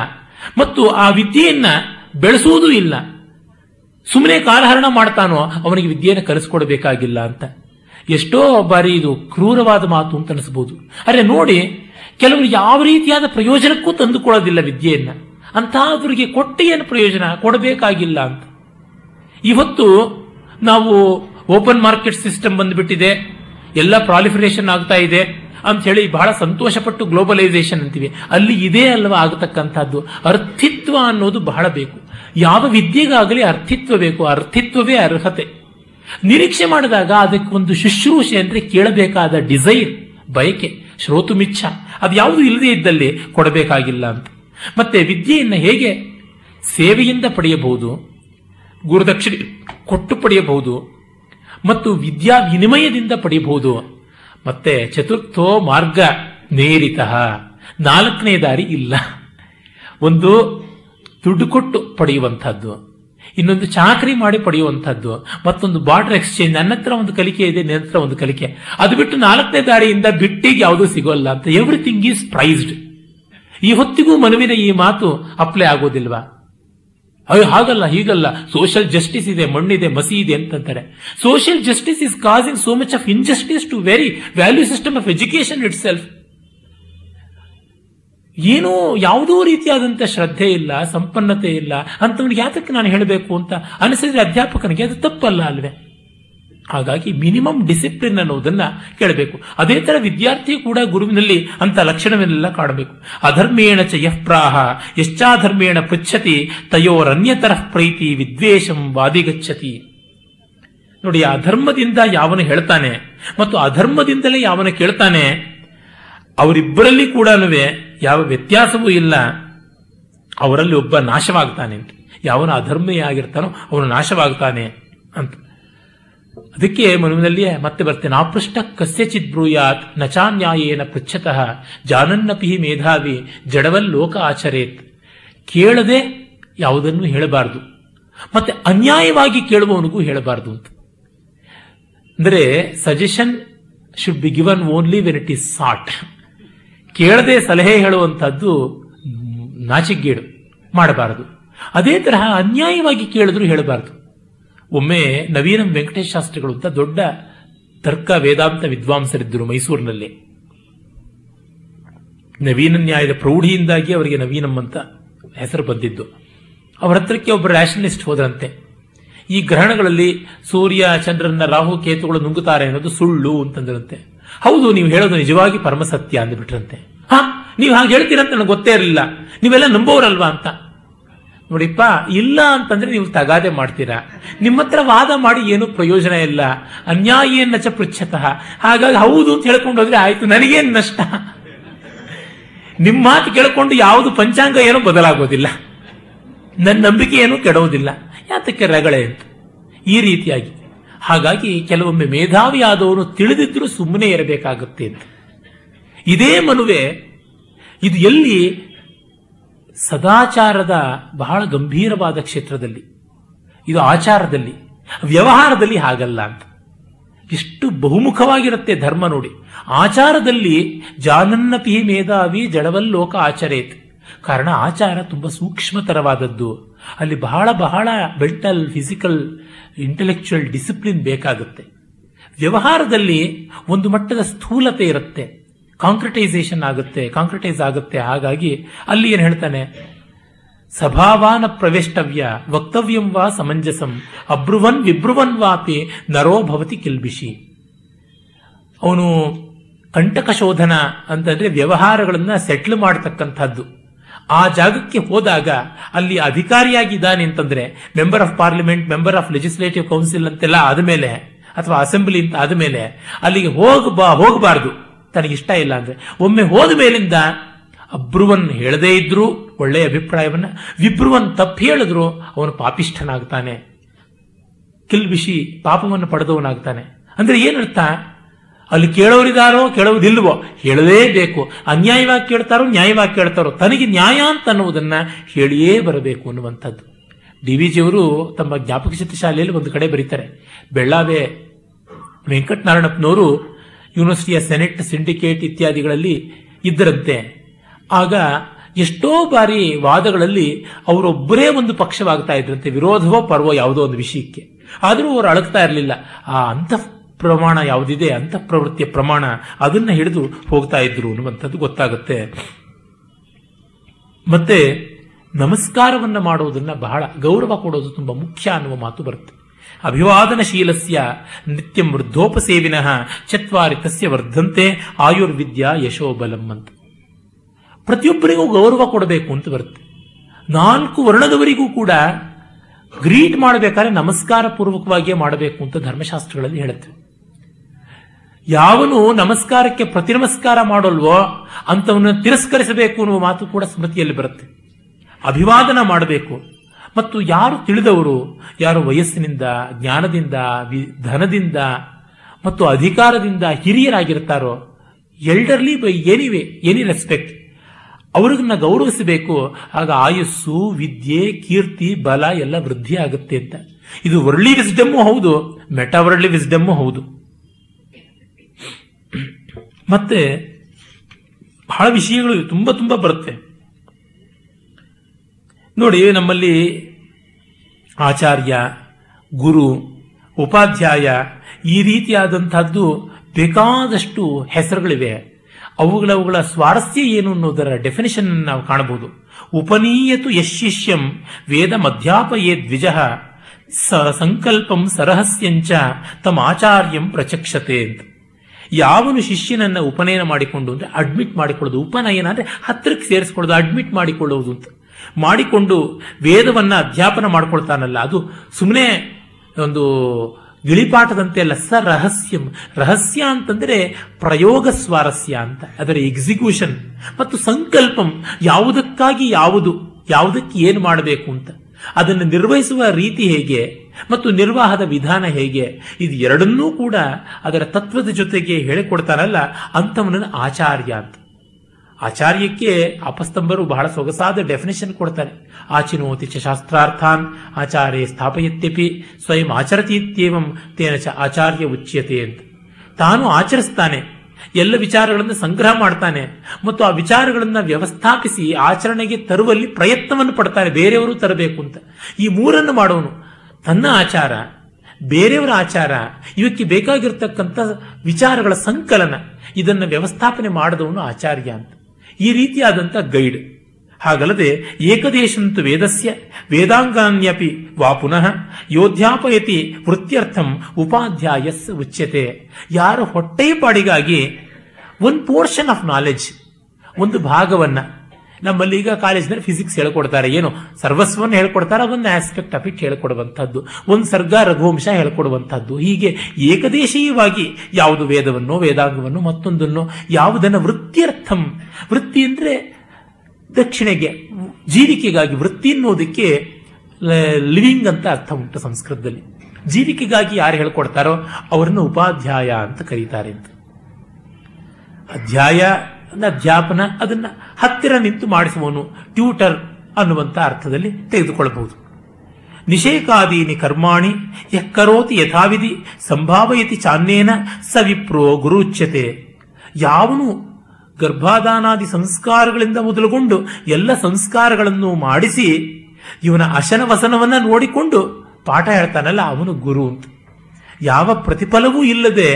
ಮತ್ತು ಆ ವಿದ್ಯೆಯನ್ನ ಬೆಳೆಸುವುದೂ ಇಲ್ಲ, ಸುಮ್ಮನೆ ಕಾಲಹರಣ ಮಾಡ್ತಾನೋ ಅವನಿಗೆ ವಿದ್ಯೆಯನ್ನು ಕಲಿಸಿಕೊಡಬೇಕಾಗಿಲ್ಲ ಅಂತ. ಎಷ್ಟೋ ಬಾರಿ ಇದು ಕ್ರೂರವಾದ ಮಾತು ಅಂತ ಅನಿಸಬಹುದು. ಅರೆ ನೋಡಿ, ಕೆಲವರು ಯಾವ ರೀತಿಯಾದ ಪ್ರಯೋಜನಕ್ಕೂ ತಂದುಕೊಳ್ಳೋದಿಲ್ಲ ವಿದ್ಯೆಯನ್ನ, ಅಂತಹವರಿಗೆ ಕೊಟ್ಟು ಏನು ಪ್ರಯೋಜನ, ಕೊಡಬೇಕಾಗಿಲ್ಲ ಅಂತ. ಇವತ್ತು ನಾವು ಓಪನ್ ಮಾರ್ಕೆಟ್ ಸಿಸ್ಟಮ್ ಬಂದ್ಬಿಟ್ಟಿದೆ, ಎಲ್ಲ ಪ್ರಾಲಿಫರೇಷನ್ ಆಗ್ತಾ ಇದೆ ಅಂತ ಹೇಳಿ ಬಹಳ ಸಂತೋಷಪಟ್ಟು ಗ್ಲೋಬಲೈಸೇಷನ್ ಅಂತೀವಿ. ಅಲ್ಲಿ ಇದೇ ಅಲ್ವಾ ಆಗತಕ್ಕಂಥದ್ದು. ಅರ್ಥಿತ್ವ ಅನ್ನೋದು ಬಹಳ ಬೇಕು. ಯಾವ ವಿದ್ಯೆಗಾಗಲಿ ಅರ್ಥಿತ್ವ ಬೇಕು, ಅರ್ಥಿತ್ವವೇ ಅರ್ಹತೆ. ನಿರೀಕ್ಷೆ ಮಾಡಿದಾಗ ಅದಕ್ಕೆ ಒಂದು ಶುಶ್ರೂಷೆ ಅಂದರೆ ಕೇಳಬೇಕಾದ ಡಿಸೈರ್, ಬಯಕೆ, ಶ್ರೋತುಮಿಚ್ಛ, ಅದು ಯಾವುದೂ ಇಲ್ಲದೆ ಇದ್ದಲ್ಲಿ ಕೊಡಬೇಕಾಗಿಲ್ಲ ಅಂತ. ಮತ್ತೆ ವಿದ್ಯೆಯನ್ನು ಹೇಗೆ ಸೇವೆಯಿಂದ ಪಡೆಯಬಹುದು, ಗುರುದಕ್ಷಿಣೆ ಕೊಟ್ಟು ಪಡೆಯಬಹುದು, ಮತ್ತು ವಿದ್ಯಾ ವಿನಿಮಯದಿಂದ ಪಡೆಯಬಹುದು. ಮತ್ತೆ ಚತುರ್ಥೋ ಮಾರ್ಗ ನೇರಿತ, ನಾಲ್ಕನೇ ದಾರಿ ಇಲ್ಲ. ಒಂದು ದುಡ್ಡು ಕೊಟ್ಟು ಪಡೆಯುವಂಥದ್ದು, ಇನ್ನೊಂದು ಚಾಕರಿ ಮಾಡಿ ಪಡೆಯುವಂಥದ್ದು, ಮತ್ತೊಂದು ಬಾರ್ಡರ್ ಎಕ್ಸ್ಚೇಂಜ್. ನನ್ನ ಹತ್ರ ಒಂದು ಕಲಿಕೆ ಇದೆ, ನನ್ನ ಹತ್ರ ಒಂದು ಕಲಿಕೆ, ಅದು ಬಿಟ್ಟು ನಾಲ್ಕನೇ ದಾರಿಯಿಂದ ಬಿಟ್ಟಿಗೆ ಯಾವುದೂ ಸಿಗೋಲ್ಲ ಅಂತ. Everything is priced. ಈ ಹೊತ್ತಿಗೂ ಮನುವಿನ ಈ ಮಾತು ಅಪ್ಲೈ ಆಗೋದಿಲ್ವಾ? ಅಯ್ಯೋ ಹಾಗಲ್ಲ, ಹೀಗಲ್ಲ, ಸೋಷಿಯಲ್ ಜಸ್ಟಿಸ್ ಇದೆ, ಮಣ್ಣಿದೆ, ಮಸಿ ಇದೆ ಅಂತಂತಾರೆ. Social justice is causing so much of injustice to very value system of education itself. ಏನೂ ಯಾವುದೋ ರೀತಿಯಾದಂಥ ಶ್ರದ್ಧೆ ಇಲ್ಲ, ಸಂಪನ್ನತೆ ಇಲ್ಲ ಅಂತವನಿಗೆ ಯಾತಕ್ಕೆ ನಾನು ಹೇಳಬೇಕು ಅಂತ ಅನಿಸಿದ್ರೆ ಅಧ್ಯಾಪಕನಿಗೆ ಅದು ತಪ್ಪಲ್ಲ ಅಲ್ವೇ? ಹಾಗಾಗಿ ಮಿನಿಮಮ್ ಡಿಸಿಪ್ಲಿನ್ ಅನ್ನೋದನ್ನ ಕೇಳಬೇಕು. ಅದೇ ತರ ವಿದ್ಯಾರ್ಥಿ ಕೂಡ ಗುರುವಿನಲ್ಲಿ ಅಂತ ಲಕ್ಷಣವನ್ನೆಲ್ಲ ಕಾಣಬೇಕು. ಅಧರ್ಮೇಣ ಚ ಯಃ ಪ್ರಾಹ ಯಶ್ಚಾಧರ್ಮೇಣ ಪೃಚ್ಛತಿ ತಯೋರನ್ಯತರ ಪ್ರೀತಿ ವಿದ್ವೇಷಂ ವಾದಿಗಚ್ಚತಿ. ನೋಡಿ, ಅಧರ್ಮದಿಂದ ಯಾವನು ಹೇಳ್ತಾನೆ ಮತ್ತು ಅಧರ್ಮದಿಂದಲೇ ಯಾವನು ಕೇಳ್ತಾನೆ, ಅವರಿಬ್ಬರಲ್ಲಿ ಕೂಡ ಯಾವ ವ್ಯತ್ಯಾಸವೂ ಇಲ್ಲ, ಅವರಲ್ಲಿ ಒಬ್ಬ ನಾಶವಾಗ್ತಾನೆ ಅಂತ. ಯಾವನು ಅಧರ್ಮಿಯಾಗಿರ್ತಾನೋ ಅವನು ನಾಶವಾಗ್ತಾನೆ ಅಂತ. ಅದಕ್ಕೆ ಮನುವಿನಲ್ಲಿಯೇ ಮತ್ತೆ ಬರ್ತೇನೆ, ಅಪೃಷ್ಟ ಕಸ್ಯಚಿತ್ ಬ್ರೂಯಾತ್ ನಚಾನ್ಯಾಯೇನ ಪೃಚ್ಛತಃ ಜಾನನ್ನಪಿ ಮೇಧಾವಿ ಜಡವಲ್ ಲೋಕ ಆಚರೇತ್. ಕೇಳದೆ ಯಾವುದನ್ನು ಹೇಳಬಾರದು, ಮತ್ತೆ ಅನ್ಯಾಯವಾಗಿ ಕೇಳುವವನಿಗೂ ಹೇಳಬಾರದು ಅಂತ. ಅಂದರೆ suggestion should be given only when it is sought. ಕೇಳದೆ ಸಲಹೆ ಹೇಳುವಂಥದ್ದು ನಾಚಿಕೆಗೇಡು, ಮಾಡಬಾರದು. ಅದೇ ತರಹ ಅನ್ಯಾಯವಾಗಿ ಕೇಳಿದ್ರು ಹೇಳಬಾರದು. ಒಮ್ಮೆ ನವೀನಂ ವೆಂಕಟೇಶ ಶಾಸ್ತ್ರಿಗಳು ಅಂತ ದೊಡ್ಡ ತರ್ಕ ವೇದಾಂತ ವಿದ್ವಾಂಸರಿದ್ದರು ಮೈಸೂರಿನಲ್ಲಿ. ನವೀನ ನ್ಯಾಯದ ಪ್ರೌಢಿಯಿಂದಾಗಿ ಅವರಿಗೆ ನವೀನಂ ಅಂತ ಹೆಸರು ಬಂದಿದ್ದು. ಅವರ ಹತ್ರಕ್ಕೆ ಒಬ್ಬ ರ್ಯಾಷನಲಿಸ್ಟ್ ಹೋದ್ರಂತೆ. ಈ ಗ್ರಹಣಗಳಲ್ಲಿ ಸೂರ್ಯ ಚಂದ್ರನ ರಾಹು ಕೇತುಗಳು ನುಂಗುತ್ತಾರೆ ಅನ್ನೋದು ಸುಳ್ಳು ಅಂತಂದ್ರಂತೆ. ಹೌದು, ನೀವು ಹೇಳೋದು ನಿಜವಾಗಿ ಪರಮಸತ್ಯ ಅಂದ್ಬಿಟ್ರಂತೆ. ಹಾ, ನೀವು ಹಾಗೆ ಹೇಳ್ತೀರಂತ ನನಗೆ ಗೊತ್ತೇ ಇರಲಿಲ್ಲ, ನೀವೆಲ್ಲ ನಂಬೋರಲ್ವಾ ಅಂತ. ನೋಡಿಪ್ಪ, ಇಲ್ಲ ಅಂತಂದ್ರೆ ನೀವು ತಗಾದೆ ಮಾಡ್ತೀರಾ, ನಿಮ್ಮ ಹತ್ರ ವಾದ ಮಾಡಿ ಏನು ಪ್ರಯೋಜನ ಇಲ್ಲ. ಅನ್ಯಾಯೇನ ಚ ಪೃಚ್ಛತಃ. ಹಾಗಾಗಿ ಹೌದು ಅಂತ ಹೇಳ್ಕೊಂಡು ಹೋದ್ರೆ ಆಯ್ತು, ನನಗೇನು ನಷ್ಟ. ನಿಮ್ಮ ಮಾತು ಕೇಳಿಕೊಂಡು ಯಾವುದು ಪಂಚಾಂಗ ಏನೂ ಬದಲಾಗೋದಿಲ್ಲ, ನನ್ನ ನಂಬಿಕೆ ಏನೂ ಕೆಡೋದಿಲ್ಲ, ಯಾತಕ್ಕೆ ರಗಳೆ ಅಂತ. ಈ ರೀತಿಯಾಗಿ ಹಾಗಾಗಿ ಕೆಲವೊಮ್ಮೆ ಮೇಧಾವಿ ಆದವನು ತಿಳಿದಿದ್ರೂ ಸುಮ್ಮನೆ ಇರಬೇಕಾಗುತ್ತೆ ಅಂತ. ಇದೇ ಮನುವೆ ಇದು ಎಲ್ಲಿ ಸದಾಚಾರದ ಬಹಳ ಗಂಭೀರವಾದ ಕ್ಷೇತ್ರದಲ್ಲಿ, ಇದು ಆಚಾರದಲ್ಲಿ, ವ್ಯವಹಾರದಲ್ಲಿ ಹಾಗಲ್ಲ ಅಂತ. ಇಷ್ಟು ಬಹುಮುಖವಾಗಿರುತ್ತೆ ಧರ್ಮ ನೋಡಿ. ಆಚಾರದಲ್ಲಿ ಜಾನನ್ನಪಿ ಮೇಧಾವಿ ಜಡವಲ್ ಲೋಕ ಆಚರೇತ್. ಕಾರಣ ಆಚಾರ ತುಂಬಾ ಸೂಕ್ಷ್ಮತರವಾದದ್ದು, ಅಲ್ಲಿ ಬಹಳ ಬಹಳ ಮೆಂಟಲ್, ಫಿಸಿಕಲ್, ಇಂಟೆಲೆಕ್ಚುಯಲ್ ಡಿಸಿಪ್ಲಿನ್ ಬೇಕಾಗುತ್ತೆ. ವ್ಯವಹಾರದಲ್ಲಿ ಒಂದು ಮಟ್ಟದ ಸ್ಥೂಲತೆ ಇರುತ್ತೆ, ಕಾಂಕ್ರಿಟೈಸೇಷನ್ ಆಗುತ್ತೆ, ಕಾಂಕ್ರಿಟೈಸ್ ಆಗುತ್ತೆ. ಹಾಗಾಗಿ ಅಲ್ಲಿ ಏನು ಹೇಳ್ತಾನೆ, ಸಭಾವಾನ ಪ್ರವೇಷ್ಟವ್ಯ ವಕ್ತವ್ಯಂ ವಾ ಸಮಂಜಸಂ ಅಬ್ರುವನ್ ವಿಬ್ರುವನ್ ವಾಪಿ ನರೋ ಭವತಿ ಕಿಲ್ಬಿಷಿ. ಅವನು ಕಂಟಕ ಶೋಧನ ಅಂತಂದ್ರೆ ವ್ಯವಹಾರಗಳನ್ನ ಸೆಟ್ಲ್ ಮಾಡತಕ್ಕಂಥದ್ದು. ಆ ಜಾಗಕ್ಕೆ ಹೋದಾಗ ಅಲ್ಲಿ ಅಧಿಕಾರಿಯಾಗಿದ್ದಾನೆ ಅಂತಂದ್ರೆ member of parliament, member of legislative council ಅಂತೆಲ್ಲ ಆದಮೇಲೆ, ಅಥವಾ ಅಸೆಂಬ್ಲಿ ಅಂತ ಆದಮೇಲೆ ಅಲ್ಲಿಗೆ ಹೋಗಬಾ ಹೋಗಬಾರ್ದು ತನಗಿಷ್ಟ ಇಲ್ಲ ಅಂದ್ರೆ. ಒಮ್ಮೆ ಹೋದ ಮೇಲಿಂದ ಅಬ್ರುವನ್ ಹೇಳದೇ ಇದ್ರು ಒಳ್ಳೆಯ ಅಭಿಪ್ರಾಯವನ್ನ, ವಿಬ್ರುವನ್ ತಪ್ಪು ಹೇಳಿದ್ರು ಅವನು ಪಾಪಿಷ್ಠನಾಗ್ತಾನೆ, ಕಿಲ್ಬಿಷಿ ಪಾಪವನ್ನು ಪಡೆದವನಾಗ್ತಾನೆ. ಅಂದ್ರೆ ಏನರ್ಥ, ಅಲ್ಲಿ ಕೇಳೋರಿದಾರೋ ಕೇಳೋದಿಲ್ವೋ, ಹೇಳಲೇಬೇಕು. ಅನ್ಯಾಯವಾಗಿ ಕೇಳ್ತಾರೋ ನ್ಯಾಯವಾಗಿ ಕೇಳ್ತಾರೋ ತನಗೆ ನ್ಯಾಯ ಅಂತ ಅನ್ನುವುದನ್ನ ಹೇಳಿಯೇ ಬರಬೇಕು ಅನ್ನುವಂಥದ್ದು. ಡಿ ವಿ ಜಿಯವರು ತಮ್ಮ ಜ್ಞಾಪಕ ಚಿತ್ರ ಶಾಲೆಯಲ್ಲಿ ಒಂದು ಕಡೆ ಬರೀತಾರೆ, ಬೆಳ್ಳಾವೆ ವೆಂಕಟನಾರಾಯಣಪ್ಪನವರು ಯೂನಿವರ್ಸಿಟಿಯ ಸೆನೆಟ್, ಸಿಂಡಿಕೇಟ್ ಇತ್ಯಾದಿಗಳಲ್ಲಿ ಇದ್ದರಂತೆ. ಆಗ ಎಷ್ಟೋ ಬಾರಿ ವಾದಗಳಲ್ಲಿ ಅವರೊಬ್ಬರೇ ಒಂದು ಪಕ್ಷವಾಗ್ತಾ ಇದ್ರಂತೆ, ವಿರೋಧವೋ ಪರ್ವೋ ಯಾವುದೋ ಒಂದು ವಿಷಯಕ್ಕೆ. ಆದರೂ ಅವರು ಅಳಗ್ತಾ ಇರಲಿಲ್ಲ. ಆ ಅಂತಃ ಪ್ರಮಾಣ ಯಾವುದಿದೆ, ಅಂತಃ ಪ್ರವೃತ್ತಿಯ ಪ್ರಮಾಣ, ಅದನ್ನ ಹಿಡಿದು ಹೋಗ್ತಾ ಇದ್ರು ಅನ್ನುವಂಥದ್ದು ಗೊತ್ತಾಗುತ್ತೆ. ಮತ್ತೆ ನಮಸ್ಕಾರವನ್ನು ಮಾಡೋದನ್ನ ಬಹಳ ಗೌರವ ಕೊಡೋದು ತುಂಬಾ ಮುಖ್ಯ ಅನ್ನುವ ಮಾತು ಬರುತ್ತೆ. ಅಭಿವಾದನಶೀಲಸ್ಯ ನಿತ್ಯಂ ವೃದ್ಧೋಪಸೇವಿನಃ ಚತ್ವಾರಿ ತಸ್ಯ ವರ್ಧಂತೆ ಆಯುರ್ವಿದ್ಯಾ ಯಶೋಬಲಂ ಅಂತ. ಪ್ರತಿಯೊಬ್ಬರಿಗೂ ಗೌರವ ಕೊಡಬೇಕು ಅಂತ ಬರುತ್ತೆ. ನಾಲ್ಕು ವರ್ಣದವರಿಗೂ ಕೂಡ ಗ್ರೀಟ್ ಮಾಡಬೇಕಾದ್ರೆ ನಮಸ್ಕಾರ ಪೂರ್ವಕವಾಗಿಯೇ ಮಾಡಬೇಕು ಅಂತ ಧರ್ಮಶಾಸ್ತ್ರಗಳಲ್ಲಿ ಹೇಳುತ್ತೆ. ಯಾವನು ನಮಸ್ಕಾರಕ್ಕೆ ಪ್ರತಿನಮಸ್ಕಾರ ಮಾಡೋಲ್ವೋ ಅಂತವನ್ನು ತಿರಸ್ಕರಿಸಬೇಕು ಅನ್ನುವ ಮಾತು ಕೂಡ ಸ್ಮೃತಿಯಲ್ಲಿ ಬರುತ್ತೆ. ಅಭಿವಾದನ ಮಾಡಬೇಕು. ಮತ್ತು ಯಾರು ತಿಳಿದವರು, ಯಾರು ವಯಸ್ಸಿನಿಂದ, ಜ್ಞಾನದಿಂದ, ಧನದಿಂದ ಮತ್ತು ಅಧಿಕಾರದಿಂದ ಹಿರಿಯರಾಗಿರ್ತಾರೋ, elderly by anyway any respect, ಅವ್ರನ್ನ ಗೌರವಿಸಬೇಕು. ಆಗ ಆಯುಸ್ಸು, ವಿದ್ಯೆ, ಕೀರ್ತಿ, ಬಲ ಎಲ್ಲ ವೃದ್ಧಿ ಆಗುತ್ತೆ ಅಂತ. ಇದು ವರ್ಲಿ ವಿಸ್ಡಮ್ಮು ಹೌದು, ಮೆಟಾ ವರ್ಲಿ ವಿಸ್ಡಮ್ಮು ಹೌದು. ಮತ್ತೆ ಬಹಳ ವಿಷಯಗಳು ತುಂಬ ತುಂಬ ಬರುತ್ತೆ ನೋಡಿ. ನಮ್ಮಲ್ಲಿ ಆಚಾರ್ಯ, ಗುರು, ಉಪಾಧ್ಯಾಯ ಈ ರೀತಿಯಾದಂತಹದ್ದು ಬೇಕಾದಷ್ಟು ಹೆಸರುಗಳಿವೆ. ಅವುಗಳವುಗಳ ಸ್ವಾರಸ್ಯ ಏನು ಅನ್ನೋದರ ಡೆಫಿನಿಷನ್ ನಾವು ಕಾಣಬಹುದು. ಉಪನೀಯತು ಯಶಿಷ್ಯಂ ವೇದ ಮಧ್ಯಾಪಯೇ ದ್ವಿಜ ಸ ಸಂಕಲ್ಪಂ ಸರಹಸ್ಯಂಚ ತಮ್ಮ ಆಚಾರ್ಯಂ ಪ್ರಚಕ್ಷತೆ ಅಂತ. ಯಾವನು ಶಿಷ್ಯನನ್ನ ಉಪನಯನ ಮಾಡಿಕೊಂಡು ಅಂದ್ರೆ ಅಡ್ಮಿಟ್ ಮಾಡಿಕೊಳ್ಳೋದು, ಉಪನಯನ ಅಂದ್ರೆ ಹತ್ತಿರಕ್ಕೆ ಸೇರಿಸಿಕೊಳ್ಳೋದು, ಅಡ್ಮಿಟ್ ಮಾಡಿಕೊಳ್ಳೋದು ಅಂತ ಮಾಡಿಕೊಂಡು ವೇದವನ್ನ ಅಧ್ಯಾಪನ ಮಾಡ್ಕೊಳ್ತಾನಲ್ಲ, ಅದು ಸುಮ್ಮನೆ ಒಂದು ಗಿಳಿಪಾಠದಂತೆ ಅಲ್ಲ. ಸ ರಹಸ್ಯಂ, ರಹಸ್ಯ ಅಂತಂದ್ರೆ ಪ್ರಯೋಗ ಸ್ವಾರಸ್ಯ ಅಂತ, ಅದರ ಎಕ್ಸಿಕ್ಯೂಷನ್. ಮತ್ತು ಸಂಕಲ್ಪಂ, ಯಾವುದಕ್ಕಾಗಿ ಯಾವುದು, ಯಾವುದಕ್ಕೆ ಏನು ಮಾಡಬೇಕು ಅಂತ, ಅದನ್ನು ನಿರ್ವಹಿಸುವ ರೀತಿ ಹೇಗೆ ಮತ್ತು ನಿರ್ವಾಹದ ವಿಧಾನ ಹೇಗೆ, ಇದು ಎರಡನ್ನೂ ಕೂಡ ಅದರ ತತ್ವದ ಜೊತೆಗೆ ಹೇಳಿಕೊಡ್ತಾನಲ್ಲ, ಅಂಥವನನ್ನು ಆಚಾರ್ಯ ಅಂತ. ಆಚಾರ್ಯಕ್ಕೆ ಅಪಸ್ತಂಭರು ಬಹಳ ಸೊಗಸಾದ ಡೆಫಿನೇಷನ್ ಕೊಡ್ತಾರೆ. ಆಚಿನೋತಿ ಚ ಶಾಸ್ತ್ರಾರ್ಥಾನ್ ಆಚಾರ್ಯ ಸ್ಥಾಪಯತ್ಯಪಿ ಸ್ವಯಂ ಆಚರತೀತ್ಯೇವಂ ತೇನ ಚ ಆಚಾರ್ಯ ಉಚ್ಯತೆ ಅಂತ. ತಾನು ಆಚರಿಸ್ತಾನೆ, ಎಲ್ಲ ವಿಚಾರಗಳನ್ನು ಸಂಗ್ರಹ ಮಾಡ್ತಾನೆ ಮತ್ತು ಆ ವಿಚಾರಗಳನ್ನು ವ್ಯವಸ್ಥಾಪಿಸಿ ಆಚರಣೆಗೆ ತರುವಲ್ಲಿ ಪ್ರಯತ್ನವನ್ನು ಪಡ್ತಾನೆ, ಬೇರೆಯವರು ತರಬೇಕು ಅಂತ. ಈ ಮೂರನ್ನು ಮಾಡೋನು, ತನ್ನ ಆಚಾರ, ಬೇರೆಯವರ ಆಚಾರ, ಇವಕ್ಕೆ ಬೇಕಾಗಿರ್ತಕ್ಕಂಥ ವಿಚಾರಗಳ ಸಂಕಲನ, ಇದನ್ನು ವ್ಯವಸ್ಥಾಪನೆ ಮಾಡಿದವನು ಆಚಾರ್ಯ ಅಂತ. ಈ ರೀತಿಯಾದಂಥ ಗೈಡ್. ಹಾಗಲ್ಲದೆ ಏಕದೇಶಂತು ವೇದಸ್ಯ ವೇದಾಂಗಾನ್ಯಪಿ ವಾ ಪುನಃ ಯೋಧ್ಯಾಪಯತಿ ವೃತ್ಯರ್ಥಂ ಉಪಾಧ್ಯಾಯಸ್ ಉಚ್ಯತೆ. ಯಾರ ಹೊಟ್ಟೆಪಾಡಿಗಾಗಿ ಒಂದು ಪೋರ್ಷನ್ ಆಫ್ ನಾಲೆಜ್, ಒಂದು ಭಾಗವನ್ನು, ನಮ್ಮಲ್ಲಿ ಈಗ ಕಾಲೇಜಿನಲ್ಲಿ ಫಿಸಿಕ್ಸ್ ಹೇಳ್ಕೊಡ್ತಾರೆ, ಏನು ಸರ್ವಸ್ವವನ್ನು ಹೇಳ್ಕೊಡ್ತಾರೆ, ಒಂದು ಆಸ್ಪೆಕ್ಟ್ ಆಫ್ ಇಟ್ ಹೇಳ್ಕೊಡುವಂಥದ್ದು, ಒಂದು ಸರ್ಗ ರಘುವಂಶ ಹೇಳ್ಕೊಡುವಂಥದ್ದು. ಹೀಗೆ ಏಕದೇಶೀಯವಾಗಿ ಯಾವುದು ವೇದವನ್ನು ವೇದಾಂಗವನ್ನು ಮತ್ತೊಂದನ್ನು ಯಾವುದನ್ನು ವೃತ್ತಿಯರ್ಥಂ, ವೃತ್ತಿ ಅಂದರೆ ದಕ್ಷಿಣೆಗೆ ಜೀವಿಕೆಗಾಗಿ, ವೃತ್ತಿ ಅನ್ನೋದಕ್ಕೆ ಲಿವಿಂಗ್ ಅಂತ ಅರ್ಥ ಉಂಟು ಸಂಸ್ಕೃತದಲ್ಲಿ. ಜೀವಿಕೆಗಾಗಿ ಯಾರು ಹೇಳ್ಕೊಡ್ತಾರೋ ಅವರನ್ನು ಉಪಾಧ್ಯಾಯ ಅಂತ ಕರೀತಾರೆ ಅಂತ. ಅಧ್ಯಾಯ ಅಧ್ಯಾಪನ ಅದನ್ನ ಹತ್ತಿರ ನಿಂತು ಮಾಡಿಸುವವನು, ಟ್ಯೂಟರ್ ಅನ್ನುವಂಥ ಅರ್ಥದಲ್ಲಿ ತೆಗೆದುಕೊಳ್ಳಬಹುದು. ನಿಷೇಕಾದೀನಿ ಕರ್ಮಾಣಿ ಯಃ ಕರೋತಿ ಯಥಾವಿಧಿ ಸಂಭಾವಯತಿ ಚಾನ್ನೇನ ಸ ವಿಪ್ರೋ ಗುರುಚ್ಯತೆ. ಯಾವನು ಗರ್ಭಾದಾನಾದಿ ಸಂಸ್ಕಾರಗಳಿಂದ ಮೊದಲುಗೊಂಡು ಎಲ್ಲ ಸಂಸ್ಕಾರಗಳನ್ನು ಮಾಡಿಸಿ ಇವನ ಅಶನವಸನವನ್ನ ನೋಡಿಕೊಂಡು ಪಾಠ ಹೇಳ್ತಾನಲ್ಲ ಅವನು ಗುರು ಅಂತ. ಯಾವ ಪ್ರತಿಫಲವೂ ಇಲ್ಲದೆ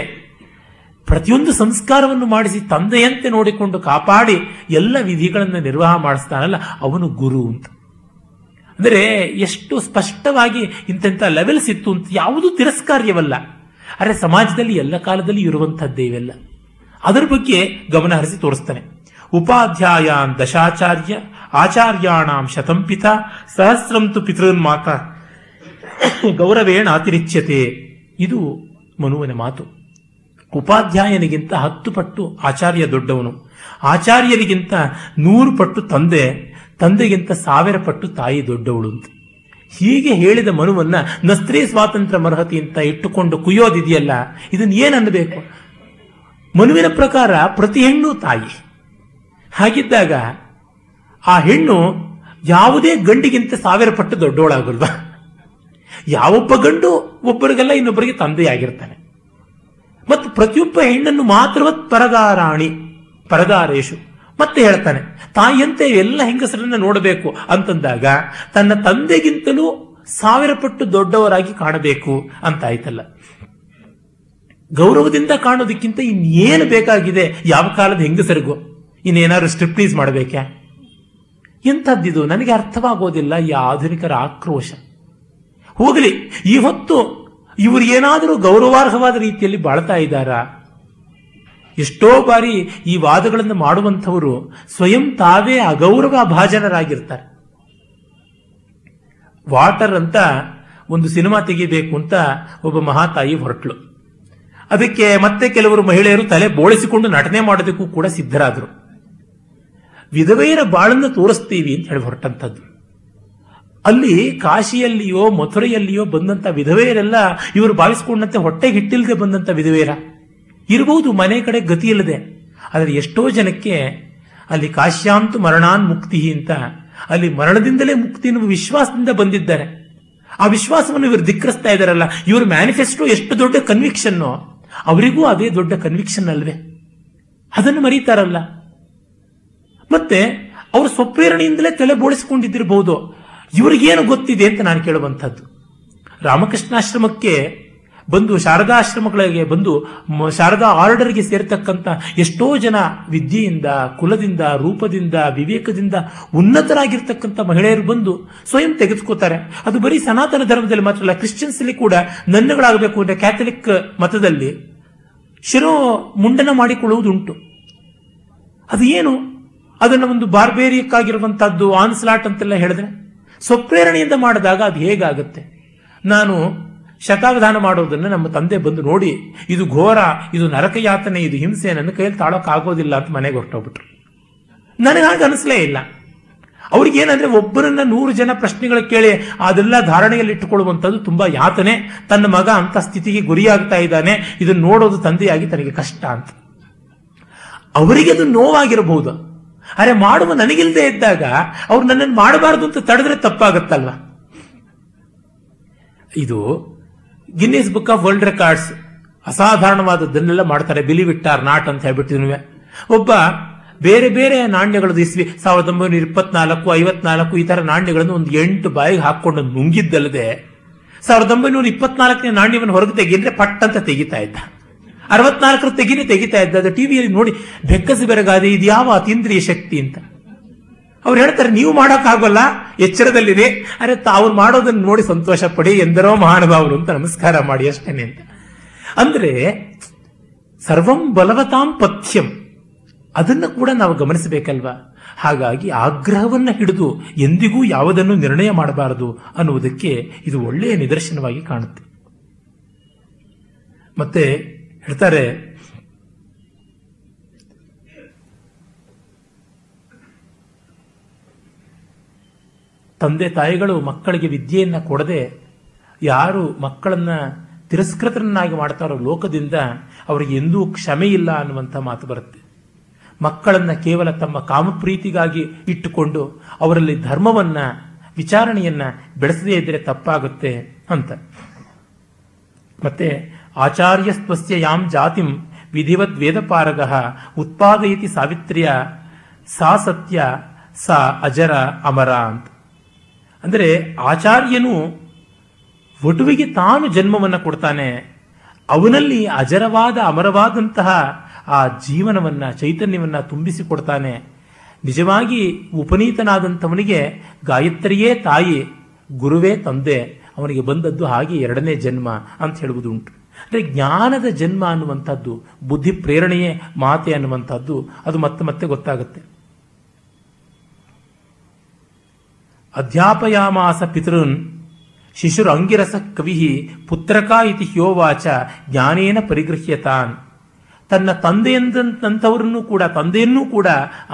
ಪ್ರತಿಯೊಂದು ಸಂಸ್ಕಾರವನ್ನು ಮಾಡಿಸಿ ತಂದೆಯಂತೆ ನೋಡಿಕೊಂಡು ಕಾಪಾಡಿ ಎಲ್ಲ ವಿಧಿಗಳನ್ನು ನಿರ್ವಾಹ ಮಾಡಿಸ್ತಾನಲ್ಲ ಅವನು ಗುರು ಅಂತ. ಅಂದರೆ ಎಷ್ಟು ಸ್ಪಷ್ಟವಾಗಿ ಇಂತೆಂಥ ಲೆವೆಲ್ಸ್ ಇತ್ತು ಅಂತ. ಯಾವುದೂ ತಿರಸ್ಕಾರ್ಯವಲ್ಲ, ಆದರೆ ಸಮಾಜದಲ್ಲಿ ಎಲ್ಲ ಕಾಲದಲ್ಲಿ ಇರುವಂಥದ್ದೇ ಇವೆಲ್ಲ. ಅದರ ಬಗ್ಗೆ ಗಮನ ಹರಿಸಿ ತೋರಿಸ್ತಾನೆ. ಉಪಾಧ್ಯಾಯಾನ್ ದಶಾಚಾರ್ಯ ಆಚಾರ್ಯಾಣಾಂ ಶತಂ ಪಿತಾ ಸಹಸ್ರಂತು ಪಿತೃನ್ ಮಾತಾ ಗೌರವೇಣ ಅತಿರಿಚ್ಯತೆ. ಇದು ಮನುವಿನ ಮಾತು. ಉಪಾಧ್ಯಾಯನಿಗಿಂತ ಹತ್ತು ಪಟ್ಟು ಆಚಾರ್ಯ ದೊಡ್ಡವನು, ಆಚಾರ್ಯನಿಗಿಂತ ನೂರು ಪಟ್ಟು ತಂದೆ, ತಂದೆಗಿಂತ ಸಾವಿರ ಪಟ್ಟು ತಾಯಿ ದೊಡ್ಡವಳು ಅಂತ. ಹೀಗೆ ಹೇಳಿದ ಮನುವನ್ನ ನಸ್ತ್ರೀ ಸ್ವಾತಂತ್ರ್ಯ ಅರ್ಹತೆ ಅಂತ ಇಟ್ಟುಕೊಂಡು ಕುಯ್ಯೋದಿದೆಯಲ್ಲ, ಇದನ್ನ ಏನನ್ನಬೇಕು? ಮನುವಿನ ಪ್ರಕಾರ ಪ್ರತಿ ಹೆಣ್ಣು ತಾಯಿ. ಹಾಗಿದ್ದಾಗ ಆ ಹೆಣ್ಣು ಯಾವುದೇ ಗಂಡಿಗಿಂತ ಸಾವಿರ ಪಟ್ಟು ದೊಡ್ಡವಳಾಗಲ್ವಾ? ಯಾವೊಬ್ಬ ಗಂಡು ಒಬ್ಬರಿಗೆಲ್ಲ ಇನ್ನೊಬ್ಬರಿಗೆ ತಂದೆಯಾಗಿರ್ತಾನೆ. ಮತ್ತು ಪ್ರತಿಯೊಬ್ಬ ಹೆಣ್ಣನ್ನು ಮಾತ್ರವತ್ ಪರದಾರಾಣಿ ಪರದಾರೇಶು ಮತ್ತೆ ಹೇಳ್ತಾನೆ, ತಾಯಿಯಂತೆ ಎಲ್ಲ ಹೆಂಗಸರನ್ನ ನೋಡಬೇಕು ಅಂತಂದಾಗ ತನ್ನ ತಂದೆಗಿಂತಲೂ ಸಾವಿರ ಪಟ್ಟು ದೊಡ್ಡವರಾಗಿ ಕಾಣಬೇಕು ಅಂತಾಯ್ತಲ್ಲ. ಗೌರವದಿಂದ ಕಾಣೋದಕ್ಕಿಂತ ಇನ್ನೇನು ಬೇಕಾಗಿದೆ ಯಾವ ಕಾಲದ ಹೆಂಗಸರಿಗೂ? ಇನ್ನೇನಾದ್ರು ಸ್ಟ್ರಿಪ್ಟೀಸ್ ಮಾಡಬೇಕೆ? ಎಂಥದ್ದಿದು ನನಗೆ ಅರ್ಥವಾಗೋದಿಲ್ಲ ಈ ಆಧುನಿಕರ ಆಕ್ರೋಶ. ಹೋಗಲಿ, ಈ ಹೊತ್ತು ಇವರು ಏನಾದರೂ ಗೌರವಾರ್ಹವಾದ ರೀತಿಯಲ್ಲಿ ಬಾಳ್ತಾ ಇದ್ದಾರಾ? ಎಷ್ಟೋ ಬಾರಿ ಈ ವಾದಗಳನ್ನು ಮಾಡುವಂಥವರು ಸ್ವಯಂ ತಾವೇ ಅಗೌರವ ಭಾಜನರಾಗಿರ್ತಾರೆ. ವಾಟರ್ ಅಂತ ಒಂದು ಸಿನಿಮಾ ತೆಗಿಬೇಕು ಅಂತ ಒಬ್ಬ ಮಹಾತಾಯಿ ಹೊರಟ್ಲು. ಅದಕ್ಕೆ ಮತ್ತೆ ಕೆಲವರು ಮಹಿಳೆಯರು ತಲೆ ಬೋಳಿಸಿಕೊಂಡು ನಟನೆ ಮಾಡೋದಕ್ಕೂ ಕೂಡ ಸಿದ್ಧರಾದರು. ವಿಧವೆಯರ ಬಾಳನ್ನು ತೋರಿಸ್ತೀವಿ ಅಂತ ಹೇಳಿ ಹೊರಟಂಥದ್ದು. ಅಲ್ಲಿ ಕಾಶಿಯಲ್ಲಿಯೋ ಮಥುರೆಯಲ್ಲಿಯೋ ಬಂದಂಥ ವಿಧವೆಯರೆಲ್ಲ ಇವರು ಭಾವಿಸಿಕೊಂಡಂತೆ ಹೊಟ್ಟೆಗೆ ಹಿಟ್ಟಿಲ್ಲದೆ ಬಂದಂಥ ವಿಧವೆಯರ ಇರಬಹುದು, ಮನೆ ಕಡೆ ಗತಿ ಇಲ್ಲದೆ. ಆದರೆ ಎಷ್ಟೋ ಜನಕ್ಕೆ ಅಲ್ಲಿ ಕಾಶ್ಯಾಂತು ಮರಣಾನ್ ಮುಕ್ತಿ ಅಂತ, ಅಲ್ಲಿ ಮರಣದಿಂದಲೇ ಮುಕ್ತಿ ಅನ್ನುವ ವಿಶ್ವಾಸದಿಂದ ಬಂದಿದ್ದಾರೆ. ಆ ವಿಶ್ವಾಸವನ್ನು ಇವರು ಧಿಕ್ಕರಿಸ್ತಾ ಇದ್ದಾರಲ್ಲ. ಇವರು ಮ್ಯಾನಿಫೆಸ್ಟೋ ಎಷ್ಟು ದೊಡ್ಡ ಕನ್ವಿಕ್ಷನ್ನೋ, ಅವರಿಗೂ ಅದೇ ದೊಡ್ಡ ಕನ್ವಿಕ್ಷನ್ ಅಲ್ವೇ? ಅದನ್ನು ಮರೀತಾರಲ್ಲ. ಮತ್ತೆ ಅವರು ಸ್ವಪ್ರೇರಣೆಯಿಂದಲೇ ತಲೆ ಬೋಳಿಸಿಕೊಂಡಿದ್ದಿರಬಹುದು. ಇವರಿಗೇನು ಗೊತ್ತಿದೆ ಅಂತ ನಾನು ಕೇಳುವಂಥದ್ದು. ರಾಮಕೃಷ್ಣಾಶ್ರಮಕ್ಕೆ ಬಂದು, ಶಾರದಾಶ್ರಮಗಳಿಗೆ ಬಂದು, ಶಾರದಾ ಆರ್ಡರ್ಗೆ ಸೇರ್ತಕ್ಕಂಥ ಎಷ್ಟೋ ಜನ ವಿದ್ಯೆಯಿಂದ, ಕುಲದಿಂದ, ರೂಪದಿಂದ, ವಿವೇಕದಿಂದ ಉನ್ನತರಾಗಿರ್ತಕ್ಕಂಥ ಮಹಿಳೆಯರು ಬಂದು ಸ್ವಯಂ ತೆಗೆದುಕೋತಾರೆ. ಅದು ಬರೀ ಸನಾತನ ಧರ್ಮದಲ್ಲಿ ಮಾತ್ರ ಅಲ್ಲ, ಕ್ರಿಶ್ಚಿಯನ್ಸ್ ಅಲ್ಲಿ ಕೂಡ ನನ್ನಗಳಾಗಬೇಕು ಅಂದರೆ ಕ್ಯಾಥಲಿಕ್ ಮತದಲ್ಲಿ ಶಿರೋ ಮುಂಡನ ಮಾಡಿಕೊಳ್ಳುವುದುಂಟು. ಅದು ಏನು? ಅದನ್ನು ಒಂದು ಬಾರ್ಬೇರಿಯಕ್ಕಾಗಿರುವಂತಹದ್ದು, ಆನ್ಸ್ಲಾಟ್ ಅಂತೆಲ್ಲ ಹೇಳಿದ್ರೆ, ಸ್ವಪ್ರೇರಣೆಯಿಂದ ಮಾಡಿದಾಗ ಅದು ಹೇಗಾಗುತ್ತೆ? ನಾನು ಶತಾವಧಾನ ಮಾಡೋದನ್ನು ನಮ್ಮ ತಂದೆ ಬಂದು ನೋಡಿ, ಇದು ಘೋರ, ಇದು ನರಕಯಾತನೆ, ಇದು ಹಿಂಸೆ, ನನ್ನ ಕೈಯಲ್ಲಿ ತಾಳೋಕ್ಕಾಗೋದಿಲ್ಲ ಅಂತ ಮನೆಗೆ ಹೊರಟೋಗ್ಬಿಟ್ರು. ನನಗೆ ಹಾಗೆ ಅನಿಸ್ಲೇ ಇಲ್ಲ. ಅವ್ರಿಗೇನಂದ್ರೆ ಒಬ್ಬರನ್ನ ನೂರು ಜನ ಪ್ರಶ್ನೆಗಳು ಕೇಳಿ ಅದೆಲ್ಲ ಧಾರಣೆಯಲ್ಲಿ ಇಟ್ಟುಕೊಳ್ಳುವಂಥದ್ದು ತುಂಬಾ ಯಾತನೆ. ತನ್ನ ಮಗ ಅಂತ ಸ್ಥಿತಿಗೆ ಗುರಿಯಾಗ್ತಾ ಇದ್ದಾನೆ, ಇದನ್ನು ನೋಡೋದು ತಂದೆಯಾಗಿ ತನಗೆ ಕಷ್ಟ ಅಂತ. ಅವರಿಗೆ ಅದು ನೋವಾಗಿರಬಹುದು, ಅರೆ ಮಾಡುವ ನನಗಿಲ್ಲದೆ ಇದ್ದಾಗ ಅವ್ರು ನನ್ನನ್ನು ಮಾಡಬಾರ್ದು ಅಂತ ತಡೆದ್ರೆ ತಪ್ಪಾಗತ್ತಲ್ವ? ಇದು Guinness book of world records ಅಸಾಧಾರಣವಾದದ್ದನ್ನೆಲ್ಲ ಮಾಡ್ತಾರೆ, ಬಿಲೀವ್ ಇಟ್ ಆರ್ ನಾಟ್ ಅಂತ ಹೇಳ್ಬಿಟ್ಟಿದ್ವಿ. ಒಬ್ಬ ಬೇರೆ ಬೇರೆ ನಾಣ್ಯಗಳದ್ದು ಇಸ್ವಿ ಸಾವಿರದ ಒಂಬೈನೂರ ಇಪ್ಪತ್ನಾಲ್ಕು ಐವತ್ನಾಲ್ಕು ಈ ತರ ನಾಣ್ಯಗಳನ್ನು ಒಂದು ಎಂಟು ಬಾಯಿಗೆ ಹಾಕೊಂಡು ನುಂಗಿದ್ದಲ್ಲದೆ ಸಾವಿರದ ಒಂಬೈನೂರ ಇಪ್ಪತ್ನಾಲ್ಕನೇ ನಾಣ್ಯವನ್ನು ಹೊರಗೆ ತೆಗಿದ್ರೆ ಪಟ್ ಅಂತ ತೆಗಿತಾ ಇದ್ದ. ಅರವತ್ನಾಲ್ಕರ ತೆಗಿನೇ ತೆಗಿತಾ ಇದ್ದ. ಅದು ಟಿವಿಯಲ್ಲಿ ನೋಡಿ ಬೆಕ್ಕಸಿ ಬೆರಗಾದೆ, ಇದು ಯಾವ ಅತೀಂದ್ರಿಯ ಶಕ್ತಿ ಅಂತ. ಅವ್ರು ಹೇಳ್ತಾರೆ, ನೀವು ಮಾಡೋಕ್ಕಾಗೋಲ್ಲ, ಎಚ್ಚರದಲ್ಲಿದೆ, ಅರೆ ತಾವು ಮಾಡೋದನ್ನು ನೋಡಿ ಸಂತೋಷ ಪಡಿ, ಎಂದರೋ ಮಹಾನುಭಾವರು ಅಂತ ನಮಸ್ಕಾರ ಮಾಡಿ ಅಷ್ಟೇನೆ ಅಂತ. ಅಂದ್ರೆ ಸರ್ವಂ ಬಲವತಾಂ ಪಥ್ಯಂ, ಅದನ್ನು ಕೂಡ ನಾವು ಗಮನಿಸಬೇಕಲ್ವಾ. ಹಾಗಾಗಿ ಆಗ್ರಹವನ್ನು ಹಿಡಿದು ಎಂದಿಗೂ ಯಾವುದನ್ನು ನಿರ್ಣಯ ಮಾಡಬಾರದು ಅನ್ನುವುದಕ್ಕೆ ಇದು ಒಳ್ಳೆಯ ನಿದರ್ಶನವಾಗಿ ಕಾಣುತ್ತೆ. ಮತ್ತೆ ಹೇಳ್ತಾರೆ, ತಂದೆ ತಾಯಿಗಳು ಮಕ್ಕಳಿಗೆ ವಿದ್ಯೆಯನ್ನು ಕೊಡದೆ ಯಾರು ಮಕ್ಕಳನ್ನ ತಿರಸ್ಕೃತರನ್ನಾಗಿ ಮಾಡ್ತಾರೋ ಲೋಕದಿಂದ ಅವರಿಗೆ ಎಂದೂ ಕ್ಷಮೆ ಇಲ್ಲ ಅನ್ನುವಂಥ ಮಾತು ಬರುತ್ತೆ. ಮಕ್ಕಳನ್ನು ಕೇವಲ ತಮ್ಮ ಕಾಮಪ್ರೀತಿಗಾಗಿ ಇಟ್ಟುಕೊಂಡು ಅವರಲ್ಲಿ ಧರ್ಮವನ್ನ ವಿಚಾರಣೆಯನ್ನ ಬೆಳೆಸದೇ ಇದ್ದರೆ ತಪ್ಪಾಗುತ್ತೆ ಅಂತ. ಮತ್ತೆ ಆಚಾರ್ಯ ಸ್ವಸ್ಯ ಯಾಂ ಜಾತಿಂ ವಿಧಿವದ್ ವೇದಪಾರಗಃ ಉತ್ಪಾದಯತಿ ಸಾವಿತ್ರ್ಯ ಸಾ ಸತ್ಯ ಸಾ ಅಜರ ಅಮರ ಅಂತ. ಅಂದರೆ ಆಚಾರ್ಯನು ವಟುವಿಗೆ ತಾನು ಜನ್ಮವನ್ನು ಕೊಡ್ತಾನೆ, ಅವನಲ್ಲಿ ಅಜರವಾದ ಅಮರವಾದಂತಹ ಆ ಜೀವನವನ್ನ ಚೈತನ್ಯವನ್ನ ತುಂಬಿಸಿಕೊಡ್ತಾನೆ. ನಿಜವಾಗಿ ಉಪನೀತನಾದಂಥವನಿಗೆ ಗಾಯತ್ರಿಯೇ ತಾಯಿ, ಗುರುವೇ ತಂದೆ, ಅವನಿಗೆ ಬಂದದ್ದು ಹಾಗೆ ಎರಡನೇ ಜನ್ಮ ಅಂತ ಹೇಳುವುದು ಉಂಟು. ಅಂದರೆ ಜ್ಞಾನದ ಜನ್ಮ ಅನ್ನುವಂಥದ್ದು, ಬುದ್ಧಿ ಪ್ರೇರಣೆಯೇ ಮಾತೆ ಅನ್ನುವಂಥದ್ದು ಅದು ಮತ್ತೆ ಮತ್ತೆ ಗೊತ್ತಾಗುತ್ತೆ. ಅಧ್ಯಾಪಯಾಮಾಸ ಪಿತೃನ್ ಶಿಶುರಂಗಿರಸ ಕವಿಹಿ ಪುತ್ರಕ ಇತಿ ಹ್ಯೋವಾಚ ಜ್ಞಾನೇನ ಪರಿಗೃಹ್ಯತಾನ್. ತನ್ನ ತಂದೆಯಂತಂಥವರನ್ನು ಕೂಡ, ತಂದೆಯನ್ನೂ ಕೂಡ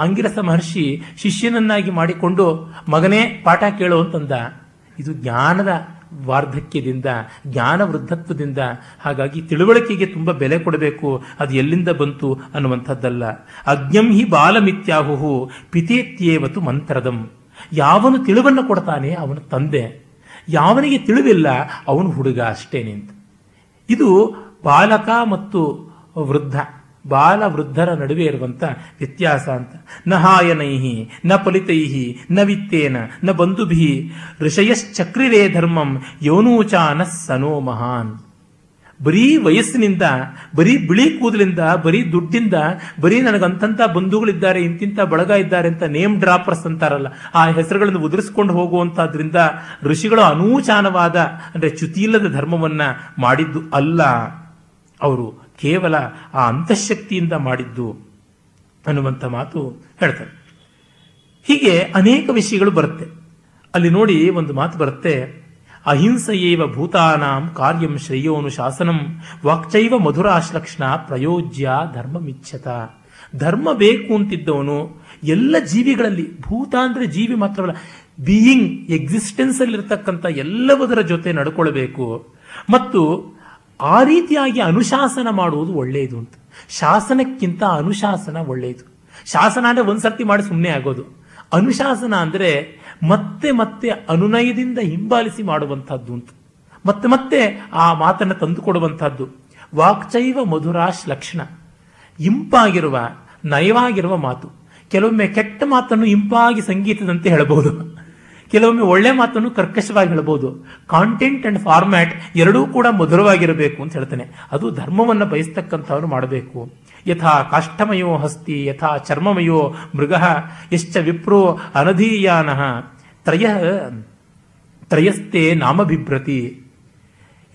ಅಂಗಿರಸ ಮಹರ್ಷಿ ಶಿಷ್ಯನನ್ನಾಗಿ ಮಾಡಿಕೊಂಡು ಮಗನೇ ಪಾಠ ಕೇಳೋ ಅಂತಂದ. ಇದು ಜ್ಞಾನದ ವಾರ್ಧಕ್ಯದಿಂದ, ಜ್ಞಾನ ವೃದ್ಧತ್ವದಿಂದ. ಹಾಗಾಗಿ ತಿಳುವಳಿಕೆಗೆ ತುಂಬ ಬೆಲೆ ಕೊಡಬೇಕು, ಅದು ಎಲ್ಲಿಂದ ಬಂತು ಅನ್ನುವಂಥದ್ದಲ್ಲ. ಅಜ್ಞಂ ಹಿ ಬಾಲಮಿತ್ಯಾಹುಹು ಪಿತೇತ್ಯೇವತು ಮಂತ್ರದಂ. ಯಾವನು ತಿಳುವನ್ನು ಕೊಡ್ತಾನೆ ಅವನ ತಂದೆ, ಯಾವನಿಗೆ ತಿಳಿವಿಲ್ಲ ಅವನು ಹುಡುಗ ಅಷ್ಟೇನೆ ಅಂತ. ಇದು ಬಾಲಕ ಮತ್ತು ವೃದ್ಧ, ಬಾಲ ವೃದ್ಧರ ನಡುವೆ ಇರುವಂತ ವ್ಯತ್ಯಾಸ ಅಂತ. ನ ಹಾಯನೈಹಿ ನ ಫಲಿತೈಹಿ ನ ವಿತ್ತೇನ ನ ಬಂಧುಭಿ ಋಷಯಶ್ಚಕ್ರಿರೇ ಧರ್ಮಂ ಯೋನೂಚಾನ ಸನೋ ಮಹಾನ್. ಬರೀ ವಯಸ್ಸಿನಿಂದ, ಬರೀ ಬಿಳಿ ಕೂದಲಿಂದ, ಬರೀ ದುಡ್ಡಿಂದ, ಬರೀ ನನಗಂತಂಥ ಬಂಧುಗಳಿದ್ದಾರೆ, ಇಂತಿಂಥ ಬಳಗ ಇದ್ದಾರೆ ಅಂತ ನೇಮ್ ಡ್ರಾಪರ್ಸ್ ಅಂತಾರಲ್ಲ, ಆ ಹೆಸರುಗಳನ್ನು ಉದುರಿಸ್ಕೊಂಡು ಹೋಗುವಂತಾದ್ರಿಂದ ಋಷಿಗಳು ಅನೂಚಾನವಾದ, ಅಂದರೆ ಚ್ಯುತಿಯಿಲ್ಲದ ಧರ್ಮವನ್ನ ಮಾಡಿದ್ದು ಅಲ್ಲ, ಅವರು ಕೇವಲ ಆ ಅಂತಃಶಕ್ತಿಯಿಂದ ಮಾಡಿದ್ದು ಅನ್ನುವಂಥ ಮಾತು ಹೇಳ್ತಾರೆ. ಹೀಗೆ ಅನೇಕ ವಿಷಯಗಳು ಬರುತ್ತೆ. ಅಲ್ಲಿ ನೋಡಿ ಒಂದು ಮಾತು ಬರುತ್ತೆ, ಅಹಿಂಸೆಯೇವ ಭೂತಾನಾಂ ಕಾರ್ಯಂ ಶ್ರೇಯೋನು ಶಾಸನಂ ವಾಕ್ಚೈವ ಮಧುರಾಶ್ಲಕ್ಷಣ ಪ್ರಯೋಜ್ಯ ಧರ್ಮಮಿಚ್ಛತ. ಧರ್ಮ ಬೇಕು ಅಂತಿದ್ದವನು ಎಲ್ಲ ಜೀವಿಗಳಲ್ಲಿ, ಭೂತ ಅಂದರೆ ಜೀವಿ ಮಾತ್ರವಲ್ಲ, ಬೀಯಿಂಗ್ ಎಕ್ಸಿಸ್ಟೆನ್ಸಲ್ಲಿರ್ತಕ್ಕಂಥ ಎಲ್ಲವದರ ಜೊತೆ ನಡ್ಕೊಳ್ಬೇಕು, ಮತ್ತು ಆ ರೀತಿಯಾಗಿ ಅನುಶಾಸನ ಮಾಡುವುದು ಒಳ್ಳೆಯದು ಅಂತ. ಶಾಸನಕ್ಕಿಂತ ಅನುಶಾಸನ ಒಳ್ಳೆಯದು. ಶಾಸನ ಅಂದರೆ ಒಂದ್ಸರ್ತಿ ಮಾಡಿ ಸುಮ್ಮನೆ ಆಗೋದು, ಅನುಶಾಸನ ಅಂದರೆ ಮತ್ತೆ ಮತ್ತೆ ಅನುನಯದಿಂದ ಹಿಂಬಾಲಿಸಿ ಮಾಡುವಂತಹದ್ದು ಅಂತ, ಮತ್ತೆ ಮತ್ತೆ ಆ ಮಾತನ್ನು ತಂದುಕೊಡುವಂತಹದ್ದು. ವಾಕ್ಚೈವ ಮಧುರಾಶ್ ಲಕ್ಷಣ, ಇಂಪಾಗಿರುವ ನಯವಾಗಿರುವ ಮಾತು. ಕೆಲವೊಮ್ಮೆ ಕೆಟ್ಟ ಮಾತನ್ನು ಇಂಪಾಗಿ ಸಂಗೀತದಂತೆ ಹೇಳಬಹುದು, ಕೆಲವೊಮ್ಮೆ ಒಳ್ಳೆ ಮಾತನ್ನು ಕರ್ಕಶವಾಗಿ ಹೇಳಬಹುದು. ಕಾಂಟೆಂಟ್ ಅಂಡ್ ಫಾರ್ಮ್ಯಾಟ್ ಎರಡೂ ಕೂಡ ಮಧುರವಾಗಿರಬೇಕು ಅಂತ ಹೇಳ್ತಾನೆ. ಅದು ಧರ್ಮವನ್ನು ಬಯಸ್ತಕ್ಕಂಥವ್ರು ಮಾಡಬೇಕು. ಯಥಾ ಕಾಷ್ಠಮಯೋ ಹಸ್ತಿ ಯಥಾ ಚರ್ಮಮಯೋ ಮೃಗ ಯಶ್ಚ ವಿಪ್ರೋ ಅನಧೀಯಾನಃ ತ್ರಯ ತ್ರಯಸ್ಥೆ ನಾಮಭಿಭ್ರತಿ.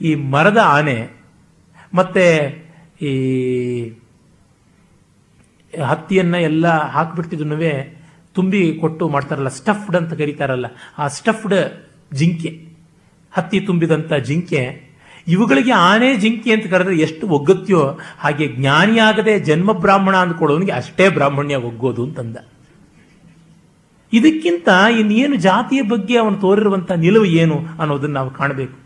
ಈ ಮರದ ಆನೆ ಮತ್ತೆ ಈ ಹತ್ತಿಯನ್ನ ಎಲ್ಲ ಹಾಕ್ಬಿಡ್ತಿದ್ನುವೆ ತುಂಬಿ ಕೊಟ್ಟು ಮಾಡ್ತಾರಲ್ಲ, ಸ್ಟಫ್ಡ್ ಅಂತ ಕರೀತಾರಲ್ಲ, ಆ ಸ್ಟಫ್ಡ್ ಜಿಂಕೆ, ಹತ್ತಿ ತುಂಬಿದಂಥ ಜಿಂಕೆ, ಇವುಗಳಿಗೆ ಆನೆ ಜಿಂಕೆ ಅಂತ ಕರೆದ್ರೆ ಎಷ್ಟು ಒಗ್ಗತ್ಯೋ ಹಾಗೆ ಜ್ಞಾನಿಯಾಗದೆ ಜನ್ಮ ಬ್ರಾಹ್ಮಣ ಅಂದ್ಕೊಳ್ಳೋನಿಗೆ ಅಷ್ಟೇ ಬ್ರಾಹ್ಮಣ್ಯ ಒಗ್ಗೋದು ಅಂತಂದ. ಇದಕ್ಕಿಂತ ಇನ್ನೇನು ಜಾತಿಯ ಬಗ್ಗೆ ಅವನು ತೋರಿರುವಂಥ ನಿಲುವು ಏನು ಅನ್ನೋದನ್ನು ನಾವು ಕಾಣಬೇಕು.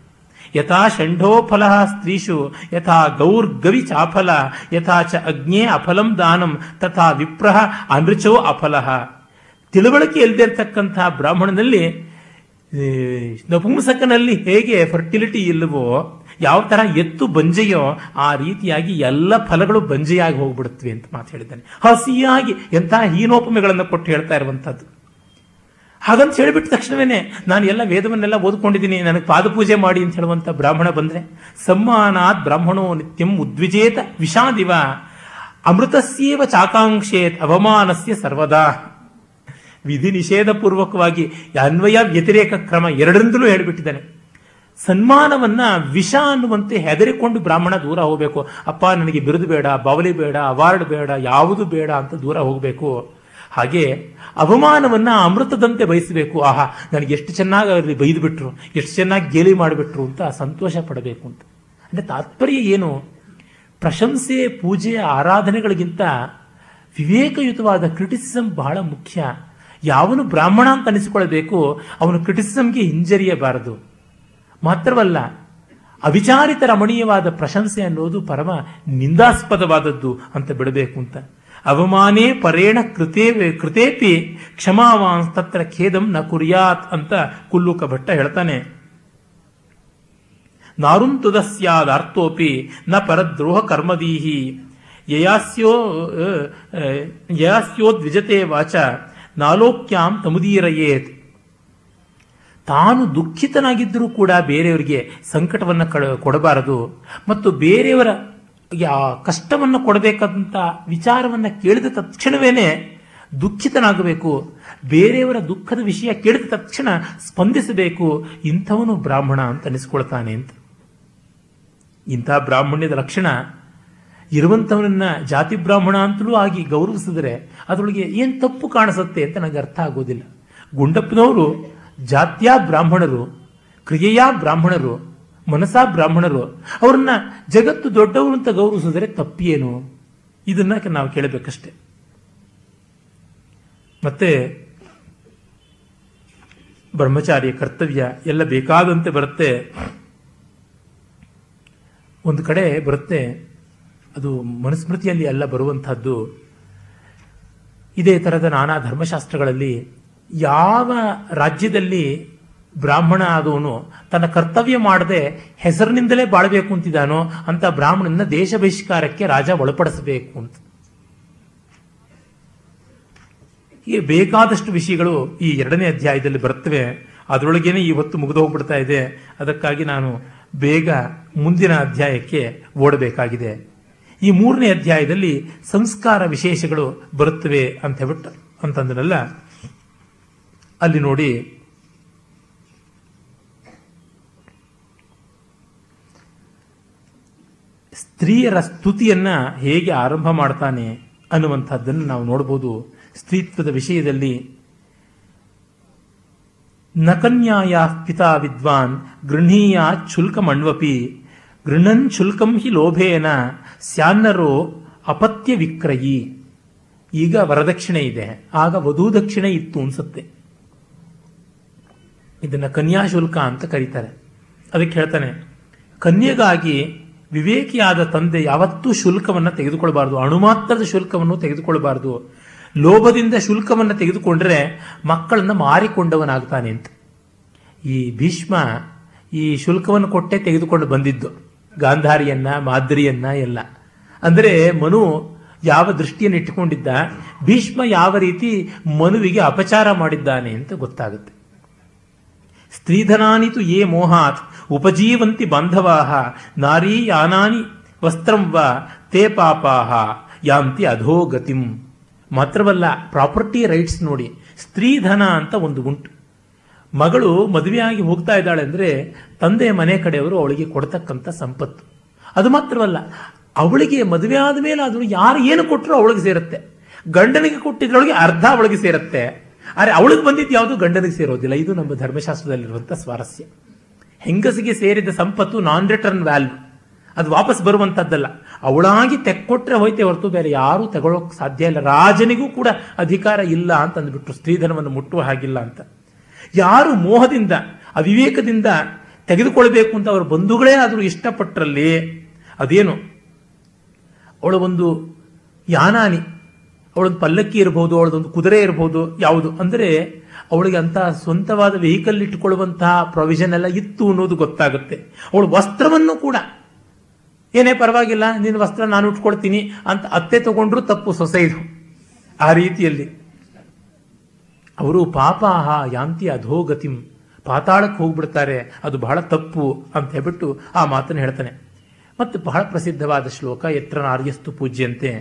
ಯಥಾ ಷಂಢೋಫಲ ಸ್ತ್ರೀಷು ಯಥಾ ಗೌರ್ಗವಿ ಚಾಫಲ ಯಥಾ ಚ ಅಗ್ನೇ ಅಫಲಂ ದಾನಂ ತಥಾ ವಿಪ್ರಃ ಅನೃಚೋ ಅಫಲ. ತಿಳುವಳಿಕೆ ಇಲ್ಲದೆ ಇರತಕ್ಕಂತಹ ಬ್ರಾಹ್ಮಣನಲ್ಲಿ, ನಪುಂಸಕನಲ್ಲಿ ಹೇಗೆ ಫರ್ಟಿಲಿಟಿ ಇಲ್ಲವೋ, ಯಾವ ತರ ಎತ್ತು ಬಂಜೆಯೋ ಆ ರೀತಿಯಾಗಿ ಎಲ್ಲ ಫಲಗಳು ಬಂಜೆಯಾಗಿ ಹೋಗ್ಬಿಡುತ್ತವೆ ಅಂತ ಮಾತು ಹೇಳಿದ್ದಾನೆ. ಹಸಿಯಾಗಿ ಎಂತಹ ಹೀನೋಪಮೆಗಳನ್ನು ಕೊಟ್ಟು ಹೇಳ್ತಾ ಇರುವಂತಹದ್ದು. ಹಾಗಂತ ಹೇಳಿಬಿಟ್ಟ ತಕ್ಷಣವೇ ನಾನು ಎಲ್ಲ ವೇದವನ್ನೆಲ್ಲ ಓದ್ಕೊಂಡಿದ್ದೀನಿ, ನನಗೆ ಪಾದಪೂಜೆ ಮಾಡಿ ಅಂತ ಹೇಳುವಂಥ ಬ್ರಾಹ್ಮಣ ಬಂದರೆ, ಸಮ್ಮಾನಾತ್ ಬ್ರಾಹ್ಮಣೋ ನಿತ್ಯಂ ಉದ್ವಿಜೇತ ವಿಷಾದಿವ ಅಮೃತಸ್ಯೇವ ಚಾಕಾಂಕ್ಷೇತ್ ಅವಮಾನಸ್ಯ ಸರ್ವದಾ. ವಿಧಿ ನಿಷೇಧ ಪೂರ್ವಕವಾಗಿ ಅನ್ವಯ ವ್ಯತಿರೇಕ ಕ್ರಮ ಎರಡರಿಂದಲೂ ಹೇಳಿಬಿಟ್ಟಿದ್ದಾನೆ. ಸನ್ಮಾನವನ್ನ ವಿಷ ಅನ್ನುವಂತೆ ಹೆದರಿಕೊಂಡು ಬ್ರಾಹ್ಮಣ ದೂರ ಹೋಗಬೇಕು. ಅಪ್ಪ ನನಗೆ ಬಿರುದು ಬೇಡ, ಬಾವಲಿ ಬೇಡ, ಅವಾರ್ಡ್ ಬೇಡ, ಯಾವುದು ಬೇಡ ಅಂತ ದೂರ ಹೋಗಬೇಕು. ಹಾಗೆ ಅವಮಾನವನ್ನ ಅಮೃತದಂತೆ ಬಯಸಬೇಕು. ಆಹಾ ನನಗೆ ಎಷ್ಟು ಚೆನ್ನಾಗಿ ಅವ್ರಿಗೆ ಬೈದು ಬಿಟ್ರು, ಎಷ್ಟು ಚೆನ್ನಾಗಿ ಗೇಲಿ ಮಾಡಿಬಿಟ್ರು ಅಂತ ಸಂತೋಷ ಪಡಬೇಕು ಅಂತ. ಅಂದರೆ ತಾತ್ಪರ್ಯ ಏನು? ಪ್ರಶಂಸೆ, ಪೂಜೆ, ಆರಾಧನೆಗಳಿಗಿಂತ ವಿವೇಕಯುತವಾದ ಕ್ರಿಟಿಸಿಸಮ್ ಬಹಳ ಮುಖ್ಯ. ಯಾವನು ಬ್ರಾಹ್ಮಣ ಅಂತ ಅನಿಸಿಕೊಳ್ಳಬೇಕು, ಅವನು ಕ್ರಿಟಿಸಿಸಮ್ಗೆ ಹಿಂಜರಿಯಬಾರದು. ಮಾತ್ರವಲ್ಲ, ಅವಿಚಾರಿತ ರಮಣೀಯವಾದ ಪ್ರಶಂಸೆ ಅನ್ನೋದು ಪರಮ ನಿಂದಾಸ್ಪದವಾದದ್ದು ಅಂತ ಬಿಡಬೇಕು ಅಂತ. ಅವಮಾನೇ ಪರೇಣ ಕೃತೇ ಕೃತೇಪಿ ಕ್ಷಮಾವಾನ್ ತತ್ರ ಖೇದಂ ನ ಕುರ್ಯಾತ್ ಅಂತ ಕುಲ್ಲುಕ ಭಟ್ಟ ಹೇಳ್ತಾನೆ. ನಾರುಂತುದಸ್ಯಾದ ಅರ್ಥೋಪಿ ನ ಪರದ್ರೋಹ ಕರ್ಮದೀಹಿ ಯಯಾಸ್ಯೋ ಯಯಾಸ್ಯೋದ್ವಿಜತೆ ವಾಚ ನಾಲೋಕ್ಯಾಂ ತಮುದೀರಯೇತ್. ತಾನು ದುಃಖಿತನಾಗಿದ್ದರೂ ಕೂಡ ಬೇರೆಯವರಿಗೆ ಸಂಕಟವನ್ನು ಕೊಡಬಾರದು, ಮತ್ತು ಬೇರೆಯವರ ಕಷ್ಟವನ್ನು ಕೊಡಬೇಕಂತ ವಿಚಾರವನ್ನು ಕೇಳಿದ ತಕ್ಷಣವೇನೆ ದುಃಖಿತನಾಗಬೇಕು, ಬೇರೆಯವರ ದುಃಖದ ವಿಷಯ ಕೇಳಿದ ತಕ್ಷಣ ಸ್ಪಂದಿಸಬೇಕು. ಇಂಥವನು ಬ್ರಾಹ್ಮಣ ಅಂತ ಅನಿಸ್ಕೊಳ್ತಾನೆ ಅಂತ. ಇಂಥ ಬ್ರಾಹ್ಮಣ್ಯದ ಲಕ್ಷಣ ಇರುವಂಥವನನ್ನ ಜಾತಿ ಬ್ರಾಹ್ಮಣ ಅಂತಲೂ ಆಗಿ ಗೌರವಿಸಿದರೆ ಅದರೊಳಗೆ ಏನು ತಪ್ಪು ಕಾಣಿಸುತ್ತೆ ಅಂತ ನನಗೆ ಅರ್ಥ ಆಗೋದಿಲ್ಲ. ಗುಂಡಪ್ಪನವರು ಜಾತ್ಯ ಬ್ರಾಹ್ಮಣರು, ಕ್ರಿಯೆಯ ಬ್ರಾಹ್ಮಣರು, ಮನಸಾ ಬ್ರಾಹ್ಮಣರು, ಅವ್ರನ್ನ ಜಗತ್ತು ದೊಡ್ಡವರು ಅಂತ ಗೌರವಿಸಿದರೆ ತಪ್ಪೇನು? ಇದನ್ನ ನಾವು ಕೇಳಬೇಕಷ್ಟೆ. ಮತ್ತೆ ಬ್ರಹ್ಮಚಾರಿ ಕರ್ತವ್ಯ ಎಲ್ಲ ಬೇಕಾದಂತೆ ಬರುತ್ತೆ. ಒಂದು ಕಡೆ ಬರುತ್ತೆ, ಅದು ಮನುಸ್ಮೃತಿಯಲ್ಲಿ ಎಲ್ಲ ಬರುವಂತಹದ್ದು. ಇದೇ ತರಹದ ನಾನಾ ಧರ್ಮಶಾಸ್ತ್ರಗಳಲ್ಲಿ ಯಾವ ರಾಜ್ಯದಲ್ಲಿ ಬ್ರಾಹ್ಮಣ ಆದವನು ತನ್ನ ಕರ್ತವ್ಯ ಮಾಡದೆ ಹೆಸರಿನಿಂದಲೇ ಬಾಳಬೇಕು ಅಂತಿದ್ದಾನೋ ಅಂತ ಬ್ರಾಹ್ಮಣನ ದೇಶ ಬಹಿಷ್ಕಾರಕ್ಕೆ ರಾಜ ಒಳಪಡಿಸಬೇಕು ಅಂತ. ಹೀಗೆ ಬೇಕಾದಷ್ಟು ವಿಷಯಗಳು ಈ ಎರಡನೇ ಅಧ್ಯಾಯದಲ್ಲಿ ಬರುತ್ತವೆ. ಅದರೊಳಗೇನೆ ಈ ಹೊತ್ತು ಮುಗಿದು ಹೋಗ್ಬಿಡ್ತಾ ಇದೆ. ಅದಕ್ಕಾಗಿ ನಾನು ಬೇಗ ಮುಂದಿನ ಅಧ್ಯಾಯಕ್ಕೆ ಓಡಬೇಕಾಗಿದೆ. ಈ ಮೂರನೇ ಅಧ್ಯಾಯದಲ್ಲಿ ಸಂಸ್ಕಾರ ವಿಶೇಷಗಳು ಬರುತ್ತವೆ ಅಂತ ಹೇಳ್ಬಿಟ್ಟು ಅಂತಂದ್ರಲ್ಲ, ಅಲ್ಲಿ ನೋಡಿ ಸ್ತ್ರೀಯರ ಸ್ತುತಿಯನ್ನ ಹೇಗೆ ಆರಂಭ ಮಾಡ್ತಾನೆ ಅನ್ನುವಂಥದ್ದನ್ನು ನಾವು ನೋಡಬಹುದು. ಸ್ತ್ರೀತ್ವದ ವಿಷಯದಲ್ಲಿ ನಕನ್ಯಾಯ ಪಿತಾ ವಿದ್ವಾನ್ ಗೃಹೀಯ ಶುಲ್ಕ ಮಣ್ವಪಿ ಗೃಹನ್ ಶುಲ್ಕಂ ಹಿ ಲೋಭೇನ ಸ್ಯಾನ್ನರೋ ಅಪತ್ಯ ವಿಕ್ರಯಿ. ಈಗ ವರದಕ್ಷಿಣೆ ಇದೆ, ಆಗ ವಧೂ ದಕ್ಷಿಣೆ ಇತ್ತು ಅನ್ಸುತ್ತೆ. ಇದನ್ನ ಕನ್ಯಾ ಶುಲ್ಕ ಅಂತ ಕರೀತಾರೆ. ಅದಕ್ಕೆ ಹೇಳ್ತಾನೆ, ಕನ್ಯೆಗಾಗಿ ವಿವೇಕಿಯಾದ ತಂದೆ ಯಾವತ್ತೂ ಶುಲ್ಕವನ್ನು ತೆಗೆದುಕೊಳ್ಳಬಾರದು, ಅಣುಮಾತ್ರದ ಶುಲ್ಕವನ್ನು ತೆಗೆದುಕೊಳ್ಳಬಾರದು. ಲೋಭದಿಂದ ಶುಲ್ಕವನ್ನು ತೆಗೆದುಕೊಂಡ್ರೆ ಮಕ್ಕಳನ್ನು ಮಾರಿಕೊಂಡವನಾಗ್ತಾನೆ ಅಂತ. ಈ ಭೀಷ್ಮ ಈ ಶುಲ್ಕವನ್ನು ಕೊಟ್ಟೆ ತೆಗೆದುಕೊಂಡು ಬಂದಿದ್ದು, ಗಾಂಧಾರಿಯನ್ನ, ಮಾದ್ರಿಯನ್ನ ಎಲ್ಲ. ಅಂದರೆ ಮನು ಯಾವ ದೃಷ್ಟಿಯನ್ನು ಇಟ್ಟುಕೊಂಡಿದ್ದ, ಭೀಷ್ಮ ಯಾವ ರೀತಿ ಮನುವಿಗೆ ಅಪಚಾರ ಮಾಡಿದ್ದಾನೆ ಅಂತ ಗೊತ್ತಾಗುತ್ತೆ. ಸ್ತ್ರೀಧನಾನಿತು ಯೇ ಮೋಹಾತ್ ಉಪಜೀವಂತಿ ಬಾಂಧವಾಹ ನಾರೀ ಯಾನಾನಿ ವಸ್ತ್ರಂ ವಾ ತೇ ಪಾಪಾಹ ಯಾಂತಿ ಅಧೋಗತಿಂ. ಮಾತ್ರವಲ್ಲ, ಪ್ರಾಪರ್ಟಿ ರೈಟ್ಸ್ ನೋಡಿ, ಸ್ತ್ರೀಧನ ಅಂತ ಒಂದು ಉಂಟು. ಮಗಳು ಮದುವೆಯಾಗಿ ಹೋಗ್ತಾ ಇದ್ದಾಳೆ ಅಂದರೆ ತಂದೆ ಮನೆ ಕಡೆಯವರು ಅವಳಿಗೆ ಕೊಡ್ತಕ್ಕಂಥ ಸಂಪತ್ತು. ಅದು ಮಾತ್ರವಲ್ಲ, ಅವಳಿಗೆ ಮದುವೆ ಆದ ಮೇಲೆ ಅದನ್ನು ಯಾರು ಏನು ಕೊಟ್ಟರು ಅವಳಿಗೆ ಸೇರುತ್ತೆ. ಗಂಡನಿಗೆ ಕೊಟ್ಟಿದ್ರೊಳಗೆ ಅರ್ಧ ಅವಳಿಗೆ ಸೇರುತ್ತೆ, ಆದರೆ ಅವಳಿಗೆ ಬಂದಿದ್ದು ಯಾವುದು ಗಂಡನಿಗೆ ಸೇರೋದಿಲ್ಲ. ಇದು ನಮ್ಮ ಧರ್ಮಶಾಸ್ತ್ರದಲ್ಲಿರುವಂಥ ಸ್ವಾರಸ್ಯ. ಹೆಂಗಸಿಗೆ ಸೇರಿದ ಸಂಪತ್ತು ನಾನ್ ರಿಟರ್ನ್ ವ್ಯಾಲ್ಯೂ, ಅದು ವಾಪಸ್ ಬರುವಂಥದ್ದಲ್ಲ. ಅವಳಾಗಿ ತೆಕ್ಕೊಟ್ರೆ ಹೋಯ್ತೆ ಹೊರತು ಬೇರೆ ಯಾರೂ ತಗೊಳ್ಳೋಕೆ ಸಾಧ್ಯ ಇಲ್ಲ. ರಾಜನಿಗೂ ಕೂಡ ಅಧಿಕಾರ ಇಲ್ಲ ಅಂತ ಅಂದ್ಬಿಟ್ರು, ಸ್ತ್ರೀಧನವನ್ನು ಮುಟ್ಟುವ ಹಾಗಿಲ್ಲ ಅಂತ. ಯಾರು ಮೋಹದಿಂದ, ಅವಿವೇಕದಿಂದ ತೆಗೆದುಕೊಳ್ಬೇಕು ಅಂತ ಅವರ ಬಂಧುಗಳೇ ಆದರೂ ಇಷ್ಟಪಟ್ಟರಲ್ಲಿ, ಅದೇನು ಅವಳ ಒಂದು ಯಾನಾನಿ, ಅವಳೊಂದು ಪಲ್ಲಕ್ಕಿ ಇರಬಹುದು, ಅವಳದೊಂದು ಕುದುರೆ ಇರಬಹುದು, ಯಾವುದು ಅಂದರೆ ಅವಳಿಗೆ ಅಂತಹ ಸ್ವಂತವಾದ ವೆಹಿಕಲ್ ಇಟ್ಟುಕೊಳ್ಳುವಂತಹ ಪ್ರೊವಿಷನ್ ಎಲ್ಲ ಇತ್ತು ಅನ್ನೋದು ಗೊತ್ತಾಗುತ್ತೆ. ಅವಳು ವಸ್ತ್ರವನ್ನು ಕೂಡ ಏನೇ ಪರವಾಗಿಲ್ಲ, ನಿನ್ನ ವಸ್ತ್ರ ನಾನು ಉಟ್ಕೊಳ್ತೀನಿ ಅಂತ ಅತ್ತೆ ತಗೊಂಡ್ರು ತಪ್ಪು, ಸೊಸೈದು ಆ ರೀತಿಯಲ್ಲಿ ಅವರು ಪಾಪಾಹ ಯಾಂತಿ ಅಧೋಗತಿಂ, ಪಾತಾಳಕ್ಕೆ ಹೋಗ್ಬಿಡ್ತಾರೆ, ಅದು ಬಹಳ ತಪ್ಪು ಅಂತ ಹೇಳ್ಬಿಟ್ಟು ಆ ಮಾತನ್ನು ಹೇಳ್ತಾನೆ. ಮತ್ತು ಬಹಳ ಪ್ರಸಿದ್ಧವಾದ ಶ್ಲೋಕ, ಯತ್ರ ನಾರ್ಯಸ್ತು ಪೂಜ್ಯಂತೆ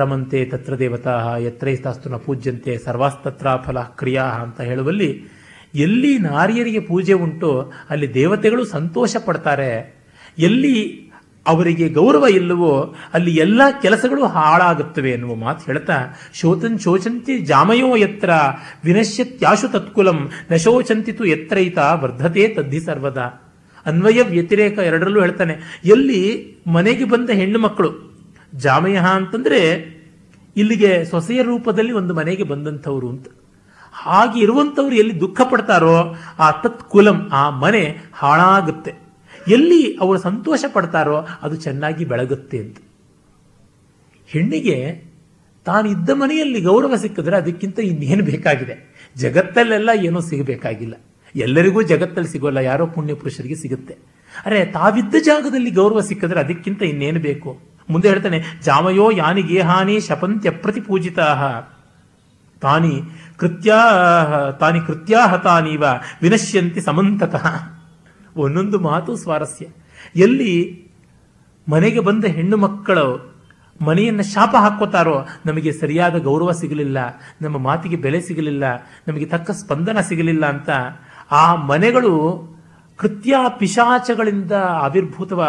ರಮಂತೆ ತತ್ರ ದೇವತಾ ಯತ್ರೈಸ್ತಾಸ್ತುನ ಪೂಜ್ಯಂತೆ ಸರ್ವಾಸ್ತತ್ರ ಫಲ ಕ್ರಿಯಾ ಅಂತ ಹೇಳುವಲ್ಲಿ ಎಲ್ಲಿ ನಾರಿಯರಿಗೆ ಪೂಜೆ ಉಂಟೋ ಅಲ್ಲಿ ದೇವತೆಗಳು ಸಂತೋಷ ಪಡ್ತಾರೆ, ಎಲ್ಲಿ ಅವರಿಗೆ ಗೌರವ ಇಲ್ಲವೋ ಅಲ್ಲಿ ಎಲ್ಲ ಕೆಲಸಗಳು ಹಾಳಾಗುತ್ತವೆ ಎನ್ನುವ ಮಾತು ಹೇಳ್ತಾ ಶೋತನ್ ಶೋಚಂತಿ ಜಾಮಯೋ ಯತ್ರ ವಿನಶ್ಯತ್ಯಾಶು ತತ್ಕುಲಂ ನ ಶೋಚಂತಿತು ಯತ್ರೈತ ವರ್ಧತೆ ತದ್ಧಿ ಸರ್ವದಾ. ಅನ್ವಯ ವ್ಯತಿರೇಕ ಎರಡರಲ್ಲೂ ಹೇಳ್ತಾನೆ. ಎಲ್ಲಿ ಮನೆಗೆ ಬಂದ ಹೆಣ್ಣು ಮಕ್ಕಳು, ಜಾಮಯ ಅಂತಂದ್ರೆ ಇಲ್ಲಿಗೆ ಸೊಸೆಯ ರೂಪದಲ್ಲಿ ಒಂದು ಮನೆಗೆ ಬಂದಂಥವ್ರು ಅಂತ, ಹಾಗೆ ಇರುವಂಥವ್ರು ಎಲ್ಲಿ ದುಃಖ ಪಡ್ತಾರೋ ಆ ತತ್ಕುಲಂ ಆ ಮನೆ ಹಾಳಾಗುತ್ತೆ, ಎಲ್ಲಿ ಅವರು ಸಂತೋಷ ಪಡ್ತಾರೋ ಅದು ಚೆನ್ನಾಗಿ ಬೆಳಗುತ್ತೆ ಅಂತ. ಹೆಣ್ಣಿಗೆ ತಾನಿದ್ದ ಮನೆಯಲ್ಲಿ ಗೌರವ ಸಿಕ್ಕಿದ್ರೆ ಅದಕ್ಕಿಂತ ಇನ್ನೇನು ಬೇಕಾಗಿದೆ, ಜಗತ್ತಲ್ಲೆಲ್ಲ ಏನೂ ಸಿಗಬೇಕಾಗಿಲ್ಲ. ಎಲ್ಲರಿಗೂ ಜಗತ್ತಲ್ಲಿ ಸಿಗೋಲ್ಲ, ಯಾರೋ ಪುಣ್ಯ ಪುರುಷರಿಗೆ ಸಿಗುತ್ತೆ. ಅರೆ ತಾವಿದ್ದ ಜಾಗದಲ್ಲಿ ಗೌರವ ಸಿಕ್ಕಿದ್ರೆ ಅದಕ್ಕಿಂತ ಇನ್ನೇನು ಬೇಕು. ಮುಂದೆ ಹೇಳ್ತಾನೆ, ಜಾಮಯೋ ಯಾನಿ ಗೇಹಾನಿ ಶಪಂತ್ಯ ಪ್ರತಿಪೂಜಿತಾ ತಾನಿ ಕೃತ್ಯ ತಾನಿ ಕೃತ್ಯಾಹತಾನೀವ ವಿನಶ್ಯಂತಿ ಸಮಂತತಃ. ಒಂದೊಂದು ಮಾತು ಸ್ವಾರಸ್ಯ. ಎಲ್ಲಿ ಮನೆಗೆ ಬಂದ ಹೆಣ್ಣು ಮಕ್ಕಳು ಮನೆಯನ್ನು ಶಾಪ ಹಾಕೋತಾರೋ, ನಮಗೆ ಸರಿಯಾದ ಗೌರವ ಸಿಗಲಿಲ್ಲ, ನಮ್ಮ ಮಾತಿಗೆ ಬೆಲೆ ಸಿಗಲಿಲ್ಲ, ನಮಗೆ ತಕ್ಕ ಸ್ಪಂದನ ಸಿಗಲಿಲ್ಲ ಅಂತ ಆ ಮನೆಗಳು ಕೃತ್ಯ ಪಿಶಾಚಗಳಿಂದ ಆವಿರ್ಭೂತವ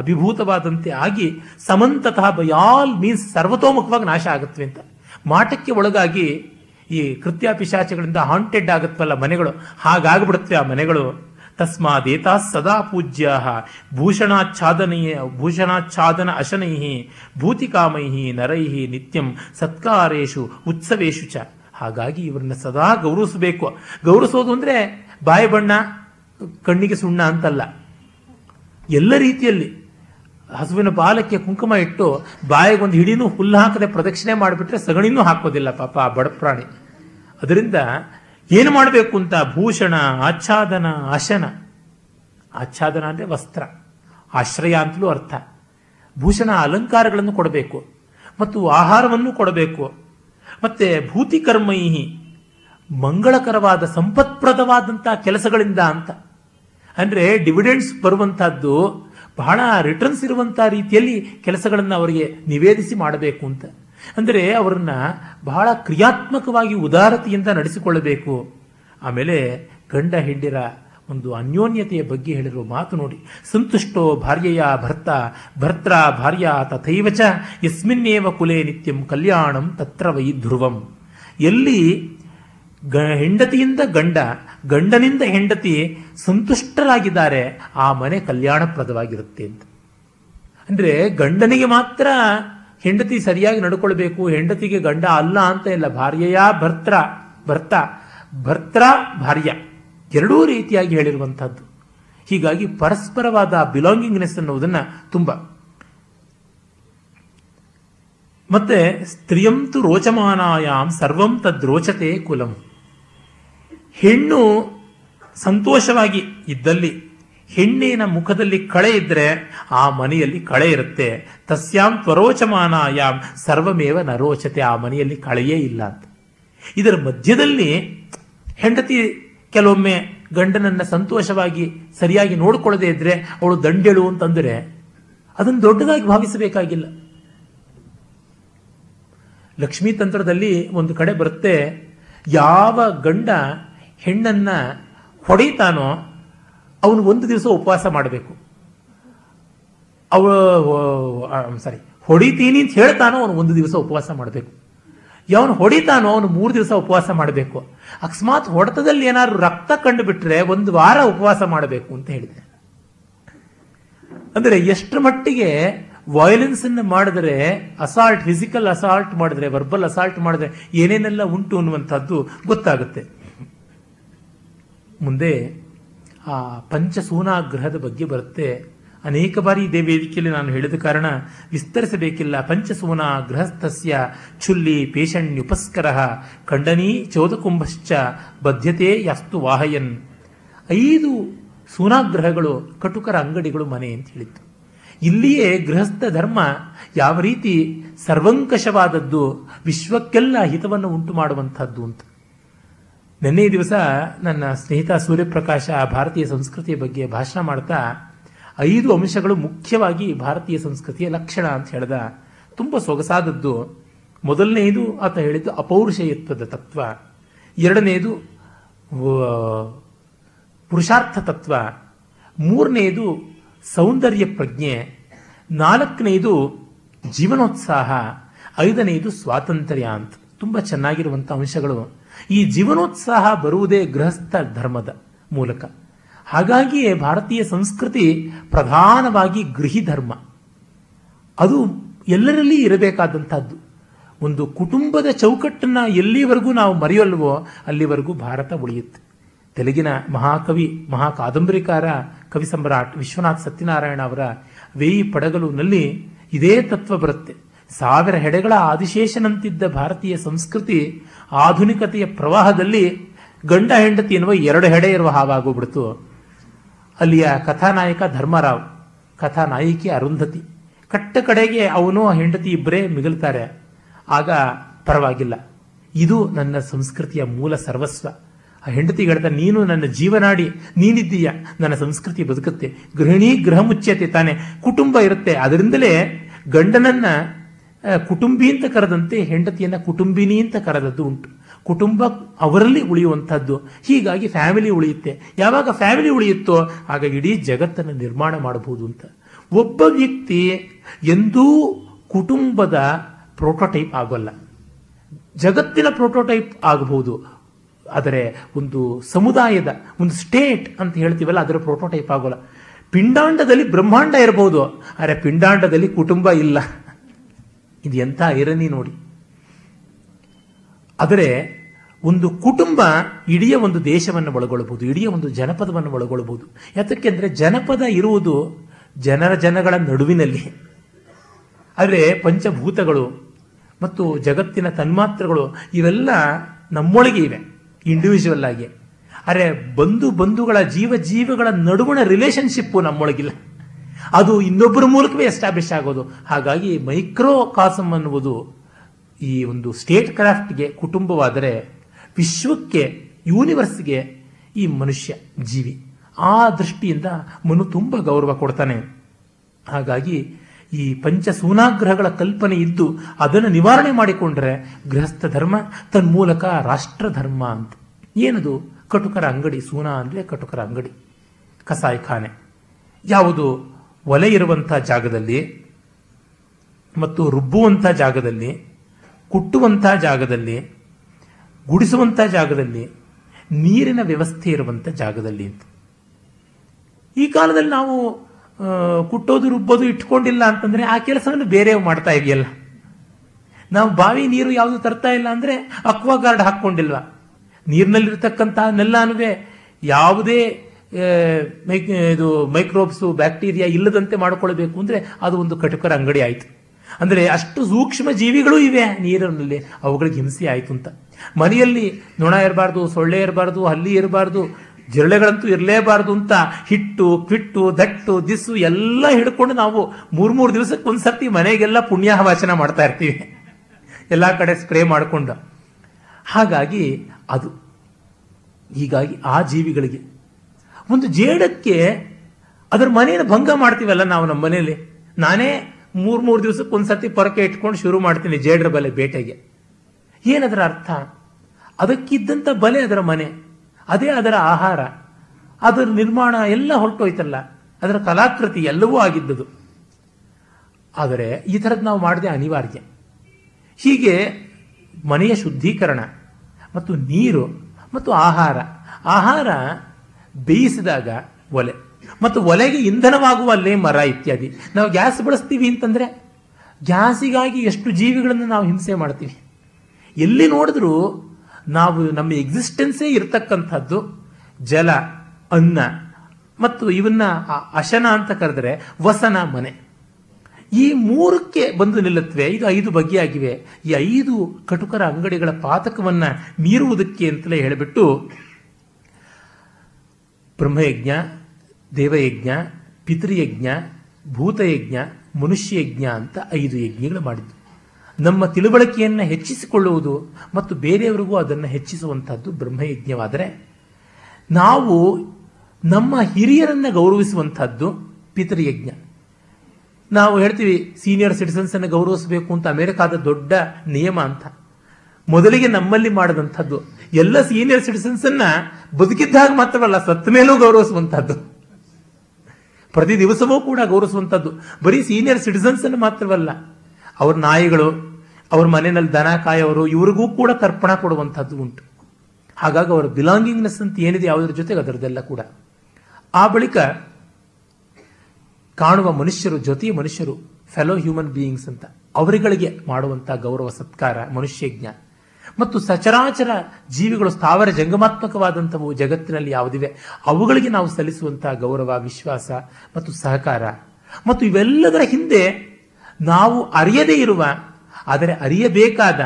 ಅಭಿಭೂತವಾದಂತೆ ಆಗಿ ಸಮಂತತಃ ಬೈ ಆಲ್ ಮೀನ್ಸ್ ಸರ್ವತೋಮುಖವಾಗಿ ನಾಶ ಆಗುತ್ತವೆ ಅಂತ. ಮಾಟಕ್ಕೆ ಒಳಗಾಗಿ ಈ ಕೃತ್ಯ ಪಿಶಾಚಗಳಿಂದ ಹಾಂಟೆಡ್ ಆಗುತ್ತವಲ್ಲ ಮನೆಗಳು, ಹಾಗಾಗ್ಬಿಡುತ್ತವೆ ಆ ಮನೆಗಳು. ತಸ್ಮಾದೇತಾ ಸದಾ ಪೂಜ್ಯ ಭೂಷಣಾಚ್ಛಾದನೆಯ ಭೂಷಣಾಚ್ಛಾದನ ಅಶನೈ ಭೂತಿಕಾಮೈ ನರೈ ನಿತ್ಯಂ ಸತ್ಕಾರೇಶು ಉತ್ಸವೇಶು ಚ. ಹಾಗಾಗಿ ಇವರನ್ನ ಸದಾ ಗೌರವಿಸಬೇಕು. ಗೌರವಿಸೋದು ಅಂದರೆ ಬಾಯಿ ಬಣ್ಣ ಕಣ್ಣಿಗೆ ಸುಣ್ಣ ಅಂತಲ್ಲ, ಎಲ್ಲ ರೀತಿಯಲ್ಲಿ ಹಸುವಿನ ಬಾಲಕ್ಕೆ ಕುಂಕುಮ ಇಟ್ಟು ಬಾಯಿಗೊಂದು ಹಿಡಿನೂ ಹುಲ್ಲು ಹಾಕದೆ ಪ್ರದಕ್ಷಿಣೆ ಮಾಡಿಬಿಟ್ರೆ ಸಗಣಿನೂ ಹಾಕೋದಿಲ್ಲ ಪಾಪ ಆ ಬಡ ಪ್ರಾಣಿ. ಅದರಿಂದ ಏನು ಮಾಡಬೇಕು ಅಂತ ಭೂಷಣ ಆಚ್ಛಾದನ ಆಶನ, ಆಚ್ಛಾದನ ಅಂದರೆ ವಸ್ತ್ರ, ಆಶ್ರಯ ಅಂತಲೂ ಅರ್ಥ. ಭೂಷಣ ಅಲಂಕಾರಗಳನ್ನು ಕೊಡಬೇಕು ಮತ್ತು ಆಹಾರವನ್ನು ಕೊಡಬೇಕು. ಮತ್ತೆ ಭೂತಿಕರ್ಮೈಹಿ ಮಂಗಳಕರವಾದ ಸಂಪತ್ಪ್ರದವಾದಂಥ ಕೆಲಸಗಳಿಂದ ಅಂತ ಅಂದರೆ ಡಿವಿಡೆಂಡ್ಸ್ ಬರುವಂಥದ್ದು, ಬಹಳ ರಿಟರ್ನ್ಸ್ ಇರುವಂಥ ರೀತಿಯಲ್ಲಿ ಕೆಲಸಗಳನ್ನು ಅವರಿಗೆ ನಿವೇದಿಸಿ ಮಾಡಬೇಕು ಅಂತ. ಅಂದರೆ ಅವರನ್ನ ಬಹಳ ಕ್ರಿಯಾತ್ಮಕವಾಗಿ ಉದಾರತೆಯಿಂದ ನಡೆಸಿಕೊಳ್ಳಬೇಕು. ಆಮೇಲೆ ಗಂಡ ಹೆಂಡಿರ ಒಂದು ಅನ್ಯೋನ್ಯತೆಯ ಬಗ್ಗೆ ಹೇಳಿರುವ ಮಾತು ನೋಡಿ. ಸಂತುಷ್ಟೋ ಭಾರ್ಯೆಯ ಭರ್ತ ಭರ್ತ್ರ ಭಾರ್ಯ ತಥೈವಚ ಯಸ್ಮಿನ್ನೇವ ಕುಲೇ ನಿತ್ಯಂ ಕಲ್ಯಾಣಂ ತತ್ರ ವೈ ಧ್ರುವಂ. ಎಲ್ಲಿ ಗ ಹೆಂಡತಿಯಿಂದ ಗಂಡ ಗಂಡನಿಂದ ಹೆಂಡತಿ ಸಂತುಷ್ಟರಾಗಿದ್ದಾರೆ ಆ ಮನೆ ಕಲ್ಯಾಣಪ್ರದವಾಗಿರುತ್ತೆ ಅಂತ. ಅಂದರೆ ಗಂಡನಿಗೆ ಮಾತ್ರ ಹೆಂಡತಿ ಸರಿಯಾಗಿ ನಡ್ಕೊಳ್ಬೇಕು, ಹೆಂಡತಿಗೆ ಗಂಡ ಅಲ್ಲ ಅಂತ ಇಲ್ಲ. ಭಾರ್ಯೆಯ ಭರ್ತ್ರ ಭರ್ತ ಭರ್ತ್ರ ಭಾರ್ಯ ಎರಡೂ ರೀತಿಯಾಗಿ ಹೇಳಿರುವಂಥದ್ದು. ಹೀಗಾಗಿ ಪರಸ್ಪರವಾದ ಬಿಲಾಂಗಿಂಗ್ನೆಸ್ ಅನ್ನೋದನ್ನು ತುಂಬ. ಮತ್ತೆ ಸ್ತ್ರೀಯಂತು ರೋಚಮಾನಾಯಾಮ್ ಸರ್ವಂ ತದ್ರೋಚತೆ ಕುಲಂ. ಹೆಣ್ಣು ಸಂತೋಷವಾಗಿ ಇದ್ದಲ್ಲಿ, ಹೆಣ್ಣಿನ ಮುಖದಲ್ಲಿ ಕಳೆ ಇದ್ದರೆ ಆ ಮನೆಯಲ್ಲಿ ಕಳೆ ಇರುತ್ತೆ. ತಸ್ಯಾಂ ತ್ವರೋಚಮಾನಾಯಾಮ್ ಸರ್ವಮೇವ ನರೋಚತೆ, ಆ ಮನೆಯಲ್ಲಿ ಕಳೆಯೇ ಇಲ್ಲ ಅಂತ. ಇದರ ಮಧ್ಯದಲ್ಲಿ ಹೆಂಡತಿ ಕೆಲವೊಮ್ಮೆ ಗಂಡನನ್ನು ಸಂತೋಷವಾಗಿ ಸರಿಯಾಗಿ ನೋಡಿಕೊಳ್ಳದೆ ಇದ್ದರೆ ಅವಳು ದಂಡೆಳು ಅಂತಂದರೆ ಅದನ್ನು ದೊಡ್ಡದಾಗಿ ಭಾವಿಸಬೇಕಾಗಿಲ್ಲ. ಲಕ್ಷ್ಮೀ ತಂತ್ರದಲ್ಲಿ ಒಂದು ಕಡೆ ಬರುತ್ತೆ, ಯಾವ ಗಂಡ ಹೆಣ್ಣನ್ನು ಹೊಡೆಯುತ್ತಾನೋ ಅವನು ಒಂದು ದಿವಸ ಉಪವಾಸ ಮಾಡಬೇಕು. ಅವ ಸಾರಿ ಹೊಡಿತೀನಿ ಅಂತ ಹೇಳ್ತಾನೋ ಅವನು ಒಂದು ದಿವಸ ಉಪವಾಸ ಮಾಡಬೇಕು. ಯಾವನು ಹೊಡಿತಾನೋ ಅವನು ಮೂರು ದಿವಸ ಉಪವಾಸ ಮಾಡಬೇಕು. ಅಕಸ್ಮಾತ್ ಹೊಡೆತದಲ್ಲಿ ಏನಾದ್ರು ರಕ್ತ ಕಂಡುಬಿಟ್ರೆ ಒಂದು ವಾರ ಉಪವಾಸ ಮಾಡಬೇಕು ಅಂತ ಹೇಳಿದೆ. ಅಂದರೆ ಎಷ್ಟರ ಮಟ್ಟಿಗೆ ವಯಲೆನ್ಸ್ ಅನ್ನು ಮಾಡಿದ್ರೆ, ಅಸಾಲ್ಟ್ ಫಿಸಿಕಲ್ ಅಸಾಲ್ಟ್ ಮಾಡಿದ್ರೆ, ವರ್ಬಲ್ ಅಸಾಲ್ಟ್ ಮಾಡಿದ್ರೆ ಏನೇನೆಲ್ಲ ಉಂಟು ಅನ್ನುವಂಥದ್ದು ಗೊತ್ತಾಗುತ್ತೆ. ಮುಂದೆ ಆ ಪಂಚಸೂನಾಗ್ರಹದ ಬಗ್ಗೆ ಬರುತ್ತೆ. ಅನೇಕ ಬಾರಿ ಇದೇ ವೇದಿಕೆಯಲ್ಲಿ ನಾನು ಹೇಳಿದ ಕಾರಣ ವಿಸ್ತರಿಸಬೇಕಿಲ್ಲ. ಪಂಚಸೂನಾ ಗೃಹಸ್ಥಸ್ಯ ಚುಲ್ಲಿ ಪೇಷಣ್ಯುಪಸ್ಕರ ಖಂಡನೀ ಚೋದಕುಂಭಶ್ಚ ಬದ್ಧತೆ ಯಾಸ್ತು ವಾಹಯನ್. ಐದು ಸೂನಾಗ್ರಹಗಳು, ಕಟುಕರ ಅಂಗಡಿಗಳು, ಮನೆ ಅಂತ ಹೇಳಿತ್ತು. ಇಲ್ಲಿಯೇ ಗೃಹಸ್ಥ ಧರ್ಮ ಯಾವ ರೀತಿ ಸರ್ವಂಕಷವಾದದ್ದು, ವಿಶ್ವಕ್ಕೆಲ್ಲ ಹಿತವನ್ನು ಉಂಟು ಮಾಡುವಂಥದ್ದು ಅಂತ. ನಿನ್ನೆ ದಿವಸ ನನ್ನ ಸ್ನೇಹಿತ ಸೂರ್ಯಪ್ರಕಾಶ ಭಾರತೀಯ ಸಂಸ್ಕೃತಿಯ ಬಗ್ಗೆ ಭಾಷಣ ಮಾಡ್ತಾ ಐದು ಅಂಶಗಳು ಮುಖ್ಯವಾಗಿ ಭಾರತೀಯ ಸಂಸ್ಕೃತಿಯ ಲಕ್ಷಣ ಅಂತ ಹೇಳಿದ. ತುಂಬ ಸೊಗಸಾದದ್ದು. ಮೊದಲನೆಯದು ಆತ ಹೇಳಿದ್ದು ಅಪೌರುಷೇಯತ್ವದ ತತ್ವ, ಎರಡನೆಯದು ಪುರುಷಾರ್ಥ ತತ್ವ, ಮೂರನೆಯದು ಸೌಂದರ್ಯ ಪ್ರಜ್ಞೆ, ನಾಲ್ಕನೆಯದು ಜೀವನೋತ್ಸಾಹ, ಐದನೆಯದು ಸ್ವಾತಂತ್ರ್ಯ ಅಂತ. ತುಂಬ ಚೆನ್ನಾಗಿರುವಂಥ ಅಂಶಗಳು. ಈ ಜೀವನೋತ್ಸಾಹ ಬರುವುದೇ ಗೃಹಸ್ಥ ಧರ್ಮದ ಮೂಲಕ. ಹಾಗಾಗಿಯೇ ಭಾರತೀಯ ಸಂಸ್ಕೃತಿ ಪ್ರಧಾನವಾಗಿ ಗೃಹಿ ಧರ್ಮ, ಅದು ಎಲ್ಲರಲ್ಲಿ ಇರಬೇಕಾದಂಥದ್ದು. ಒಂದು ಕುಟುಂಬದ ಚೌಕಟ್ಟನ್ನು ಎಲ್ಲಿವರೆಗೂ ನಾವು ಮರೆಯಲ್ವೋ ಅಲ್ಲಿವರೆಗೂ ಭಾರತ ಉಳಿಯುತ್ತೆ. ತೆಲುಗಿನ ಮಹಾಕವಿ ಮಹಾ ಕಾದಂಬರಿಕಾರ ಕವಿ ಸಮ್ರಾಟ್ ವಿಶ್ವನಾಥ್ ಸತ್ಯನಾರಾಯಣ ಅವರ ವೇಯಿ ಪಡಗಲುನಲ್ಲಿ ಇದೇ ತತ್ವ ಬರುತ್ತೆ. ಸಾವಿರ ಹೆಡೆಗಳ ಆದಿಶೇಷನಂತಿದ್ದ ಭಾರತೀಯ ಸಂಸ್ಕೃತಿ ಆಧುನಿಕತೆಯ ಪ್ರವಾಹದಲ್ಲಿ ಗಂಡ ಹೆಂಡತಿ ಎನ್ನುವ ಎರಡು ಹೆಡೆ ಇರುವ ಹಾವಾಗೋಗ್ಬಿಡ್ತು. ಅಲ್ಲಿಯ ಕಥಾನಾಯಕ ಧರ್ಮರಾವ್, ಕಥಾನಾಯಕಿ ಅರುಂಧತಿ, ಕಟ್ಟ ಕಡೆಗೆ ಅವನು ಹೆಂಡತಿ ಇಬ್ಬರೇ ಮಿಗಲ್ತಾರೆ. ಆಗ ಪರವಾಗಿಲ್ಲ, ಇದು ನನ್ನ ಸಂಸ್ಕೃತಿಯ ಮೂಲ ಸರ್ವಸ್ವ. ಆ ಹೆಂಡತಿ ಹೇಳ್ತಾ, ನೀನು ನನ್ನ ಜೀವನಾಡಿ, ನೀನಿದ್ದೀಯ, ನನ್ನ ಸಂಸ್ಕೃತಿ ಬದುಕುತ್ತೆ. ಗೃಹಿಣಿ ಗೃಹ ಮುಚ್ಚತೆ ತಾನೆ, ಕುಟುಂಬ ಇರುತ್ತೆ. ಅದರಿಂದಲೇ ಗಂಡನನ್ನ ಕುಟುಂಬಿ ಅಂತ ಕರೆದಂತೆ ಹೆಂಡತಿಯನ್ನ ಕುಟುಂಬಿನಿ ಅಂತ ಕರೆದದ್ದು ಉಂಟು. ಕುಟುಂಬ ಅವರಲ್ಲಿ ಉಳಿಯುವಂಥದ್ದು. ಹೀಗಾಗಿ ಫ್ಯಾಮಿಲಿ ಉಳಿಯುತ್ತೆ. ಯಾವಾಗ ಫ್ಯಾಮಿಲಿ ಉಳಿಯುತ್ತೋ ಆಗ ಇಡೀ ಜಗತ್ತನ್ನು ನಿರ್ಮಾಣ ಮಾಡಬಹುದು ಅಂತ. ಒಬ್ಬ ವ್ಯಕ್ತಿ ಎಂದೂ ಕುಟುಂಬದ ಪ್ರೋಟೋಟೈಪ್ ಆಗೋಲ್ಲ, ಜಗತ್ತಿನ ಪ್ರೋಟೋಟೈಪ್ ಆಗಬಹುದು. ಆದರೆ ಒಂದು ಸಮುದಾಯದ, ಒಂದು ಸ್ಟೇಟ್ ಅಂತ ಹೇಳ್ತೀವಲ್ಲ, ಅದರ ಪ್ರೋಟೋಟೈಪ್ ಆಗೋಲ್ಲ. ಪಿಂಡಾಂಡದಲ್ಲಿ ಬ್ರಹ್ಮಾಂಡ ಇರಬಹುದು, ಆದರೆ ಪಿಂಡಾಂಡದಲ್ಲಿ ಕುಟುಂಬ ಇಲ್ಲ. ಇದು ಎಂಥ ಐರನಿ ನೋಡಿ. ಆದರೆ ಒಂದು ಕುಟುಂಬ ಇಡೀ ಒಂದು ದೇಶವನ್ನು ಒಳಗೊಳ್ಳಬಹುದು, ಇಡೀ ಒಂದು ಜನಪದವನ್ನು ಒಳಗೊಳ್ಳಬಹುದು. ಯಾತಕ್ಕೆ ಅಂದರೆ ಜನಪದ ಇರುವುದು ಜನರ ಜನಗಳ ನಡುವಿನಲ್ಲಿ. ಆದರೆ ಪಂಚಭೂತಗಳು ಮತ್ತು ಜಗತ್ತಿನ ತನ್ಮಾತ್ರಗಳು ಇವೆಲ್ಲ ನಮ್ಮೊಳಗೆ ಇವೆ, ಇಂಡಿವಿಜುವಲ್ ಆಗಿ. ಆದರೆ ಬಂಧು ಬಂಧುಗಳ ಜೀವ ಜೀವಗಳ ನಡುವಣ ರಿಲೇಷನ್ಶಿಪ್ಪು ನಮ್ಮೊಳಗಿಲ್ಲ, ಅದು ಇನ್ನೊಬ್ಬರ ಮೂಲಕವೇ ಎಸ್ಟಾಬ್ಲಿಷ್ ಆಗೋದು. ಹಾಗಾಗಿ ಮೈಕ್ರೋ ಕಾಸಮ್ ಅನ್ನುವುದು ಈ ಒಂದು ಸ್ಟೇಟ್ ಕ್ರಾಫ್ಟ್ಗೆ ಕುಟುಂಬವಾದರೆ, ವಿಶ್ವಕ್ಕೆ, ಯೂನಿವರ್ಸ್ಗೆ ಈ ಮನುಷ್ಯ ಜೀವಿ. ಆ ದೃಷ್ಟಿಯಿಂದ ಮನು ತುಂಬ ಗೌರವ ಕೊಡ್ತಾನೆ. ಹಾಗಾಗಿ ಈ ಪಂಚಸೂನಾಗ್ರಹಗಳ ಕಲ್ಪನೆ ಇದ್ದು ಅದನ್ನು ನಿವಾರಣೆ ಮಾಡಿಕೊಂಡ್ರೆ ಗೃಹಸ್ಥ ಧರ್ಮ ತನ್ಮೂಲಕ ರಾಷ್ಟ್ರಧರ್ಮ ಅಂತ. ಏನದು? ಕಟುಕರ ಅಂಗಡಿ. ಸೂನಾ ಅಂದರೆ ಕಟುಕರ ಅಂಗಡಿ, ಕಸಾಯಿಖಾನೆ. ಯಾವುದು? ಒಲೆ ಇರುವಂಥ ಜಾಗದಲ್ಲಿ ಮತ್ತು ರುಬ್ಬುವಂಥ ಜಾಗದಲ್ಲಿ, ಕುಟ್ಟುವಂಥ ಜಾಗದಲ್ಲಿ, ಗುಡಿಸುವಂಥ ಜಾಗದಲ್ಲಿ, ನೀರಿನ ವ್ಯವಸ್ಥೆ ಇರುವಂಥ ಜಾಗದಲ್ಲಿ ಅಂತ. ಈ ಕಾಲದಲ್ಲಿ ನಾವು ಕುಟ್ಟೋದು ರುಬ್ಬೋದು ಇಟ್ಕೊಂಡಿಲ್ಲ ಅಂತಂದರೆ ಆ ಕೆಲಸವನ್ನು ಬೇರೆ ಮಾಡ್ತಾ ಇದೆಯಲ್ಲ. ನಾವು ಬಾವಿ ನೀರು ಯಾವುದು ತರ್ತಾ ಇಲ್ಲ ಅಂದರೆ ಅಕ್ವಾಗಾರ್ಡ್ ಹಾಕ್ಕೊಂಡಿಲ್ವಾ? ನೀರಿನಲ್ಲಿರ್ತಕ್ಕಂತಹ ನೆಲ್ಲನುವೆ ಯಾವುದೇ ಇದು ಮೈಕ್ರೋಬ್ಸು ಬ್ಯಾಕ್ಟೀರಿಯಾ ಇಲ್ಲದಂತೆ ಮಾಡಿಕೊಳ್ಬೇಕು ಅಂದರೆ ಅದು ಒಂದು ಕಟುಕರ ಅಂಗಡಿ ಆಯಿತು. ಅಂದರೆ ಅಷ್ಟು ಸೂಕ್ಷ್ಮ ಜೀವಿಗಳು ಇವೆ ನೀರಿನಲ್ಲಿ, ಅವುಗಳಿಗೆ ಹಿಂಸೆ ಆಯಿತು ಅಂತ. ಮನೆಯಲ್ಲಿ ನೊಣ ಇರಬಾರ್ದು, ಸೊಳ್ಳೆ ಇರಬಾರ್ದು, ಹಲ್ಲಿ ಇರಬಾರ್ದು, ಜಿರಳೆಗಳಂತೂ ಇರಲೇಬಾರ್ದು ಅಂತ ಹಿಟ್ಟು, ಕಿಟ್ಟು, ದಟ್ಟು, ದಿಸ್ಸು ಎಲ್ಲ ಹಿಡ್ಕೊಂಡು ನಾವು ಮೂರು ಮೂರು ದಿವಸಕ್ಕೆ ಒಂದ್ಸರ್ತಿ ಮನೆಗೆಲ್ಲ ಪುಣ್ಯಾಹವಾಚನ ಮಾಡ್ತಾ ಇರ್ತೀವಿ, ಎಲ್ಲ ಕಡೆ ಸ್ಪ್ರೇ ಮಾಡಿಕೊಂಡು. ಹಾಗಾಗಿ ಅದು, ಹೀಗಾಗಿ ಆ ಜೀವಿಗಳಿಗೆ ಒಂದು ಜೇಡಕ್ಕೆ ಅದರ ಮನೆಯನ್ನು ಭಂಗ ಮಾಡ್ತೀವಲ್ಲ ನಾವು ನಮ್ಮ ಮನೆಯಲ್ಲಿ. ನಾನೇ ಮೂರು ಮೂರು ದಿವಸಕ್ಕೆ ಒಂದ್ಸರ್ತಿ ಪೊರಕೆ ಇಟ್ಕೊಂಡು ಶುರು ಮಾಡ್ತೀನಿ ಜೇಡರ ಬಲೆ ಬೇಟೆಗೆ. ಏನದರ ಅರ್ಥ? ಅದಕ್ಕಿದ್ದಂಥ ಬಲೆ ಅದರ ಮನೆ, ಅದೇ ಅದರ ಆಹಾರ, ಅದರ ನಿರ್ಮಾಣ ಎಲ್ಲ ಹೊರಟೋಯ್ತಲ್ಲ, ಅದರ ಕಲಾಕೃತಿ ಎಲ್ಲವೂ ಆಗಿದ್ದದು. ಆದರೆ ಈ ಥರದ್ದು ನಾವು ಮಾಡದೆ ಅನಿವಾರ್ಯ. ಹೀಗೆ ಮನೆಯ ಶುದ್ಧೀಕರಣ ಮತ್ತು ನೀರು ಮತ್ತು ಆಹಾರ, ಆಹಾರ ಬೇಯಿಸಿದಾಗ ಒಲೆ, ಮತ್ತು ಒಲೆಗೆ ಇಂಧನವಾಗುವ ಅಲ್ಲೇ ಮರ ಇತ್ಯಾದಿ. ನಾವು ಗ್ಯಾಸ್ ಬಳಸ್ತೀವಿ ಅಂತಂದರೆ ಗ್ಯಾಸಿಗಾಗಿ ಎಷ್ಟು ಜೀವಿಗಳನ್ನು ನಾವು ಹಿಂಸೆ ಮಾಡ್ತೀವಿ. ಎಲ್ಲಿ ನೋಡಿದ್ರೂ ನಾವು ನಮ್ಮ ಎಕ್ಸಿಸ್ಟೆನ್ಸೇ ಇರತಕ್ಕಂಥದ್ದು ಜಲ, ಅನ್ನ, ಮತ್ತು ಇವನ್ನ ಅಶನ ಅಂತ ಕರೆದರೆ ವಸನ, ಮನೆ, ಈ ಮೂರಕ್ಕೆ ಬಂದು ನಿಲ್ಲತ್ವೆ. ಇದು ಐದು ಬಗೆಯಾಗಿವೆ. ಈ ಐದು ಕಟುಕರ ಅಂಗಡಿಗಳ ಪಾತಕವನ್ನು ಮೀರುವುದಕ್ಕೆ ಅಂತಲೇ ಹೇಳಿಬಿಟ್ಟು ಬ್ರಹ್ಮಯಜ್ಞ, ದೇವಯಜ್ಞ, ಪಿತೃಯಜ್ಞ, ಭೂತಯಜ್ಞ, ಮನುಷ್ಯಯಜ್ಞ ಅಂತ ಐದು ಯಜ್ಞಗಳು ಮಾಡಿದ್ದು. ನಮ್ಮ ತಿಳುವಳಿಕೆಯನ್ನು ಹೆಚ್ಚಿಸಿಕೊಳ್ಳುವುದು ಮತ್ತು ಬೇರೆಯವರಿಗೂ ಅದನ್ನು ಹೆಚ್ಚಿಸುವಂಥದ್ದು ಬ್ರಹ್ಮಯಜ್ಞವಾದರೆ, ನಾವು ನಮ್ಮ ಹಿರಿಯರನ್ನು ಗೌರವಿಸುವಂಥದ್ದು ಪಿತೃಯಜ್ಞ, ನಾವು ಹೇಳ್ತೀವಿ ಸೀನಿಯರ್ ಸಿಟಿಸನ್ಸ್ ಅನ್ನು ಗೌರವಿಸಬೇಕು ಅಂತ ಅಮೆರಿಕಾದ ದೊಡ್ಡ ನಿಯಮ ಅಂತ. ಮೊದಲಿಗೆ ನಮ್ಮಲ್ಲಿ ಮಾಡಿದಂಥದ್ದು ಎಲ್ಲ ಸೀನಿಯರ್ ಸಿಟಿಸನ್ಸ್ ಅನ್ನ ಬದುಕಿದ್ದಾಗ ಮಾತ್ರವಲ್ಲ ಸತ್ತ ಮೇಲೂ ಗೌರವಿಸುವಂತಹದ್ದು, ಪ್ರತಿ ದಿವಸವೂ ಕೂಡ ಗೌರವಿಸುವಂಥದ್ದು. ಬರೀ ಸೀನಿಯರ್ ಸಿಟಿಸನ್ಸ್ ಅನ್ನು ಮಾತ್ರವಲ್ಲ, ಅವ್ರ ನಾಯಿಗಳು, ಅವ್ರ ಮನೆಯಲ್ಲಿ ದನ ಕಾಯೋರು, ಇವ್ರಿಗೂ ಕೂಡ ತರ್ಪಣ ಕೊಡುವಂಥದ್ದು ಉಂಟು. ಹಾಗಾಗಿ ಅವರ ಬಿಲಾಂಗಿಂಗ್ನೆಸ್ ಅಂತ ಏನಿದೆ ಯಾವುದ್ರ ಜೊತೆಗೆ ಅದರದ್ದೆಲ್ಲ ಕೂಡ. ಆ ಬಳಿಕ ಕಾಣುವ ಮನುಷ್ಯರು, ಜೊತೆಯ ಮನುಷ್ಯರು, ಫೆಲೋ ಹ್ಯೂಮನ್ ಬೀಯಿಂಗ್ಸ್ ಅಂತ ಅವರುಗಳಿಗೆ ಮಾಡುವಂಥ ಗೌರವ ಸತ್ಕಾರ, ಮನುಷ್ಯಜ್ಞ. ಮತ್ತು ಸಚರಾಚರ ಜೀವಿಗಳು, ಸ್ಥಾವರ ಜಂಗಮಾತ್ಮಕವಾದಂಥವು ಜಗತ್ತಿನಲ್ಲಿ ಯಾವುದಿವೆ ಅವುಗಳಿಗೆ ನಾವು ಸಲ್ಲಿಸುವಂತಹ ಗೌರವ, ವಿಶ್ವಾಸ ಮತ್ತು ಸಹಕಾರ. ಮತ್ತು ಇವೆಲ್ಲದರ ಹಿಂದೆ ನಾವು ಅರಿಯದೇ ಇರುವ, ಆದರೆ ಅರಿಯಬೇಕಾದ,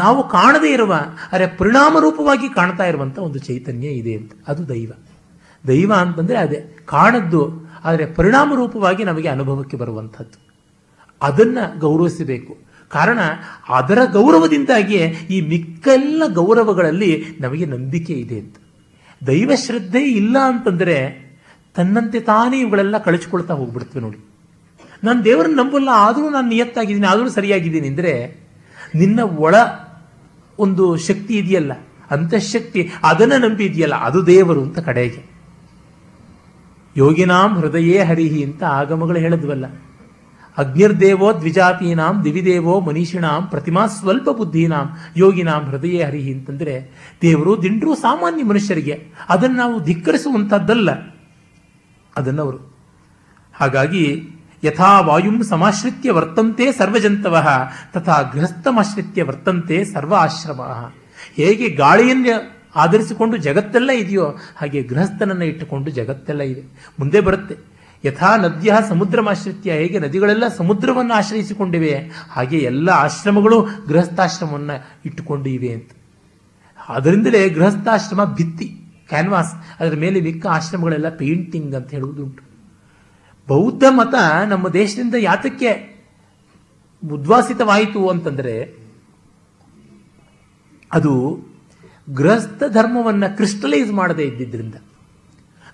ನಾವು ಕಾಣದೇ ಇರುವ, ಅರೆ ಪರಿಣಾಮ ರೂಪವಾಗಿ ಕಾಣ್ತಾ ಇರುವಂಥ ಒಂದು ಚೈತನ್ಯ ಇದೆ ಅಂತ. ಅದು ದೈವ. ದೈವ ಅಂತಂದರೆ ಅದೇ ಕಾಣದ್ದು, ಆದರೆ ಪರಿಣಾಮ ರೂಪವಾಗಿ ನಮಗೆ ಅನುಭವಕ್ಕೆ ಬರುವಂಥದ್ದು. ಅದನ್ನು ಗೌರವಿಸಬೇಕು. ಕಾರಣ ಅದರ ಗೌರವದಿಂದಾಗಿಯೇ ಈ ಮಿಕ್ಕೆಲ್ಲ ಗೌರವಗಳಲ್ಲಿ ನಮಗೆ ನಂಬಿಕೆ ಇದೆ ಅಂತ. ದೈವ ಶ್ರದ್ಧೆ ಇಲ್ಲ ಅಂತಂದರೆ ತನ್ನಂತೆ ತಾನೇ ಇವುಗಳೆಲ್ಲ ಕಳಚಿಕೊಳ್ತಾ ಹೋಗ್ಬಿಡ್ತೇವೆ. ನೋಡಿ, ನಾನು ದೇವರನ್ನು ನಂಬಲ್ಲ, ಆದರೂ ನಾನು ನಿಯತ್ತಾಗಿದ್ದೀನಿ, ಆದರೂ ಸರಿಯಾಗಿದ್ದೀನಿ ಅಂದರೆ ನಿನ್ನ ಒಳ ಒಂದು ಶಕ್ತಿ ಇದೆಯಲ್ಲ, ಅಂತಃಶಕ್ತಿ, ಅದನ್ನು ನಂಬಿದೆಯಲ್ಲ, ಅದು ದೇವರು ಅಂತ. ಕಡೆಗೆ ಯೋಗಿನಾಂ ಹೃದಯೇ ಹರಿಹಿ ಅಂತ ಆಗಮಗಳು ಹೇಳಿದ್ವಲ್ಲ, ಅಗ್ನಿರ್ದೇವೋ ದ್ವಿಜಾತೀನಾಂ ದಿವಿದೇವೋ ಮನೀಷಿಣಾಂ ಪ್ರತಿಮಾ ಸ್ವಲ್ಪ ಬುದ್ಧಿನಾಂ ಯೋಗಿನಾಂ ಹೃದಯೇ ಹರಿಹಿ ಅಂತಂದರೆ ದೇವರು ದಿಂಡ್ರು ಸಾಮಾನ್ಯ ಮನುಷ್ಯರಿಗೆ, ಅದನ್ನು ನಾವು ಧಿಕ್ಕರಿಸುವಂಥದ್ದಲ್ಲ ಅದನ್ನವರು. ಹಾಗಾಗಿ ಯಥಾ ವಾಯುಂ ಸಮಾಶ್ರಿತ್ಯ ವರ್ತಂತೆ ಸರ್ವಜಂತವಃ ತಥಾ ಗೃಹಸ್ಥಮಾಶ್ರಿತ್ಯ ವರ್ತಂತೆ ಸರ್ವ ಆಶ್ರಮಃ. ಹೇಗೆ ಗಾಳಿಯನ್ನು ಆಧರಿಸಿಕೊಂಡು ಜಗತ್ತೆಲ್ಲ ಇದೆಯೋ ಹಾಗೆ ಗೃಹಸ್ಥನನ್ನು ಇಟ್ಟುಕೊಂಡು ಜಗತ್ತೆಲ್ಲ ಇದೆ. ಮುಂದೆ ಬರುತ್ತೆ ಯಥಾ ನದ್ಯಃ ಸಮುದ್ರಮಾಶ್ರಿತ್ಯ, ಹೇಗೆ ನದಿಗಳೆಲ್ಲ ಸಮುದ್ರವನ್ನು ಆಶ್ರಯಿಸಿಕೊಂಡಿವೆ ಹಾಗೆ ಎಲ್ಲ ಆಶ್ರಮಗಳು ಗೃಹಸ್ಥಾಶ್ರಮವನ್ನು ಇಟ್ಟುಕೊಂಡು ಇವೆ ಅಂತ. ಅದರಿಂದಲೇ ಗೃಹಸ್ಥಾಶ್ರಮ ಭಿತ್ತಿ, ಕ್ಯಾನ್ವಾಸ್, ಅದರ ಮೇಲೆ ಮಿಕ್ಕ ಆಶ್ರಮಗಳೆಲ್ಲ ಪೇಂಟಿಂಗ್ ಅಂತ ಹೇಳುವುದುಂಟು. ಬೌದ್ಧ ಮತ ನಮ್ಮ ದೇಶದಿಂದ ಯಾತಕ್ಕೆ ಉದ್ವಾಸಿತವಾಯಿತು ಅಂತಂದರೆ ಅದು ಗೃಹಸ್ಥ ಧರ್ಮವನ್ನು ಕ್ರಿಸ್ಟಲೈಸ್ ಮಾಡದೇ ಇದ್ದಿದ್ದರಿಂದ.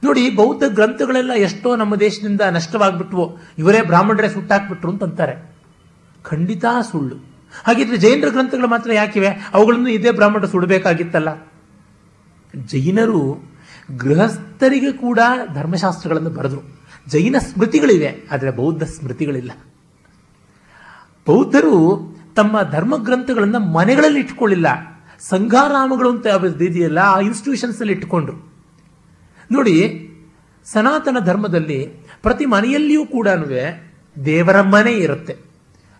ನೋಡಿ, ಬೌದ್ಧ ಗ್ರಂಥಗಳೆಲ್ಲ ಎಷ್ಟೋ ನಮ್ಮ ದೇಶದಿಂದ ನಷ್ಟವಾಗ್ಬಿಟ್ವೋ, ಇವರೇ ಬ್ರಾಹ್ಮಣರೇ ಸುಟ್ಟಾಕ್ಬಿಟ್ರು ಅಂತಂತಾರೆ. ಖಂಡಿತ ಸುಳ್ಳು. ಹಾಗಿದ್ರೆ ಜೈನರ ಗ್ರಂಥಗಳು ಮಾತ್ರ ಯಾಕಿವೆ? ಅವುಗಳನ್ನು ಇದೇ ಬ್ರಾಹ್ಮಣರು ಸುಡಬೇಕಾಗಿತ್ತಲ್ಲ. ಜೈನರು ಗೃಹಸ್ಥರಿಗೆ ಕೂಡ ಧರ್ಮಶಾಸ್ತ್ರಗಳನ್ನು ಬರೆದರು. ಜೈನ ಸ್ಮೃತಿಗಳಿವೆ, ಆದರೆ ಬೌದ್ಧ ಸ್ಮೃತಿಗಳಿಲ್ಲ. ಬೌದ್ಧರು ತಮ್ಮ ಧರ್ಮ ಗ್ರಂಥಗಳನ್ನು ಮನೆಗಳಲ್ಲಿ ಇಟ್ಕೊಳ್ಳಿಲ್ಲ, ಸಂಘಾರಾಮಗಳು ಅಂತ ಇದೆಯಲ್ಲ ಆ ಇನ್ಸ್ಟಿಟ್ಯೂಷನ್ಸ್ ಅಲ್ಲಿ ಇಟ್ಕೊಂಡ್ರು. ನೋಡಿ, ಸನಾತನ ಧರ್ಮದಲ್ಲಿ ಪ್ರತಿ ಮನೆಯಲ್ಲಿಯೂ ಕೂಡ ದೇವರ ಮನೆ ಇರುತ್ತೆ.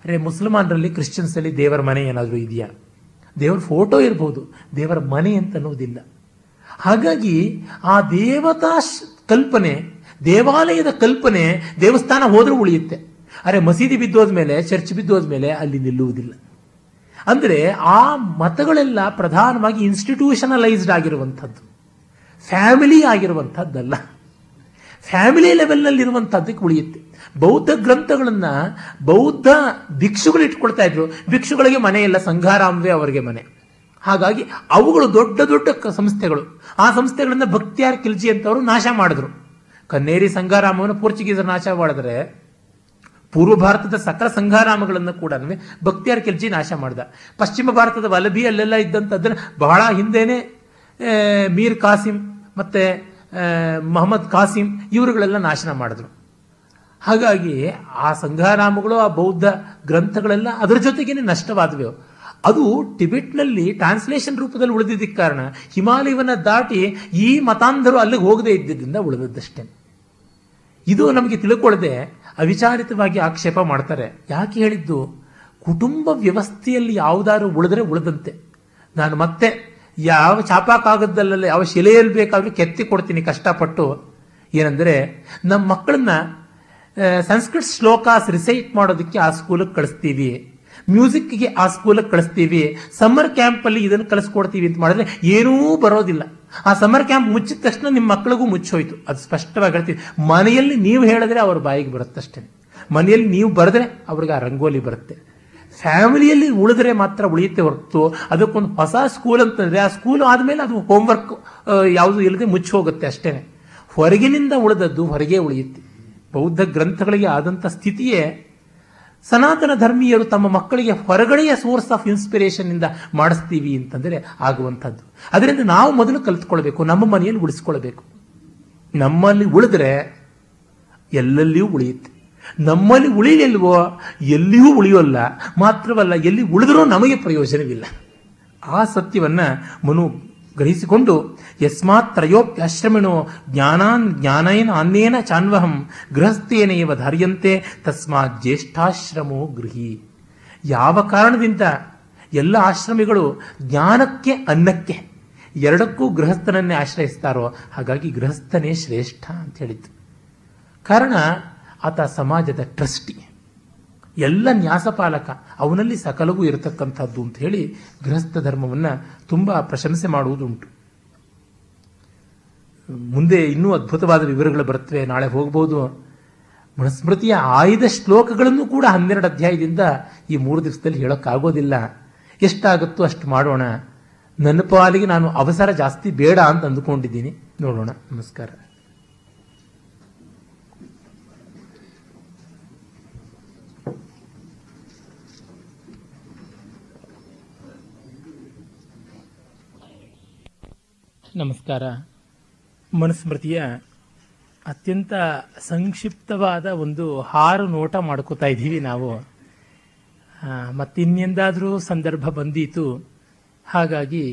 ಅಂದರೆ ಮುಸಲ್ಮಾನರಲ್ಲಿ, ಕ್ರಿಶ್ಚಿಯನ್ಸಲ್ಲಿ ದೇವರ ಮನೆ ಏನಾದರೂ ಇದೆಯಾ? ದೇವರ ಫೋಟೋ ಇರಬಹುದು, ದೇವರ ಮನೆ ಅಂತ ಅನ್ನೋದಿಲ್ಲ. ಹಾಗಾಗಿ ಆ ದೇವತಾ ಕಲ್ಪನೆ, ದೇವಾಲಯದ ಕಲ್ಪನೆ, ದೇವಸ್ಥಾನ ಹೋದರೂ ಉಳಿಯುತ್ತೆ, ಅರೆ ಮಸೀದಿ ಬಿದ್ದೋದ ಮೇಲೆ, ಚರ್ಚ್ ಬಿದ್ದೋದ ಮೇಲೆ ಅಲ್ಲಿ ನಿಲ್ಲುವುದಿಲ್ಲ. ಅಂದರೆ ಆ ಮತಗಳೆಲ್ಲ ಪ್ರಧಾನವಾಗಿ ಇನ್ಸ್ಟಿಟ್ಯೂಷನಲೈಸ್ಡ್ ಆಗಿರುವಂಥದ್ದು, ಫ್ಯಾಮಿಲಿ ಆಗಿರುವಂಥದ್ದಲ್ಲ. ಫ್ಯಾಮಿಲಿ ಲೆವೆಲ್ನಲ್ಲಿರುವಂಥದ್ದಕ್ಕೆ ಉಳಿಯುತ್ತೆ. ಬೌದ್ಧ ಗ್ರಂಥಗಳನ್ನು ಬೌದ್ಧ ಭಿಕ್ಷುಗಳು ಇಟ್ಕೊಳ್ತಾ ಇದ್ರು. ಭಿಕ್ಷುಗಳಿಗೆ ಮನೆ ಇಲ್ಲ, ಸಂಘಾರಾಮವೇ ಅವರಿಗೆ ಮನೆ. ಹಾಗಾಗಿ ಅವುಗಳು ದೊಡ್ಡ ದೊಡ್ಡ ಸಂಸ್ಥೆಗಳು. ಆ ಸಂಸ್ಥೆಗಳನ್ನು ಭಕ್ತಿಯಾರ್ ಖಿಲ್ಜಿ ಅಂತವರು ನಾಶ ಮಾಡಿದ್ರು. ಕನ್ನೇರಿ ಸಂಘಾರಾಮವನ್ನು ಪೋರ್ಚುಗೀಸರು ನಾಶ ಮಾಡಿದ್ರೆ, ಪೂರ್ವ ಭಾರತದ ಸಕಲ ಸಂಘಾರಾಮಗಳನ್ನು ಕೂಡ ಭಕ್ತಿಯಾರ್ ಖಿಲ್ಜಿ ನಾಶ ಮಾಡಿದ. ಪಶ್ಚಿಮ ಭಾರತದ ವಲಭಿ ಅಲ್ಲೆಲ್ಲ ಇದ್ದಂಥದ್ದನ್ನು ಬಹಳ ಹಿಂದೇನೆ ಮೀರ್ ಕಾಸಿಂ ಮತ್ತು ಮೊಹಮ್ಮದ್ ಕಾಸಿಂ ಇವರುಗಳೆಲ್ಲ ನಾಶನ ಮಾಡಿದ್ರು. ಹಾಗಾಗಿ ಆ ಸಂಘಾರಾಮಗಳು, ಆ ಬೌದ್ಧ ಗ್ರಂಥಗಳೆಲ್ಲ ಅದರ ಜೊತೆಗೇನೆ ನಷ್ಟವಾದವೆ. ಅದು ಟಿಬೆಟ್ನಲ್ಲಿ ಟ್ರಾನ್ಸ್ಲೇಷನ್ ರೂಪದಲ್ಲಿ ಉಳಿದಿದ್ದಕ್ಕೆ ಕಾರಣ, ಹಿಮಾಲಯವನ್ನ ದಾಟಿ ಈ ಮತಾಂಧರು ಅಲ್ಲಿಗೆ ಹೋಗದೇ ಇದ್ದಿದ್ದರಿಂದ ಉಳಿದದ್ದಷ್ಟೇ. ಇದು ನಮಗೆ ತಿಳ್ಕೊಳ್ಳದೆ ಅವಿಚಾರಿತವಾಗಿ ಆಕ್ಷೇಪ ಮಾಡ್ತಾರೆ. ಯಾಕೆ ಹೇಳಿದ್ದು, ಕುಟುಂಬ ವ್ಯವಸ್ಥೆಯಲ್ಲಿ ಯಾವುದಾದ್ರು ಉಳಿದ್ರೆ ಉಳಿದಂತೆ, ನಾನು ಮತ್ತೆ ಯಾವ ಚಾಪಕಾಗದಲ್ಲ, ಯಾವ ಶಿಲೆಯಲ್ಲಿ ಬೇಕಾದರೂ ಕೆತ್ತಿ ಕೊಡ್ತೀನಿ ಕಷ್ಟಪಟ್ಟು. ಏನಂದರೆ, ನಮ್ಮ ಮಕ್ಕಳನ್ನ ಸಂಸ್ಕೃತ ಶ್ಲೋಕಾಸ್ ರಿಸೈಟ್ ಮಾಡೋದಕ್ಕೆ ಆ ಸ್ಕೂಲಿಗೆ ಕಳಿಸ್ತೀವಿ, ಮ್ಯೂಸಿಕ್ಗೆ ಆ ಸ್ಕೂಲಿಗೆ ಕಳಿಸ್ತೀವಿ, ಸಮ್ಮರ್ ಕ್ಯಾಂಪಲ್ಲಿ ಇದನ್ನು ಕಳಿಸ್ಕೊಡ್ತೀವಿ ಅಂತ ಮಾಡಿದ್ರೆ ಏನೂ ಬರೋದಿಲ್ಲ. ಆ ಸಮ್ಮರ್ ಕ್ಯಾಂಪ್ ಮುಚ್ಚಿದ ತಕ್ಷಣ ನಿಮ್ಮ ಮಕ್ಕಳಿಗೂ ಮುಚ್ಚೋಯ್ತು, ಅದು ಸ್ಪಷ್ಟವಾಗಿ ಹೇಳ್ತೀವಿ. ಮನೆಯಲ್ಲಿ ನೀವು ಹೇಳಿದ್ರೆ ಅವ್ರ ಬಾಯಿಗೆ ಬರುತ್ತಷ್ಟೇ. ಮನೆಯಲ್ಲಿ ನೀವು ಬರೆದ್ರೆ ಅವ್ರಿಗೆ ಆ ರಂಗೋಲಿ ಬರುತ್ತೆ. ಫ್ಯಾಮಿಲಿಯಲ್ಲಿ ಉಳಿದ್ರೆ ಮಾತ್ರ ಉಳಿಯುತ್ತೆ ಹೊರತು, ಅದಕ್ಕೊಂದು ಹೊಸ ಸ್ಕೂಲ್ ಅಂತಂದರೆ ಆ ಸ್ಕೂಲ್ ಆದಮೇಲೆ ಅದು ಹೋಮ್ವರ್ಕ್ ಯಾವುದು ಇಲ್ಲದೆ ಮುಚ್ಚಿ ಹೋಗುತ್ತೆ ಅಷ್ಟೇ. ಹೊರಗಿನಿಂದ ಉಳಿದದ್ದು ಹೊರಗೆ ಉಳಿಯುತ್ತೆ. ಬೌದ್ಧ ಗ್ರಂಥಗಳಿಗೆ ಆದಂಥ ಸ್ಥಿತಿಯೇ ಸನಾತನ ಧರ್ಮೀಯರು ತಮ್ಮ ಮಕ್ಕಳಿಗೆ ಹೊರಗಡೆಯ ಸೋರ್ಸ್ ಆಫ್ ಇನ್ಸ್ಪಿರೇಷನ್ನಿಂದ ಮಾಡಿಸ್ತೀವಿ ಅಂತಂದರೆ ಆಗುವಂಥದ್ದು. ಅದರಿಂದ ನಾವು ಮೊದಲು ಕಲಿತ್ಕೊಳ್ಬೇಕು, ನಮ್ಮ ಮನೆಯಲ್ಲಿ ಉಳಿಸ್ಕೊಳ್ಬೇಕು. ನಮ್ಮಲ್ಲಿ ಉಳಿದ್ರೆ ಎಲ್ಲೆಲ್ಲಿಯೂ ಉಳಿಯುತ್ತೆ. ನಮ್ಮಲ್ಲಿ ಉಳಿಲಿಲ್ವೋ ಎಲ್ಲಿಯೂ ಉಳಿಯೋಲ್ಲ. ಮಾತ್ರವಲ್ಲ, ಎಲ್ಲಿ ಉಳಿದ್ರೂ ನಮಗೆ ಪ್ರಯೋಜನವಿಲ್ಲ. ಆ ಸತ್ಯವನ್ನು ಮನು ಗ್ರಹಿಸಿಕೊಂಡು ಯಸ್ಮಾತ್ ತ್ರಯೋಪ್ಯಾಶ್ರಮಿಣೋ ಜ್ಞಾನಾನ್ ಜ್ಞಾನೇನ ಅನ್ಯೇನ ಚಾನ್ವಹಂ ಗೃಹಸ್ಥೇನೇವ ಧಾರ್ಯಂತೆ ತಸ್ಮಾತ್ ಜ್ಯೇಷ್ಠಾಶ್ರಮೋ ಗೃಹಿ. ಯಾವ ಕಾರಣದಿಂದ ಎಲ್ಲ ಆಶ್ರಮಿಗಳು ಜ್ಞಾನಕ್ಕೆ ಅನ್ನಕ್ಕೆ ಎರಡಕ್ಕೂ ಗೃಹಸ್ಥನನ್ನೇ ಆಶ್ರಯಿಸ್ತಾರೋ ಹಾಗಾಗಿ ಗೃಹಸ್ಥನೇ ಶ್ರೇಷ್ಠ ಅಂತ ಹೇಳಿತು. ಕಾರಣ ಆತ ಸಮಾಜದ ಟ್ರಸ್ಟಿ, ಎಲ್ಲ ನ್ಯಾಸಪಾಲಕ, ಅವನಲ್ಲಿ ಸಕಲವೂ ಇರತಕ್ಕಂಥದ್ದು ಅಂತ ಹೇಳಿ ಗೃಹಸ್ಥ ಧರ್ಮವನ್ನು ತುಂಬ ಪ್ರಶಂಸೆ ಮಾಡುವುದುಂಟು. ಮುಂದೆ ಇನ್ನೂ ಅದ್ಭುತವಾದ ವಿವರಗಳು ಬರುತ್ತವೆ, ನಾಳೆ ಹೋಗಬಹುದು. ಮನುಸ್ಮೃತಿಯ ಆಯ್ದ ಶ್ಲೋಕಗಳನ್ನು ಕೂಡ ಹನ್ನೆರಡು ಅಧ್ಯಾಯದಿಂದ ಈ ಮೂರು ದಿವಸದಲ್ಲಿ ಹೇಳೋಕ್ಕಾಗೋದಿಲ್ಲ. ಎಷ್ಟಾಗುತ್ತೋ ಅಷ್ಟು ಮಾಡೋಣ. ನನ್ನ ಪಾಲಿಗೆ ನಾನು ಅವಸರ ಜಾಸ್ತಿ ಬೇಡ ಅಂತ ಅಂದುಕೊಂಡಿದ್ದೀನಿ. ನೋಡೋಣ. ನಮಸ್ಕಾರ. ನಮಸ್ಕಾರ. ಮನುಸ್ಮೃತಿಯ ಅತ್ಯಂತ ಸಂಕ್ಷಿಪ್ತವಾದ ಒಂದು ಹಾರು ನೋಟ ಮಾಡ್ಕೋತಾ ಇದ್ದೀವಿ ನಾವು. ಮತ್ತಿನ್ನೆಂದಾದರೂ ಸಂದರ್ಭ ಬಂದೀತು, ಹಾಗಾಗಿ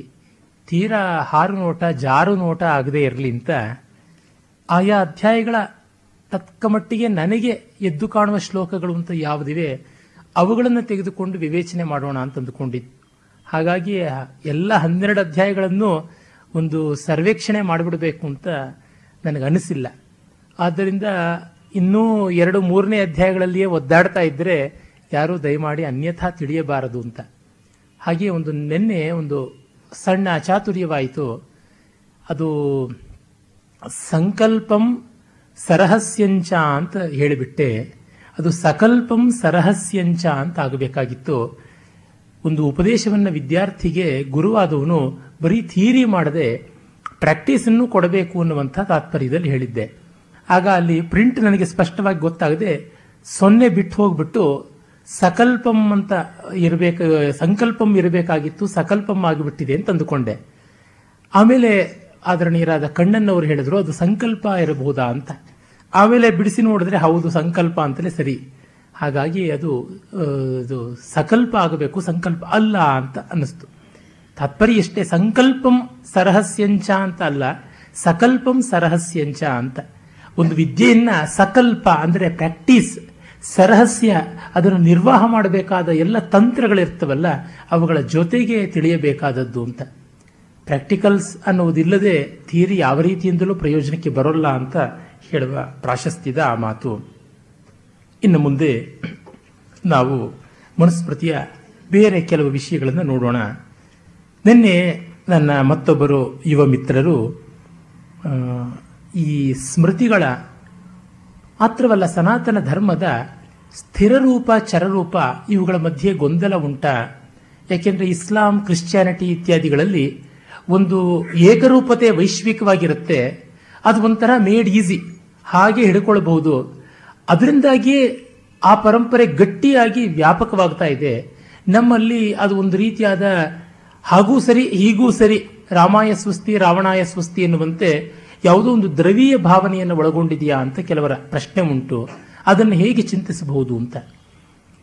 ತೀರಾ ಹಾರು ನೋಟ ಜಾರು ನೋಟ ಆಗದೆ ಇರಲಿ ಅಂತ ಆಯಾ ಅಧ್ಯಾಯಗಳ ತಕ್ಕಮಟ್ಟಿಗೆ ನನಗೆ ಎದ್ದು ಕಾಣುವ ಶ್ಲೋಕಗಳು ಅಂತ ಯಾವುದಿವೆ ಅವುಗಳನ್ನು ತೆಗೆದುಕೊಂಡು ವಿವೇಚನೆ ಮಾಡೋಣ ಅಂತ ಅಂದುಕೊಂಡಿದ್ದು. ಹಾಗಾಗಿ ಎಲ್ಲ ಹನ್ನೆರಡು ಅಧ್ಯಾಯಗಳನ್ನು ಒಂದು ಸರ್ವೇಕ್ಷಣೆ ಮಾಡಿಬಿಡಬೇಕು ಅಂತ ನನಗನಿಸಿಲ್ಲ. ಆದ್ದರಿಂದ ಇನ್ನೂ ಎರಡು ಮೂರನೇ ಅಧ್ಯಾಯಗಳಲ್ಲಿಯೇ ಒದ್ದಾಡ್ತಾ ಇದ್ದರೆ ಯಾರೂ ದಯಮಾಡಿ ಅನ್ಯಥಾ ತಿಳಿಯಬಾರದು ಅಂತ. ಹಾಗೆಯೇ ಒಂದು ನಿನ್ನೆ ಒಂದು ಸಣ್ಣ ಅಚಾತುರ್ಯವಾಯಿತು. ಅದು ಸಂಕಲ್ಪಂ ಸರಹಸ್ಯಂಚ ಅಂತ ಹೇಳಿಬಿಟ್ಟೆ. ಅದು ಸಕಲ್ಪಂ ಸರಹಸ್ಯಂಚ ಅಂತ ಆಗಬೇಕಾಗಿತ್ತು. ಒಂದು ಉಪದೇಶವನ್ನು ವಿದ್ಯಾರ್ಥಿಗೆ ಗುರುವಾದವನು ಬರೀ ಥಿಯರಿ ಮಾಡದೆ ಪ್ರಾಕ್ಟೀಸನ್ನು ಕೊಡಬೇಕು ಅನ್ನುವಂಥ ತಾತ್ಪರ್ಯದಲ್ಲಿ ಹೇಳಿದ್ದೆ. ಆಗ ಅಲ್ಲಿ ಪ್ರಿಂಟ್ ನನಗೆ ಸ್ಪಷ್ಟವಾಗಿ ಗೊತ್ತಾಗದೆ ಸೊನ್ನೆ ಬಿಟ್ಟು ಹೋಗ್ಬಿಟ್ಟು ಸಕಲ್ಪಂ ಅಂತ ಇರಬೇಕು, ಸಂಕಲ್ಪಂ ಇರಬೇಕಾಗಿತ್ತು, ಸಕಲ್ಪಂ ಆಗಿಬಿಟ್ಟಿದೆ ಅಂತ ಅಂದುಕೊಂಡೆ. ಆಮೇಲೆ ಆದರಣೀಯರಾದ ಕಣ್ಣನ್ನವರು ಹೇಳಿದ್ರು ಅದು ಸಂಕಲ್ಪ ಇರಬಹುದಾ ಅಂತ. ಆಮೇಲೆ ಬಿಡಿಸಿ ನೋಡಿದ್ರೆ ಹೌದು, ಸಂಕಲ್ಪ ಅಂತಲೇ ಸರಿ. ಹಾಗಾಗಿ ಅದು ಇದು ಸಕಲ್ಪ ಆಗಬೇಕು, ಸಂಕಲ್ಪ ಅಲ್ಲ ಅಂತ ಅನ್ನಿಸ್ತು. ತಾತ್ಪರ್ಯ ಎಷ್ಟೇ, ಸಂಕಲ್ಪಂ ಸರಹಸ್ಯಂಚ ಅಂತ ಅಲ್ಲ, ಸಕಲ್ಪಂ ಸರಹಸ್ಯಂಚ ಅಂತ. ಒಂದು ವಿದ್ಯೆಯನ್ನ ಸಕಲ್ಪ ಅಂದರೆ ಪ್ರಾಕ್ಟೀಸ್, ಸರಹಸ್ಯ ಅದನ್ನು ನಿರ್ವಾಹ ಮಾಡಬೇಕಾದ ಎಲ್ಲ ತಂತ್ರಗಳಿರ್ತವಲ್ಲ ಅವುಗಳ ಜೊತೆಗೆ ತಿಳಿಯಬೇಕಾದದ್ದು ಅಂತ. ಪ್ರಾಕ್ಟಿಕಲ್ಸ್ ಅನ್ನುವುದಿಲ್ಲದೆ ಥಿಯರಿ ಯಾವ ರೀತಿಯಿಂದಲೂ ಪ್ರಯೋಜನಕ್ಕೆ ಬರೋಲ್ಲ ಅಂತ ಹೇಳುವ ಪ್ರಾಶಸ್ತ್ಯದ ಆ ಮಾತು. ಇನ್ನು ಮುಂದೆ ನಾವು ಮನುಸ್ಮೃತಿಯ ಬೇರೆ ಕೆಲವು ವಿಷಯಗಳನ್ನು ನೋಡೋಣ. ನಿನ್ನೆ ನನ್ನ ಮತ್ತೊಬ್ಬರು ಯುವ ಮಿತ್ರರು ಈ ಸ್ಮೃತಿಗಳ ಮಾತ್ರವಲ್ಲ ಸನಾತನ ಧರ್ಮದ ಸ್ಥಿರರೂಪ ಚರರೂಪ ಇವುಗಳ ಮಧ್ಯೆ ಗೊಂದಲ ಉಂಟ. ಯಾಕೆಂದರೆ ಇಸ್ಲಾಂ, ಕ್ರಿಶ್ಚಿಯಾನಿಟಿ ಇತ್ಯಾದಿಗಳಲ್ಲಿ ಒಂದು ಏಕರೂಪತೆ ವೈಶ್ವಿಕವಾಗಿರುತ್ತೆ. ಅದು ಒಂಥರ ಮೇಡ್ ಈಸಿ, ಹಾಗೆ ಹಿಡ್ಕೊಳ್ಬಹುದು. ಅದರಿಂದಾಗಿಯೇ ಆ ಪರಂಪರೆ ಗಟ್ಟಿಯಾಗಿ ವ್ಯಾಪಕವಾಗ್ತಾ ಇದೆ. ನಮ್ಮಲ್ಲಿ ಅದು ಒಂದು ರೀತಿಯಾದ ಹಾಗೂ ಸರಿ ಹೀಗೂ ಸರಿ, ರಾಮಾಯ ಸ್ವಸ್ತಿ ರಾವಣಾಯ ಸ್ವಸ್ತಿ ಎನ್ನುವಂತೆ ಯಾವುದೋ ಒಂದು ದ್ರವೀಯ ಭಾವನೆಯನ್ನು ಒಳಗೊಂಡಿದೆಯಾ ಅಂತ ಕೆಲವರ ಪ್ರಶ್ನೆ ಉಂಟು. ಅದನ್ನು ಹೇಗೆ ಚಿಂತಿಸಬಹುದು ಅಂತ.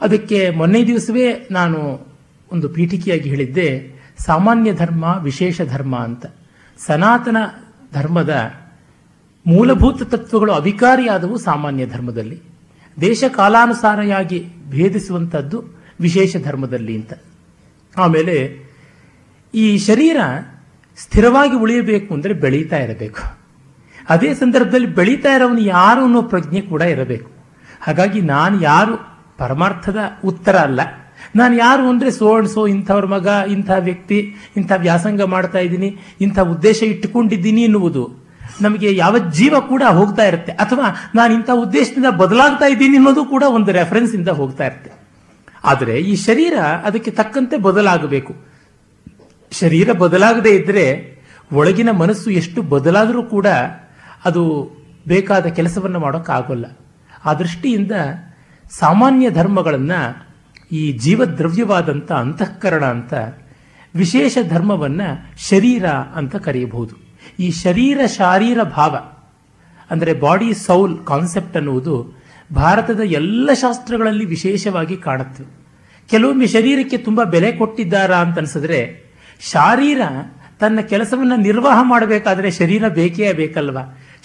ಅದಕ್ಕೆ ಮೊನ್ನೆ ದಿವಸವೇ ನಾನು ಒಂದು ಪೀಠಿಕೆಯಾಗಿ ಹೇಳಿದ್ದೆ, ಸಾಮಾನ್ಯ ಧರ್ಮ ವಿಶೇಷ ಧರ್ಮ ಅಂತ. ಸನಾತನ ಧರ್ಮದ ಮೂಲಭೂತ ತತ್ವಗಳು ಅವಿಕಾರಿಯಾದವು ಸಾಮಾನ್ಯ ಧರ್ಮದಲ್ಲಿ, ದೇಶ ಕಾಲಾನುಸಾರಿಯಾಗಿ ಭೇದಿಸುವಂಥದ್ದು ವಿಶೇಷ ಧರ್ಮದಲ್ಲಿ ಅಂತ. ಆಮೇಲೆ ಈ ಶರೀರ ಸ್ಥಿರವಾಗಿ ಉಳಿಯಬೇಕು ಅಂದರೆ ಬೆಳೀತಾ ಇರಬೇಕು. ಅದೇ ಸಂದರ್ಭದಲ್ಲಿ ಬೆಳೀತಾ ಇರೋವನು ಯಾರು ಅನ್ನೋ ಪ್ರಜ್ಞೆ ಕೂಡ ಇರಬೇಕು. ಹಾಗಾಗಿ ನಾನು ಯಾರು, ಪರಮಾರ್ಥದ ಉತ್ತರ ಅಲ್ಲ, ನಾನು ಯಾರು ಅಂದರೆ ಸೋ ಅಂಡ್ ಸೋ, ಇಂಥವ್ರ ಮಗ, ಇಂಥ ವ್ಯಕ್ತಿ, ಇಂಥ ವ್ಯಾಸಂಗ ಮಾಡ್ತಾ ಇದ್ದೀನಿ, ಇಂಥ ಉದ್ದೇಶ ಇಟ್ಟುಕೊಂಡಿದ್ದೀನಿ ಎನ್ನುವುದು ನಮಗೆ ಯಾವ ಜೀವ ಕೂಡ ಹೋಗ್ತಾ ಇರುತ್ತೆ. ಅಥವಾ ನಾನು ಇಂಥ ಉದ್ದೇಶದಿಂದ ಬದಲಾಗ್ತಾ ಇದ್ದೀನಿ ಅನ್ನೋದು ಕೂಡ ಒಂದು ರೆಫರೆನ್ಸ್ ಇಂದ ಹೋಗ್ತಾ ಇರುತ್ತೆ. ಆದರೆ ಈ ಶರೀರ ಅದಕ್ಕೆ ತಕ್ಕಂತೆ ಬದಲಾಗಬೇಕು. ಶರೀರ ಬದಲಾಗದೇ ಇದ್ದರೆ ಒಳಗಿನ ಮನಸ್ಸು ಎಷ್ಟು ಬದಲಾದರೂ ಕೂಡ ಅದು ಬೇಕಾದ ಕೆಲಸವನ್ನು ಮಾಡೋಕ್ಕಾಗೋಲ್ಲ. ಆ ದೃಷ್ಟಿಯಿಂದ ಸಾಮಾನ್ಯ ಧರ್ಮಗಳನ್ನು ಈ ಜೀವದ್ರವ್ಯವಾದಂಥ ಅಂತಃಕರಣ ಅಂತ, ವಿಶೇಷ ಧರ್ಮವನ್ನು ಶರೀರ ಅಂತ ಕರೆಯಬಹುದು. ಈ ಶರೀರ ಶಾರೀರ ಭಾವ ಅಂದರೆ ಬಾಡಿ ಸೌಲ್ ಕಾನ್ಸೆಪ್ಟ್ ಅನ್ನುವುದು ಭಾರತದ ಎಲ್ಲ ಶಾಸ್ತ್ರಗಳಲ್ಲಿ ವಿಶೇಷವಾಗಿ ಕಾಣುತ್ತೆ. ಕೆಲವೊಮ್ಮೆ ಶರೀರಕ್ಕೆ ತುಂಬ ಬೆಲೆ ಕೊಟ್ಟಿದ್ದಾರಾ ಅಂತ ಅನಿಸಿದ್ರೆ, ಶಾರೀರ ತನ್ನ ಕೆಲಸವನ್ನು ನಿರ್ವಾಹ ಮಾಡಬೇಕಾದರೆ ಶರೀರ ಬೇಕೇ ಬೇಕಲ್ವ.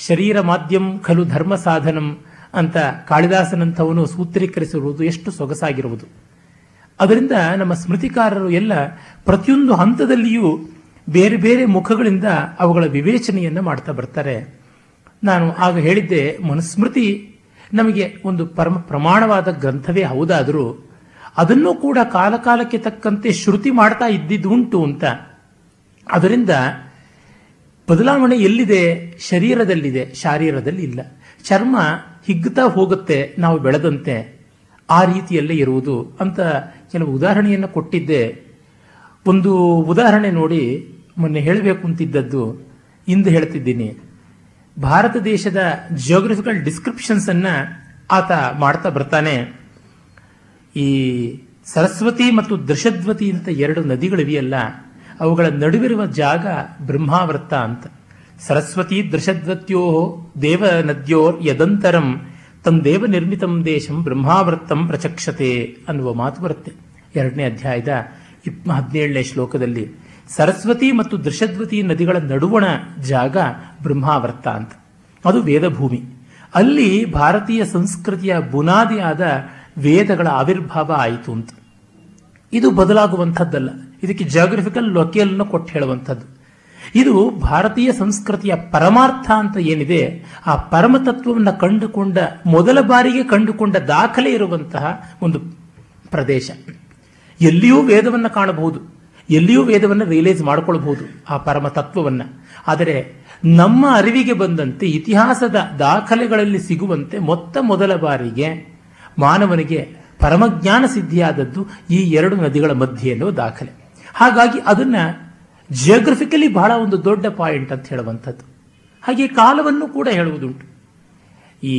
ಶರೀರ ಮಾಧ್ಯಮ ಖಲು ಧರ್ಮ ಸಾಧನಂ ಅಂತ ಕಾಳಿದಾಸನಂಥವನು ಸೂತ್ರೀಕರಿಸಿರುವುದು ಎಷ್ಟು ಸೊಗಸಾಗಿರುವುದು. ಅದರಿಂದ ನಮ್ಮ ಸ್ಮೃತಿಕಾರರು ಎಲ್ಲ ಪ್ರತಿಯೊಂದು ಹಂತದಲ್ಲಿಯೂ ಬೇರೆ ಬೇರೆ ಮುಖಗಳಿಂದ ಅವುಗಳ ವಿವೇಚನೆಯನ್ನು ಮಾಡ್ತಾ ಬರ್ತಾರೆ. ನಾನು ಆಗ ಹೇಳಿದ್ದೆ, ಮನುಸ್ಮೃತಿ ನಮಗೆ ಒಂದು ಪರಮ ಪ್ರಮಾಣವಾದ ಗ್ರಂಥವೇ ಹೌದಾದರೂ ಅದನ್ನು ಕೂಡ ಕಾಲಕಾಲಕ್ಕೆ ತಕ್ಕಂತೆ ಶ್ರುತಿ ಮಾಡ್ತಾ ಇದ್ದಿದ್ದುಂಟು ಅಂತ. ಅದರಿಂದ ಬದಲಾವಣೆ ಎಲ್ಲಿದೆ? ಶರೀರದಲ್ಲಿದೆ, ಶಾರೀರದಲ್ಲಿ ಇಲ್ಲ. ಚರ್ಮ ಹಿಗ್ಗುತ್ತಾ ಹೋಗುತ್ತೆ ನಾವು ಬೆಳೆದಂತೆ, ಆ ರೀತಿಯಲ್ಲೇ ಇರುವುದು ಅಂತ ಕೆಲವು ಉದಾಹರಣೆಯನ್ನು ಕೊಟ್ಟಿದ್ದೆ. ಒಂದು ಉದಾಹರಣೆ ನೋಡಿ, ಮೊನ್ನೆ ಹೇಳಬೇಕು ಅಂತಿದ್ದದ್ದು ಇಂದು ಹೇಳ್ತಿದ್ದೀನಿ. ಭಾರತ ದೇಶದ ಜಿಯೋಗ್ರಫಿಕಲ್ ಡಿಸ್ಕ್ರಿಪ್ಷನ್ಸನ್ನು ಆತ ಮಾಡ್ತಾ ಬರ್ತಾನೆ. ಈ ಸರಸ್ವತಿ ಮತ್ತು ದೃಷದ್ವತಿ ಅಂತ ಎರಡು ನದಿಗಳಿವೆಯಲ್ಲ, ಅವುಗಳ ನಡುವಿರುವ ಜಾಗ ಬ್ರಹ್ಮಾವೃತ ಅಂತ. ಸರಸ್ವತಿ ದೃಷದ್ವತ್ಯೋ ದೇವ ನದ್ಯೋರ್ ಯದಂತರಂ ತಂದೇವ ನಿರ್ಮಿತಂ ದೇಶಂ ಬ್ರಹ್ಮಾವೃತ್ತಂ ಪ್ರಚಕ್ಷತೆ ಅನ್ನುವ ಮಾತು ಬರುತ್ತೆ ಎರಡನೇ ಅಧ್ಯಾಯದ ಇಪ್ಪ ಹದಿನೇಳನೇ ಶ್ಲೋಕದಲ್ಲಿ. ಸರಸ್ವತಿ ಮತ್ತು ದೃಷದ್ವತಿ ನದಿಗಳ ನಡುವಣ ಜಾಗ ಬ್ರಹ್ಮಾವೃತ ಅಂತ, ಅದು ವೇದಭೂಮಿ. ಅಲ್ಲಿ ಭಾರತೀಯ ಸಂಸ್ಕೃತಿಯ ಬುನಾದಿಯಾದ ವೇದಗಳ ಆವಿರ್ಭಾವ ಆಯಿತು ಅಂತ. ಇದು ಬದಲಾಗುವಂಥದ್ದಲ್ಲ, ಇದಕ್ಕೆ ಜಿಯೋಗ್ರಫಿಕಲ್ ಲೊಕೇಲನ್ನು ಕೊಟ್ಟು ಹೇಳುವಂಥದ್ದು. ಇದು ಭಾರತೀಯ ಸಂಸ್ಕೃತಿಯ ಪರಮಾರ್ಥ ಅಂತ ಏನಿದೆ, ಆ ಪರಮತತ್ವವನ್ನು ಕಂಡುಕೊಂಡ ಮೊದಲ ಬಾರಿಗೆ ಕಂಡುಕೊಂಡ ದಾಖಲೆ ಇರುವಂತಹ ಒಂದು ಪ್ರದೇಶ. ಎಲ್ಲಿಯೂ ವೇದವನ್ನು ಕಾಣಬಹುದು, ಎಲ್ಲಿಯೂ ವೇದವನ್ನು ರಿಯಲೈಸ್ ಮಾಡಿಕೊಳ್ಳಬಹುದು, ಆ ಪರಮತತ್ವವನ್ನು. ಆದರೆ ನಮ್ಮ ಅರಿವಿಗೆ ಬಂದಂತೆ ಇತಿಹಾಸದ ದಾಖಲೆಗಳಲ್ಲಿ ಸಿಗುವಂತೆ ಮೊತ್ತ ಮೊದಲ ಬಾರಿಗೆ ಮಾನವನಿಗೆ ಪರಮಜ್ಞಾನ ಸಿದ್ಧಿಯಾದದ್ದು ಈ ಎರಡು ನದಿಗಳ ಮಧ್ಯೆ ಎನ್ನುವ ದಾಖಲೆ. ಹಾಗಾಗಿ ಅದನ್ನು ಜಿಯೋಗ್ರಫಿಕಲಿ ಬಹಳ ಒಂದು ದೊಡ್ಡ ಪಾಯಿಂಟ್ ಅಂತ ಹೇಳುವಂಥದ್ದು. ಹಾಗೆ ಕಾಲವನ್ನು ಕೂಡ ಹೇಳುವುದುಂಟು. ಈ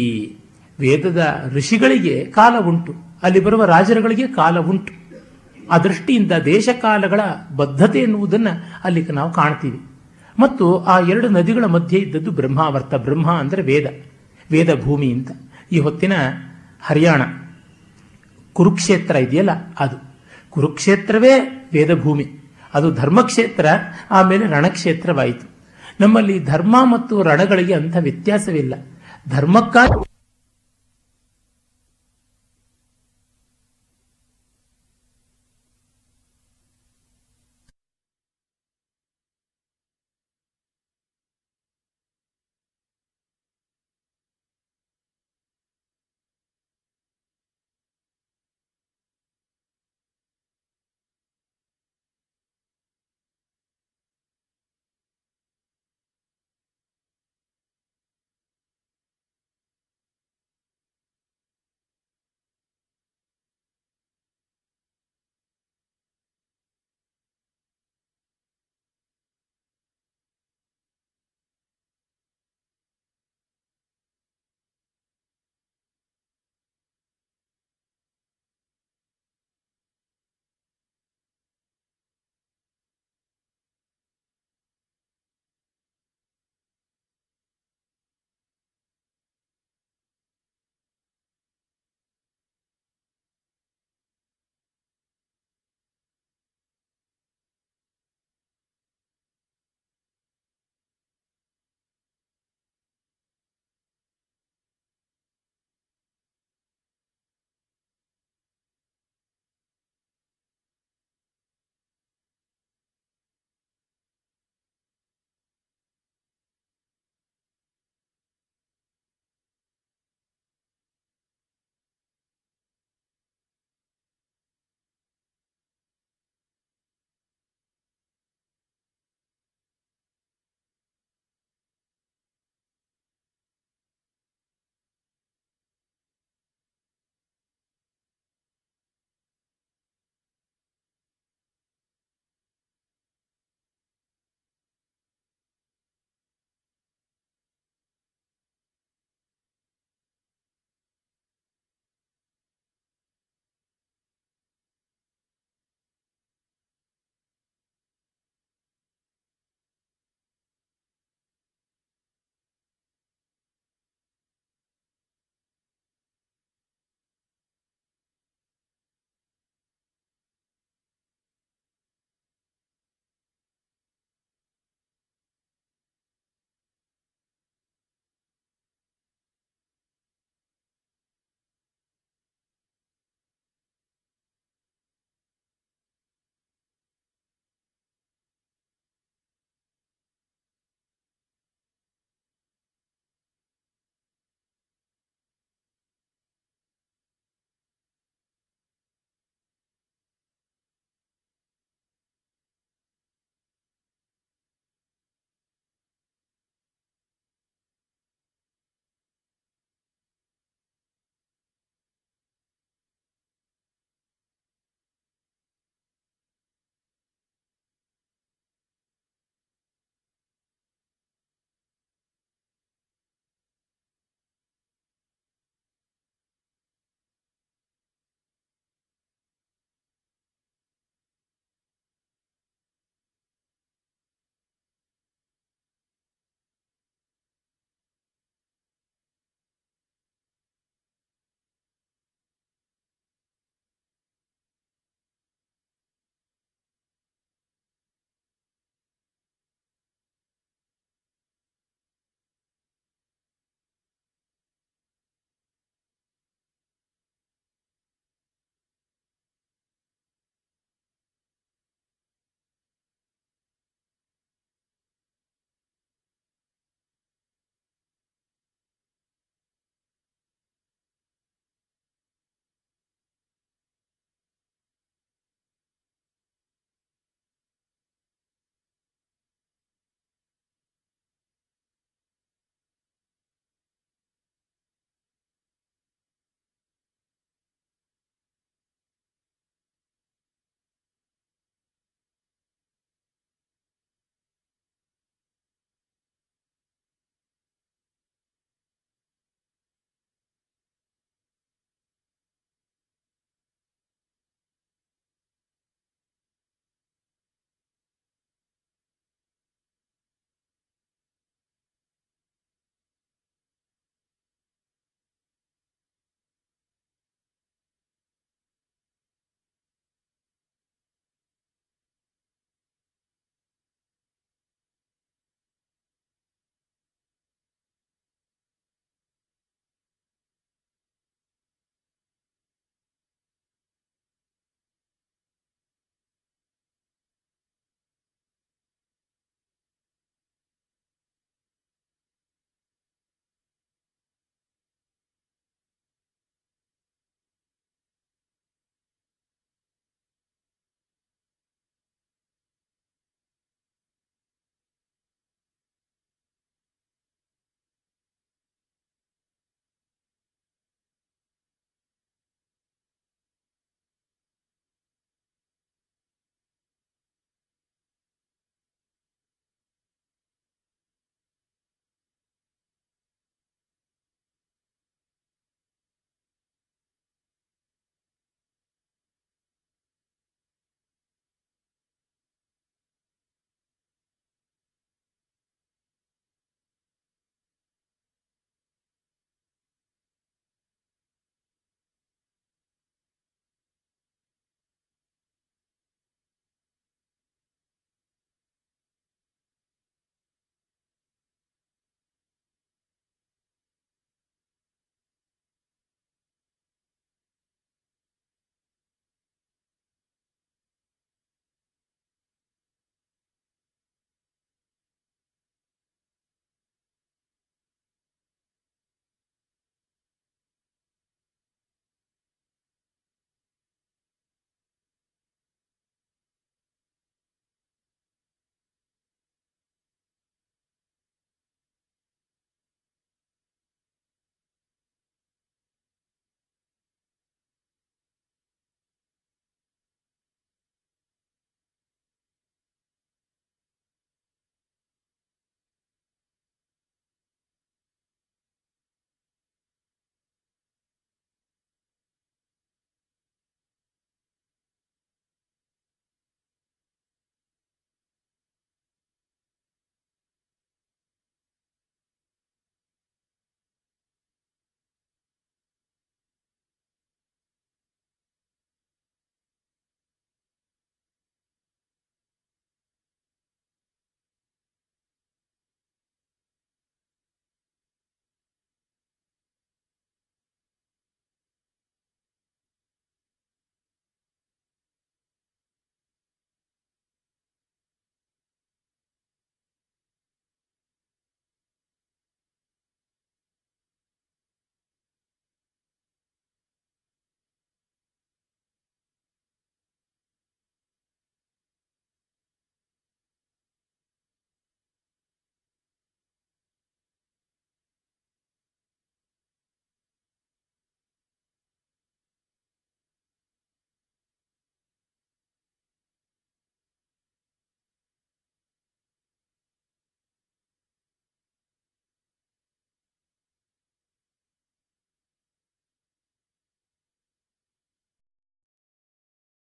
ವೇದದ ಋಷಿಗಳಿಗೆ ಕಾಲ ಉಂಟು, ಅಲ್ಲಿ ಬರುವ ರಾಜರುಗಳಿಗೆ ಕಾಲ ಉಂಟು. ಆ ದೃಷ್ಟಿಯಿಂದ ದೇಶಕಾಲಗಳ ಬದ್ಧತೆ ಎನ್ನುವುದನ್ನು ಅಲ್ಲಿ ನಾವು ಕಾಣ್ತೀವಿ. ಮತ್ತು ಆ ಎರಡು ನದಿಗಳ ಮಧ್ಯೆ ಇದ್ದದ್ದು ಬ್ರಹ್ಮಾವರ್ತ. ಬ್ರಹ್ಮ ಅಂದರೆ ವೇದ, ವೇದ ಭೂಮಿ ಅಂತ. ಈ ಹೊತ್ತಿನ ಹರಿಯಾಣ ಕುರುಕ್ಷೇತ್ರ ಇದೆಯಲ್ಲ, ಅದು ಕುರುಕ್ಷೇತ್ರವೇ ವೇದಭೂಮಿ. ಅದು ಧರ್ಮಕ್ಷೇತ್ರ, ಆಮೇಲೆ ರಣಕ್ಷೇತ್ರವಾಯಿತು. ನಮ್ಮಲ್ಲಿ ಧರ್ಮ ಮತ್ತು ರಣಗಳಿಗೆ ಅಂಥ ವ್ಯತ್ಯಾಸವಿಲ್ಲ. ಧರ್ಮಕ್ಕಾಗಿ